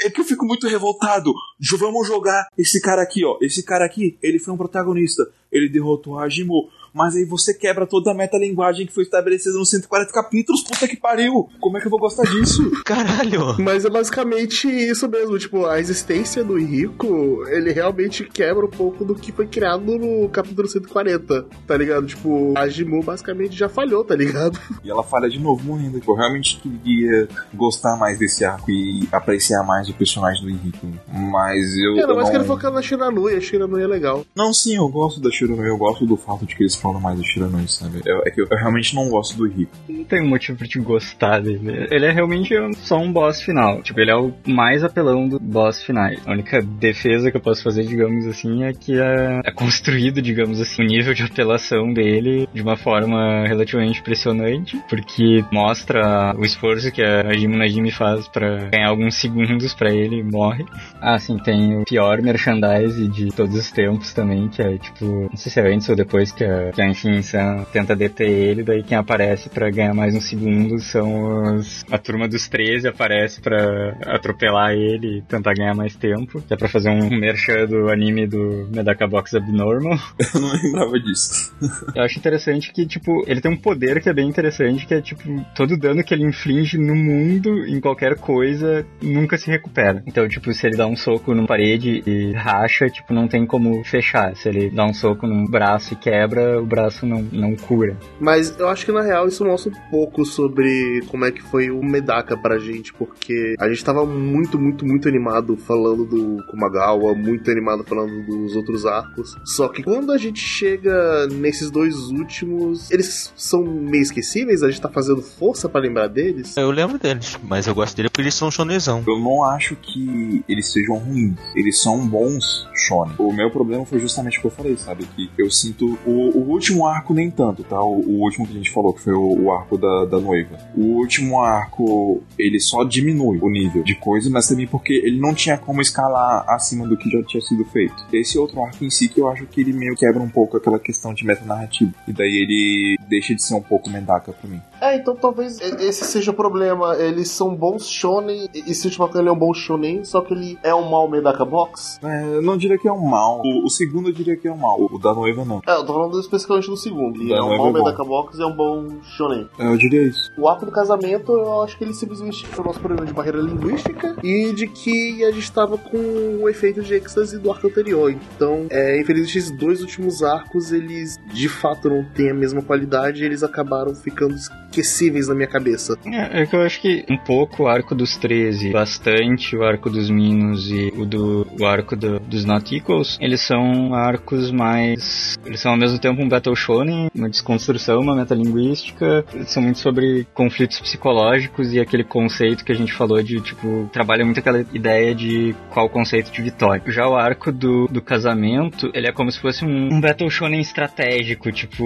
É que eu fico muito revoltado. Vamos jogar esse cara aqui, ó. Esse cara aqui, ele foi um protagonista. Ele derrotou a Jimu. Mas aí você quebra toda a metalinguagem que foi estabelecida nos cento e quarenta capítulos. Puta que pariu! Como é que eu vou gostar disso? Caralho! Mas é basicamente isso mesmo. Tipo, a existência do Rico, ele realmente quebra um pouco do que foi criado no capítulo cento e quarenta, tá ligado? Tipo, a Jimu basicamente já falhou, tá ligado? E ela falha de novo morrendo. Eu realmente queria gostar mais desse arco e apreciar mais o personagem do Rico. Mas eu... Cara, eu mas não... quero focar na Shiranui. A Shiranui é legal. Não, sim, eu gosto da Shiranui. Eu gosto do fato de que eles falando mais do Shiranui, sabe? Eu, é que eu, eu realmente não gosto do Rico. Não tem motivo pra te gostar dele. Ele é realmente só um boss final. Tipo, ele é o mais apelão do boss final. A única defesa que eu posso fazer, digamos assim, é que é, é construído, digamos assim, o nível de apelação dele de uma forma relativamente impressionante, porque mostra o esforço que a Jimu Najimi faz pra ganhar alguns segundos pra ele e morre. Ah, sim, tem o pior merchandise de todos os tempos também, que é tipo, não sei se é antes ou depois que a Que a Inshin-san tenta deter ele, daí quem aparece pra ganhar mais um segundo são os... a turma dos treze aparece pra atropelar ele e tentar ganhar mais tempo, que é pra fazer um merchan do anime do Medaka Box Abnormal. Eu não lembrava disso. Eu acho interessante que, tipo, ele tem um poder que é bem interessante, que é, tipo, todo dano que ele inflige no mundo, em qualquer coisa, nunca se recupera. Então, tipo, se ele dá um soco numa parede e racha, tipo, não tem como fechar. Se ele dá um soco num braço e quebra, o braço não, não cura. Mas eu acho que na real isso mostra um pouco sobre como é que foi o Medaka pra gente, porque a gente tava muito, muito, muito animado falando do Komagawa, muito animado falando dos outros arcos, só que quando a gente chega nesses dois últimos, eles são meio esquecíveis, a gente tá fazendo força pra lembrar deles. Eu lembro deles, mas eu gosto dele porque eles são shonenzão. Eu não acho que eles sejam ruins, eles são bons shonen. O meu problema foi justamente o que eu falei, sabe? Que eu sinto o, o último arco nem tanto, tá? O, o último que a gente falou, que foi o, o arco da, da noiva. O último arco, ele só diminui o nível de coisa, mas também porque ele não tinha como escalar acima do que já tinha sido feito. Esse outro arco em si que eu acho que ele meio quebra um pouco aquela questão de metanarrativa. E daí ele deixa de ser um pouco Medaka pra mim. É, então talvez esse seja o problema. Eles são bons shonen, e se tipo, ele é um bom shonen, só que ele é um mau Medaka Box. É, eu não diria que é um mal. O, o segundo eu diria que é um mal. O da noiva não. É, eu tô falando especificamente do segundo. Ele é um mau é Medaka Box e é um bom shonen. É, eu diria isso. O ato do casamento, eu acho que ele simplesmente foi o nosso problema de barreira linguística e de que a gente tava com o efeito de êxtase do arco anterior. Então, é, infelizmente, esses dois últimos arcos, eles de fato não têm a mesma qualidade e eles acabaram ficando esquecíveis na minha cabeça. É, é que eu acho que um pouco o arco dos treze, bastante o arco dos Minos e o do o arco do, dos Not Equals, eles são arcos mais... Eles são ao mesmo tempo um battle shonen, uma desconstrução, uma metalinguística, eles são muito sobre conflitos psicológicos e aquele conceito que a gente falou de, tipo, trabalha muito aquela ideia de qual o conceito de vitória. Já o arco do, do casamento, ele é como se fosse um, um battle shonen estratégico, tipo,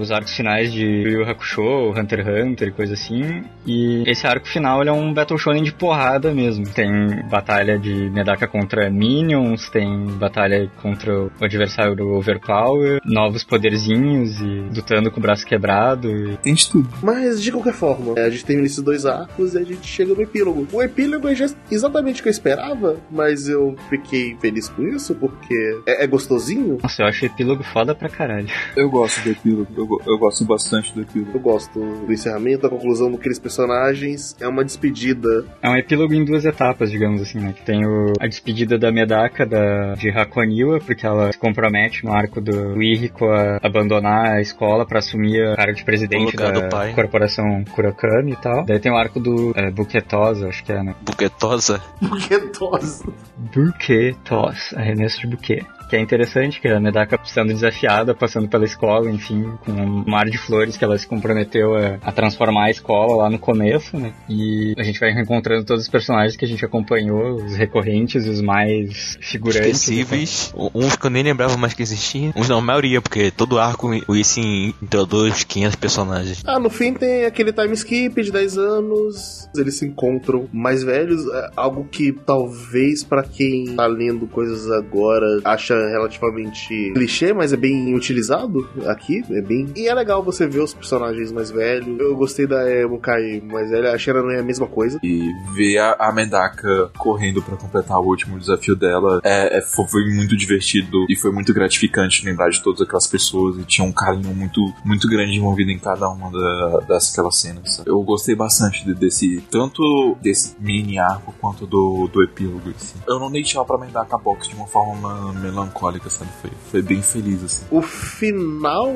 os arcos finais de Yu Yu Hakusho, Hunter x Hunter, coisa assim, e esse arco final ele é um battle shonen de porrada mesmo. Tem batalha de Medaka contra minions, tem batalha contra o adversário overpower, novos poderzinhos e lutando com o braço quebrado. E... tem de tudo. Mas, de qualquer forma, a gente termina esses dois arcos e a gente chega no epílogo. O epílogo é exatamente o que eu esperava, mas eu fiquei feliz com isso, porque é, é gostosinho. Nossa, eu acho o epílogo foda pra caralho. Eu gosto do epílogo, eu, eu gosto bastante do epílogo. Eu gosto do encerramento, da conclusão daqueles personagens, é uma despedida. É um epílogo em duas etapas, digamos assim, né? Que tem o, a despedida da Medaka, da, de Hakoniwa, porque ela se compromete no arco do Iriko a abandonar a escola pra assumir a cara de presidente da pai. Corporação Kurakami e tal. Daí tem o arco do é, Buketosa, acho que é, né? Buketosa? Buketosa. Buketosa, arremesso de buquê. Que é interessante, que a Medaka sendo desafiada, passando pela escola, enfim, com um mar de flores que ela se comprometeu a, a transformar a escola lá no começo, né? E a gente vai reencontrando todos os personagens que a gente acompanhou, os recorrentes, os mais figurantes. Esquecíveis, né? Uns que eu nem lembrava mais que existiam, uns não, a maioria, porque todo arco o Isin introduz quinhentos personagens. Ah, no fim tem aquele time skip de dez anos, eles se encontram mais velhos, algo que talvez pra quem tá lendo coisas agora acha relativamente clichê, mas é bem utilizado aqui, é bem... E é legal você ver os personagens mais velhos. Eu gostei da Emokai mais velha, achei ela não é a mesma coisa. E ver a Medaka correndo pra completar o último desafio dela é, é, foi muito divertido e foi muito gratificante lembrar de todas aquelas pessoas e tinha um carinho muito, muito grande envolvido em cada uma da, das aquelas cenas. Eu gostei bastante de, desse, tanto desse mini arco quanto do, do epílogo, assim. Eu não dei tchau pra Medaka Box de uma forma melancológica. Melancólica, sabe? Foi, foi bem feliz, assim. O final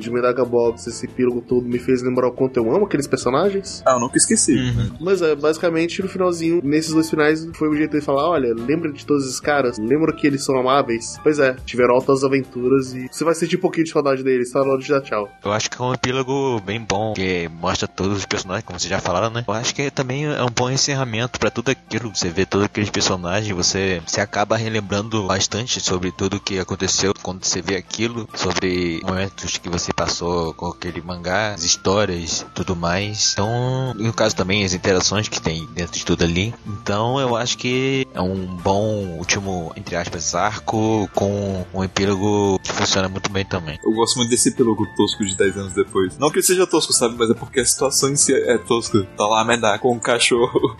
de Medaka Box, esse epílogo todo, me fez lembrar o quanto eu amo aqueles personagens. Ah, eu nunca esqueci. Uhum. Né? Mas é, basicamente, no finalzinho, nesses dois finais, foi o jeito de falar, olha, lembra de todos esses caras? Lembra que eles são amáveis? Pois é, tiveram altas aventuras e você vai sentir um pouquinho de saudade deles, tá? Na hora de dar tchau. Eu acho que é um epílogo bem bom, que mostra todos os personagens, como vocês já falaram, né? Eu acho que também é um bom encerramento pra tudo aquilo. Você vê todos aqueles personagens, você se acaba relembrando bastante sobre tudo o que aconteceu quando você vê aquilo, sobre momentos que você passou com aquele mangá, as histórias, tudo mais. Então, no caso também, as interações que tem dentro de tudo ali. Então, eu acho que é um bom último, entre aspas, arco com um epílogo que funciona muito bem também. Eu gosto muito desse epílogo tosco de dez anos depois. Não que ele seja tosco, sabe? Mas é porque a situação em si é tosca. Tá lá a Medaka com um cachorro.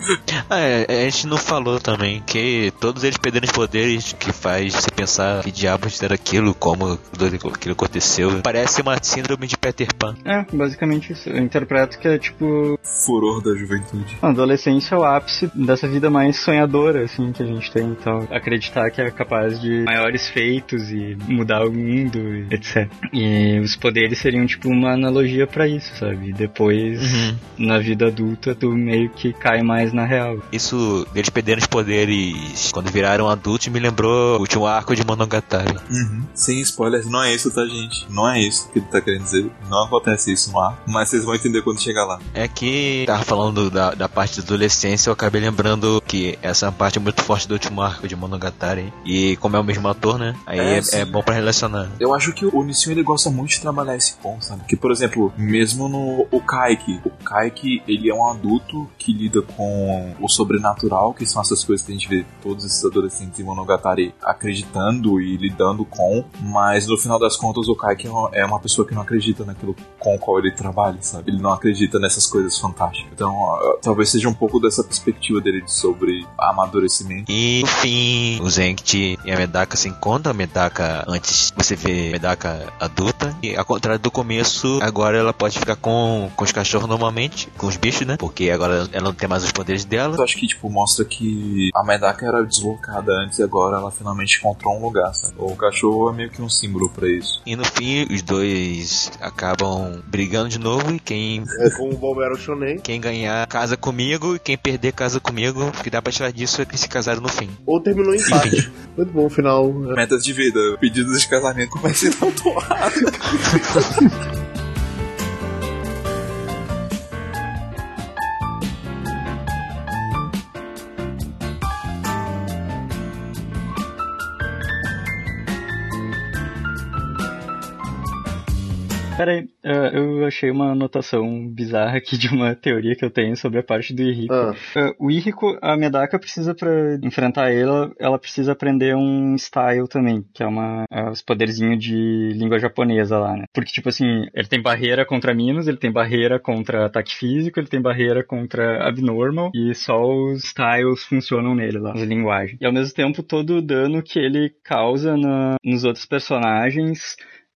Ah, é, a gente não falou também que todos eles perderam os poderes que faz você pensar que diabos era aquilo, como aquilo aconteceu. Parece uma síndrome de Peter Pan. É, basicamente isso. Eu interpreto que é tipo... furor da juventude. A adolescência é o ápice dessa vida mais sonhadora, assim, que a gente tem. Então, acreditar que é capaz de maiores feitos e mudar o mundo, e etcétera. E os poderes seriam tipo uma analogia pra isso, sabe? E depois, uhum. na vida adulta, tu meio que cai mais na real. Isso, eles perderam os poderes quando viraram adultos, me lembrou o último arco arco de Monogatari. Uhum. Sem spoilers, não é isso, tá, gente? Não é isso que ele tá querendo dizer. Não acontece isso no ar, mas vocês vão entender quando chegar lá. É que tava falando da, da parte da adolescência, eu acabei lembrando que essa parte é muito forte do último arco de Monogatari. E como é o mesmo ator, né? Aí é, é, é bom pra relacionar. Eu acho que o Nisio, ele gosta muito de trabalhar esse ponto, sabe? Que, por exemplo, mesmo no o Kaiki, o Kaiki, ele é um adulto que lida com o sobrenatural, que são essas coisas que a gente vê todos esses adolescentes em Monogatari acreditando e lidando com, mas no final das contas o Kaiki é uma pessoa que não acredita naquilo com o qual ele trabalha, sabe? Ele não acredita nessas coisas fantásticas. Então, ó, talvez seja um pouco dessa perspectiva dele sobre amadurecimento. E, no fim, o Zenki e a Medaka se encontram. A Medaka, antes você vê a Medaka adulta, e ao contrário do começo, agora ela pode ficar com, com os cachorros normalmente, com os bichos, né? Porque agora ela não tem mais os poderes dela. Eu acho que, tipo, mostra que a Medaka era deslocada antes e agora ela finalmente encontrou um lugar, sabe? O cachorro é meio que um símbolo pra isso. E no fim, os dois acabam brigando de novo e quem... É como o Balbero Shonen. Quem ganhar casa comigo e quem perder casa comigo, o que dá pra tirar disso é que se casaram no fim. Ou terminou em empate. Muito bom o final. Metas de vida, pedidos de casamento, comecei a tatuar. Peraí, uh, eu achei uma anotação bizarra aqui de uma teoria que eu tenho sobre a parte do Iriko. Ah. Uh, o Iriko, a Medaka precisa, pra enfrentar ela, ela precisa aprender um style também, que é uma, uh, os poderzinhos de língua japonesa lá, né? Porque, tipo assim, ele tem barreira contra Minos, ele tem barreira contra ataque físico, ele tem barreira contra abnormal, e só os styles funcionam nele lá, as linguagens. E ao mesmo tempo, todo o dano que ele causa na, nos outros personagens...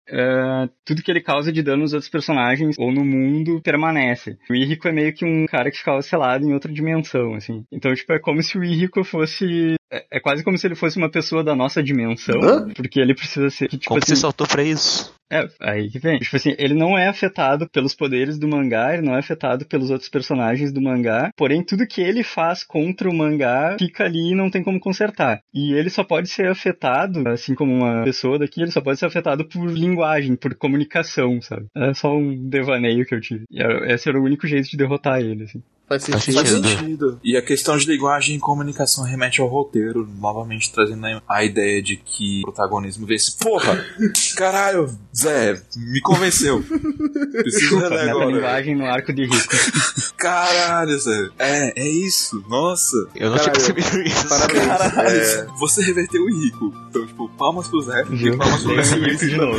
Uh, tudo que ele causa de dano nos outros personagens ou no mundo permanece. O Iriko é meio que um cara que ficava selado em outra dimensão, assim. Então, tipo, é como se o Iriko fosse... É quase como se ele fosse uma pessoa da nossa dimensão. Hã? Porque ele precisa ser... Tipo, como assim, você saltou pra isso? É, aí que vem. Tipo assim, ele não é afetado pelos poderes do mangá, ele não é afetado pelos outros personagens do mangá, porém tudo que ele faz contra o mangá fica ali e não tem como consertar. E ele só pode ser afetado, assim como uma pessoa daqui, ele só pode ser afetado por linguagem, por comunicação, sabe? É só um devaneio que eu tive. E esse era o único jeito de derrotar ele, assim. Faz sentido. Faz sentido. E a questão de linguagem e comunicação remete ao roteiro, novamente trazendo a ideia de que o protagonismo vê se... Porra! Caralho, Zé, me convenceu. Preciso ler agora. Meta linguagem no arco de Rico. Caralho, Zé. É, é isso. Nossa. Eu não tinha percebido isso. Parabéns. Caralho, é... Você reverteu o Rico. Então, tipo, palmas pro Zé. E palmas pro Zé. De novo.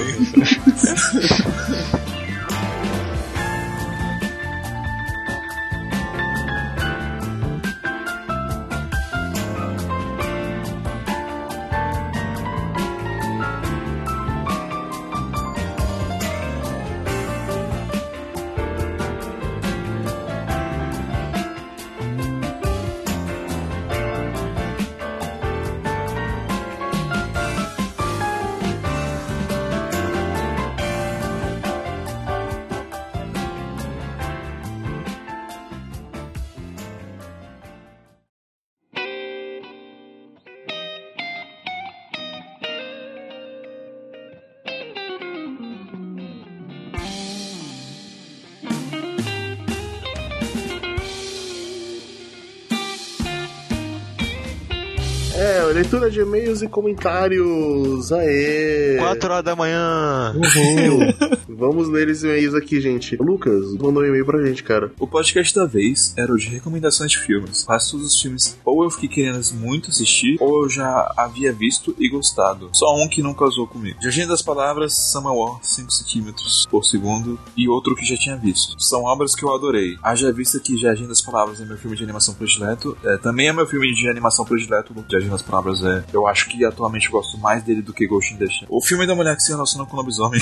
Leitura de e-mails e comentários. Aê! quatro horas da manhã. Uhul. Vamos ler esses e-mails aqui, gente. O Lucas mandou um e-mail pra gente, cara. O podcast da vez era o de recomendações de filmes. Quase todos os filmes ou eu fiquei querendo muito assistir, ou eu já havia visto e gostado. Só um que não casou comigo. Jardim das Palavras, Samawa, cinco centímetros por segundo, e outro que já tinha visto. São obras que eu adorei. Haja vista que Jardim das Palavras é meu filme de animação predileto. É, também é meu filme de animação predileto, Jardim das Palavras. É. Eu acho que atualmente eu gosto mais dele do que Ghost in the Shell. O filme da mulher que se relaciona com o lobisomem.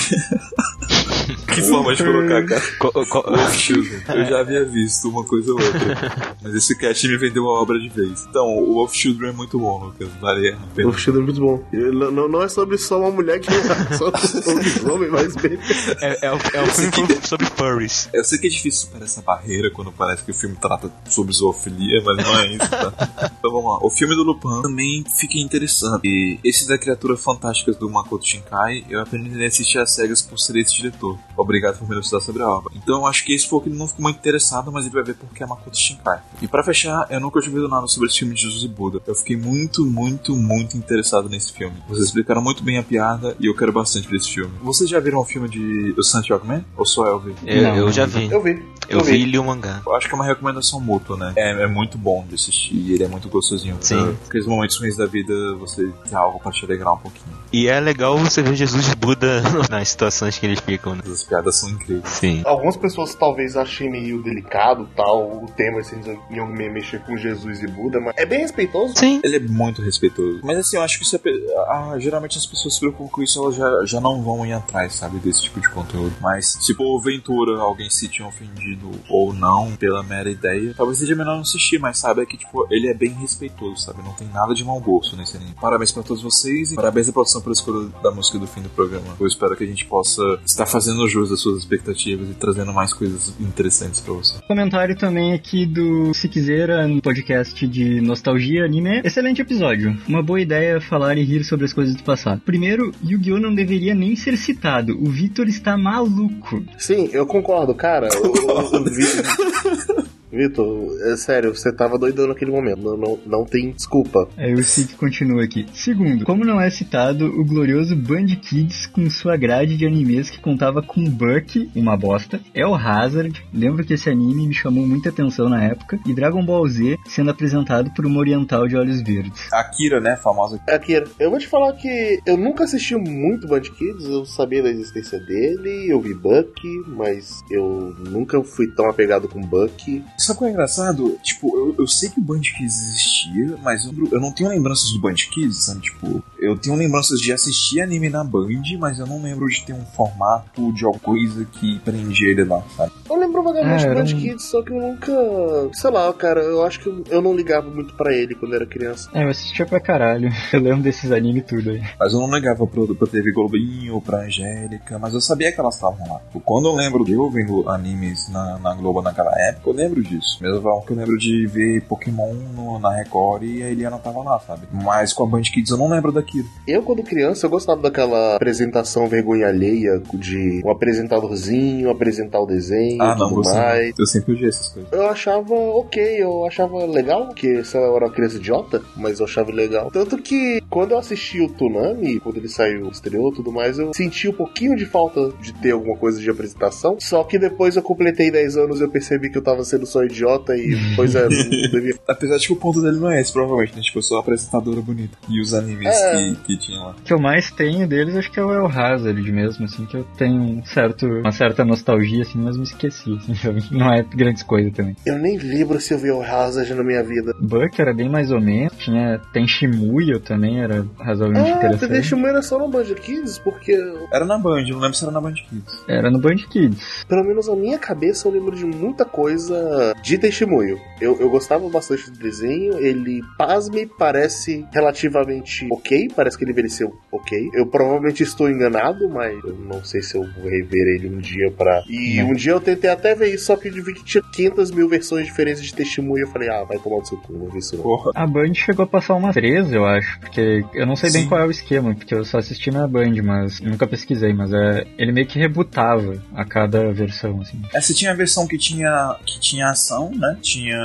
Que forma de colocar, cara. Co- co- eu já havia visto uma coisa ou outra. Mas esse cast me vendeu uma obra de vez. Então, o Wolf Children é muito bom, Lucas. Vale a pena. O Wolf Children é muito bom. Não, não, não é sobre só uma mulher que é só sobre um homem, mas bem. É, é, é o filme que... sobre furries. Eu sei que é difícil superar essa barreira quando parece que o filme trata sobre zoofilia, mas não é isso, tá? Então vamos lá. O filme do Lupin também fica interessante. E esse da Criatura Fantástica do Makoto Shinkai, eu aprendi a assistir às cegas por ser esse diretor. Obrigado por me elucidar sobre a obra. Então eu acho que esse foi o que ele não ficou muito interessado, mas ele vai ver porque é Makoto Shinkai. E pra fechar, eu nunca tinha ouvido nada sobre esse filme de Jesus e Buda. Eu fiquei muito, muito, muito interessado nesse filme. Vocês explicaram muito bem a piada e eu quero bastante ver esse filme. Vocês já viram o filme de O Santiago Man? Ou só eu vi? Eu, não, eu já vi. Eu vi. Eu, eu vi ele e o mangá. Eu acho que é uma recomendação mútua, né? É, é muito bom de assistir e ele é muito gostosinho. Sim. Então, aqueles momentos ruins da vida, você tem algo pra te alegrar um pouquinho. E é legal você ver Jesus e Buda nas situações que eles ficam, né? As piadas são incríveis. Sim. Algumas pessoas talvez achem meio delicado, tal, o tema assim, me mexer com Jesus e Buda, mas é bem respeitoso. Sim. Ele é muito respeitoso. Mas assim, eu acho que isso é... ah, geralmente as pessoas se preocupam com isso, elas já, já não vão ir atrás, sabe, desse tipo de conteúdo. Mas se porventura alguém se tinha ofendido ou não pela mera ideia, talvez seja melhor não assistir, mas sabe, é que tipo, ele é bem respeitoso, sabe, não tem nada de mau gosto nesse anime. Parabéns pra todos vocês e parabéns à produção pela escolha da música do fim do programa. Eu espero que a gente possa estar fazendo jus das suas expectativas e trazendo mais coisas interessantes pra você. Comentário também aqui do Siquezeira no podcast de Nostalgia Anime. Excelente episódio. Uma boa ideia falar e rir sobre as coisas do passado. Primeiro, Yu-Gi-Oh! Não deveria nem ser citado. O Vitor está maluco. Sim, eu concordo, cara. O Vitor... Vitor, é sério, você tava doidão naquele momento, não, não, não tem desculpa. É, o Sik continua aqui. Segundo, como não é citado o glorioso Band Kids com sua grade de animes que contava com Buck, uma bosta, El-Hazard, lembro que esse anime me chamou muita atenção na época, e Dragon Ball Z sendo apresentado por uma oriental de olhos verdes. Akira, né, famosa Akira. Eu vou te falar que eu nunca assisti muito Band Kids, eu sabia da existência dele, eu vi Buck, mas eu nunca fui tão apegado com Buck. Sabe o que é engraçado? Tipo, eu, eu sei que o Band Kids existia, mas eu, eu não tenho lembranças do Band Kids, sabe? Tipo, eu tenho lembranças de assistir anime na Band, mas eu não lembro de ter um formato de alguma coisa que prendia ele lá, sabe? Eu lembro vagamente é, do Band um... Kids, só que eu nunca... Sei lá, cara, eu acho que eu, eu não ligava muito pra ele quando eu era criança. É, eu assistia pra caralho. Eu lembro desses animes tudo aí. Mas eu não ligava pra, pra T V Globinho, pra Angélica, mas eu sabia que elas estavam lá. Quando eu lembro de eu vendo animes na, na Globo naquela época, eu lembro disso. Mesmo que eu lembro de ver Pokémon no, na Record e a Eliana tava lá, sabe? Mas com a Band Kids eu não lembro daquilo. Eu, quando criança, eu gostava daquela apresentação vergonha alheia de um apresentadorzinho, apresentar o desenho, ah, tudo não, você mais. Não. Eu sempre odiei essas coisas. Eu achava ok, eu achava legal, porque se eu era uma criança idiota, mas eu achava legal. Tanto que, quando eu assisti o Toonami, quando ele saiu, estreou e tudo mais, eu senti um pouquinho de falta de ter alguma coisa de apresentação, só que depois eu completei dez anos e eu percebi que eu tava sendo só idiota e pois é. Devia... Apesar de que o ponto dele não é esse, provavelmente, né? Tipo, eu sou a apresentadora bonita. E os animes é... que, que tinha lá. O que eu mais tenho deles acho que é o El-Hazard mesmo, assim, que eu tenho um certo, uma certa nostalgia, assim, mas me esqueci, assim, não é grandes coisas também. Eu nem lembro se eu vi El-Hazard na minha vida. Buck era bem mais ou menos, tinha Tenchi Muyo também, era razoavelmente ah, interessante. Ah, Tenchi Muyo era só no Band Kids, porque... Era na Band, não lembro se era na Band Kids. Era no Band Kids. Pelo menos na minha cabeça eu lembro de muita coisa... de Tenchi Muyo. Eu, eu gostava bastante do desenho, ele, pasme, parece relativamente ok, parece que ele envelheceu ok. Eu provavelmente estou enganado, mas eu não sei se eu vou rever ele um dia pra... E não. Um dia eu tentei até ver isso, só que eu vi que tinha quinhentas mil versões diferentes de Tenchi Muyo, eu falei, ah, vai tomar do seu cu, não vi isso não. Porra. A Band chegou a passar umas três, eu acho, porque eu não sei Sim. bem qual é o esquema, porque eu só assisti na Band, mas nunca pesquisei, mas é, ele meio que rebutava a cada versão, assim. Essa tinha a versão que tinha... Que tinha Tinha ação, né? Tinha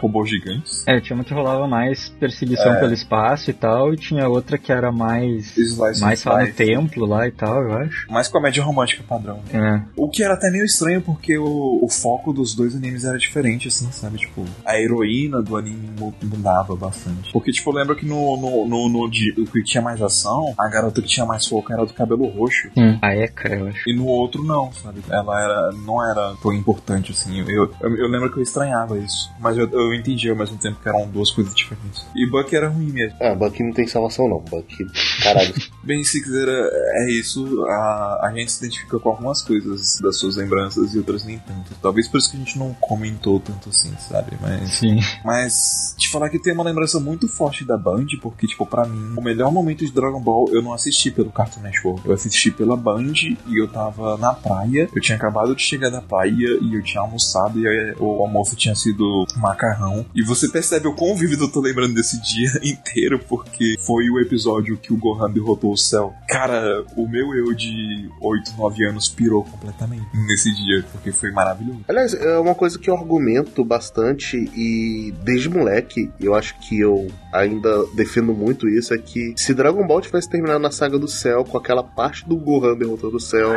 robôs gigantes. É, tinha uma que rolava mais perseguição é. pelo espaço e tal, e tinha outra que era mais... Slice mais lá no templo lá e tal, eu acho. Mais comédia romântica padrão, né? É. O que era até meio estranho, porque o, o foco dos dois animes era diferente, assim, sabe? Tipo, a heroína do anime mudava bastante. Porque, tipo, eu lembro que no, no, no, no que tinha mais ação, a garota que tinha mais foco era do cabelo roxo. Hum. A Eka, eu acho. E no outro, não, sabe? Ela era, não era tão importante, assim. Eu, eu, eu lembro que eu estranhava isso. Mas eu, eu entendi ao mesmo tempo que eram duas coisas diferentes. E Buck era ruim mesmo. Ah, Buck não tem salvação não. Buck, caralho. Bem, se quiser, é isso. A, a gente se identifica com algumas coisas das suas lembranças e outras nem tanto. Talvez por isso que a gente não comentou tanto assim, sabe? Mas, sim. Mas te falar que tem uma lembrança muito forte da Band, porque, tipo, pra mim, o melhor momento de Dragon Ball eu não assisti pelo Cartoon Network. Eu assisti pela Band e eu tava na praia. Eu tinha acabado de chegar da praia e eu tinha almoçado e o almoço tinha sido macarrão. E você percebe o quão vívido eu tô lembrando desse dia inteiro, porque foi o episódio que o Gohan derrotou o Cell. Cara, o meu eu de oito, nove anos pirou completamente nesse dia, porque foi maravilhoso. Aliás, é uma coisa que eu argumento bastante e desde moleque, eu acho que eu ainda defendo muito isso, é que se Dragon Ball tivesse terminado na saga do Cell, com aquela parte do Gohan derrotando o Cell...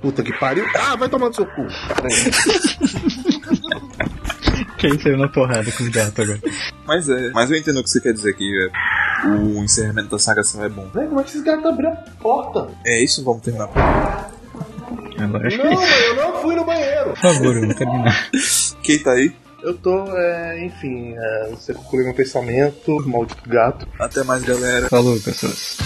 Puta que pariu... Ah, vai tomar no seu cu! Quem saiu na torrada com o gato agora? Mas é, mas eu entendo o que você quer dizer aqui, é, o encerramento da saga Cell é bom. Vem, como é que esses gatos abriram a porta? É isso, vamos terminar por aqui. Não, é eu não fui no banheiro. Por favor, eu vou terminar. Quem tá aí? Eu tô, é, enfim, é, você concluiu meu pensamento, maldito gato. Até mais, galera. Falou, pessoas.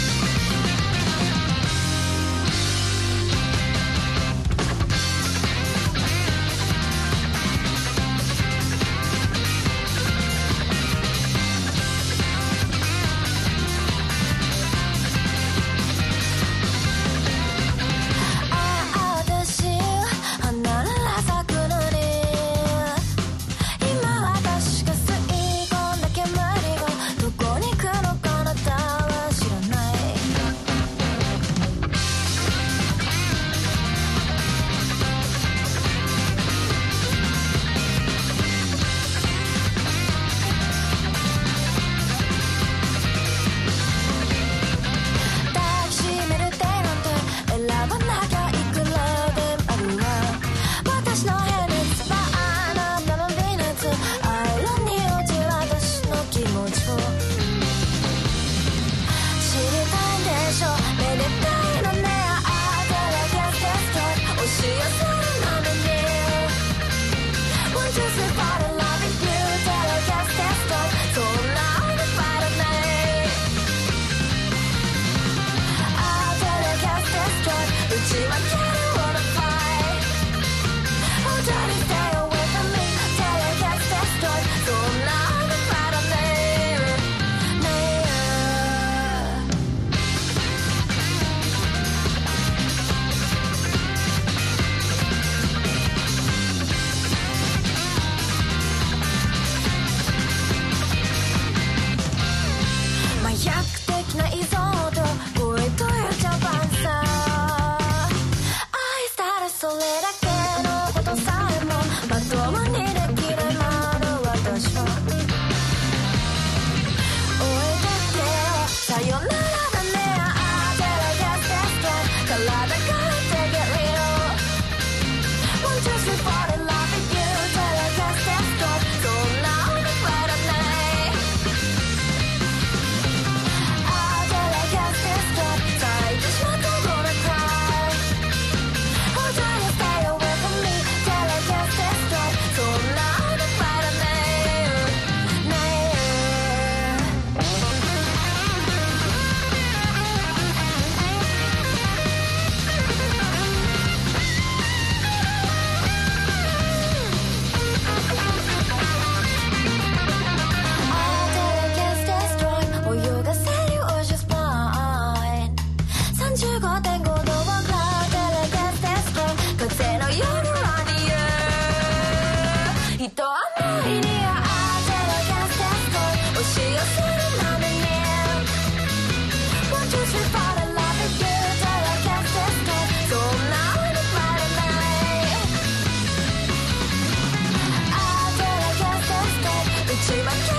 She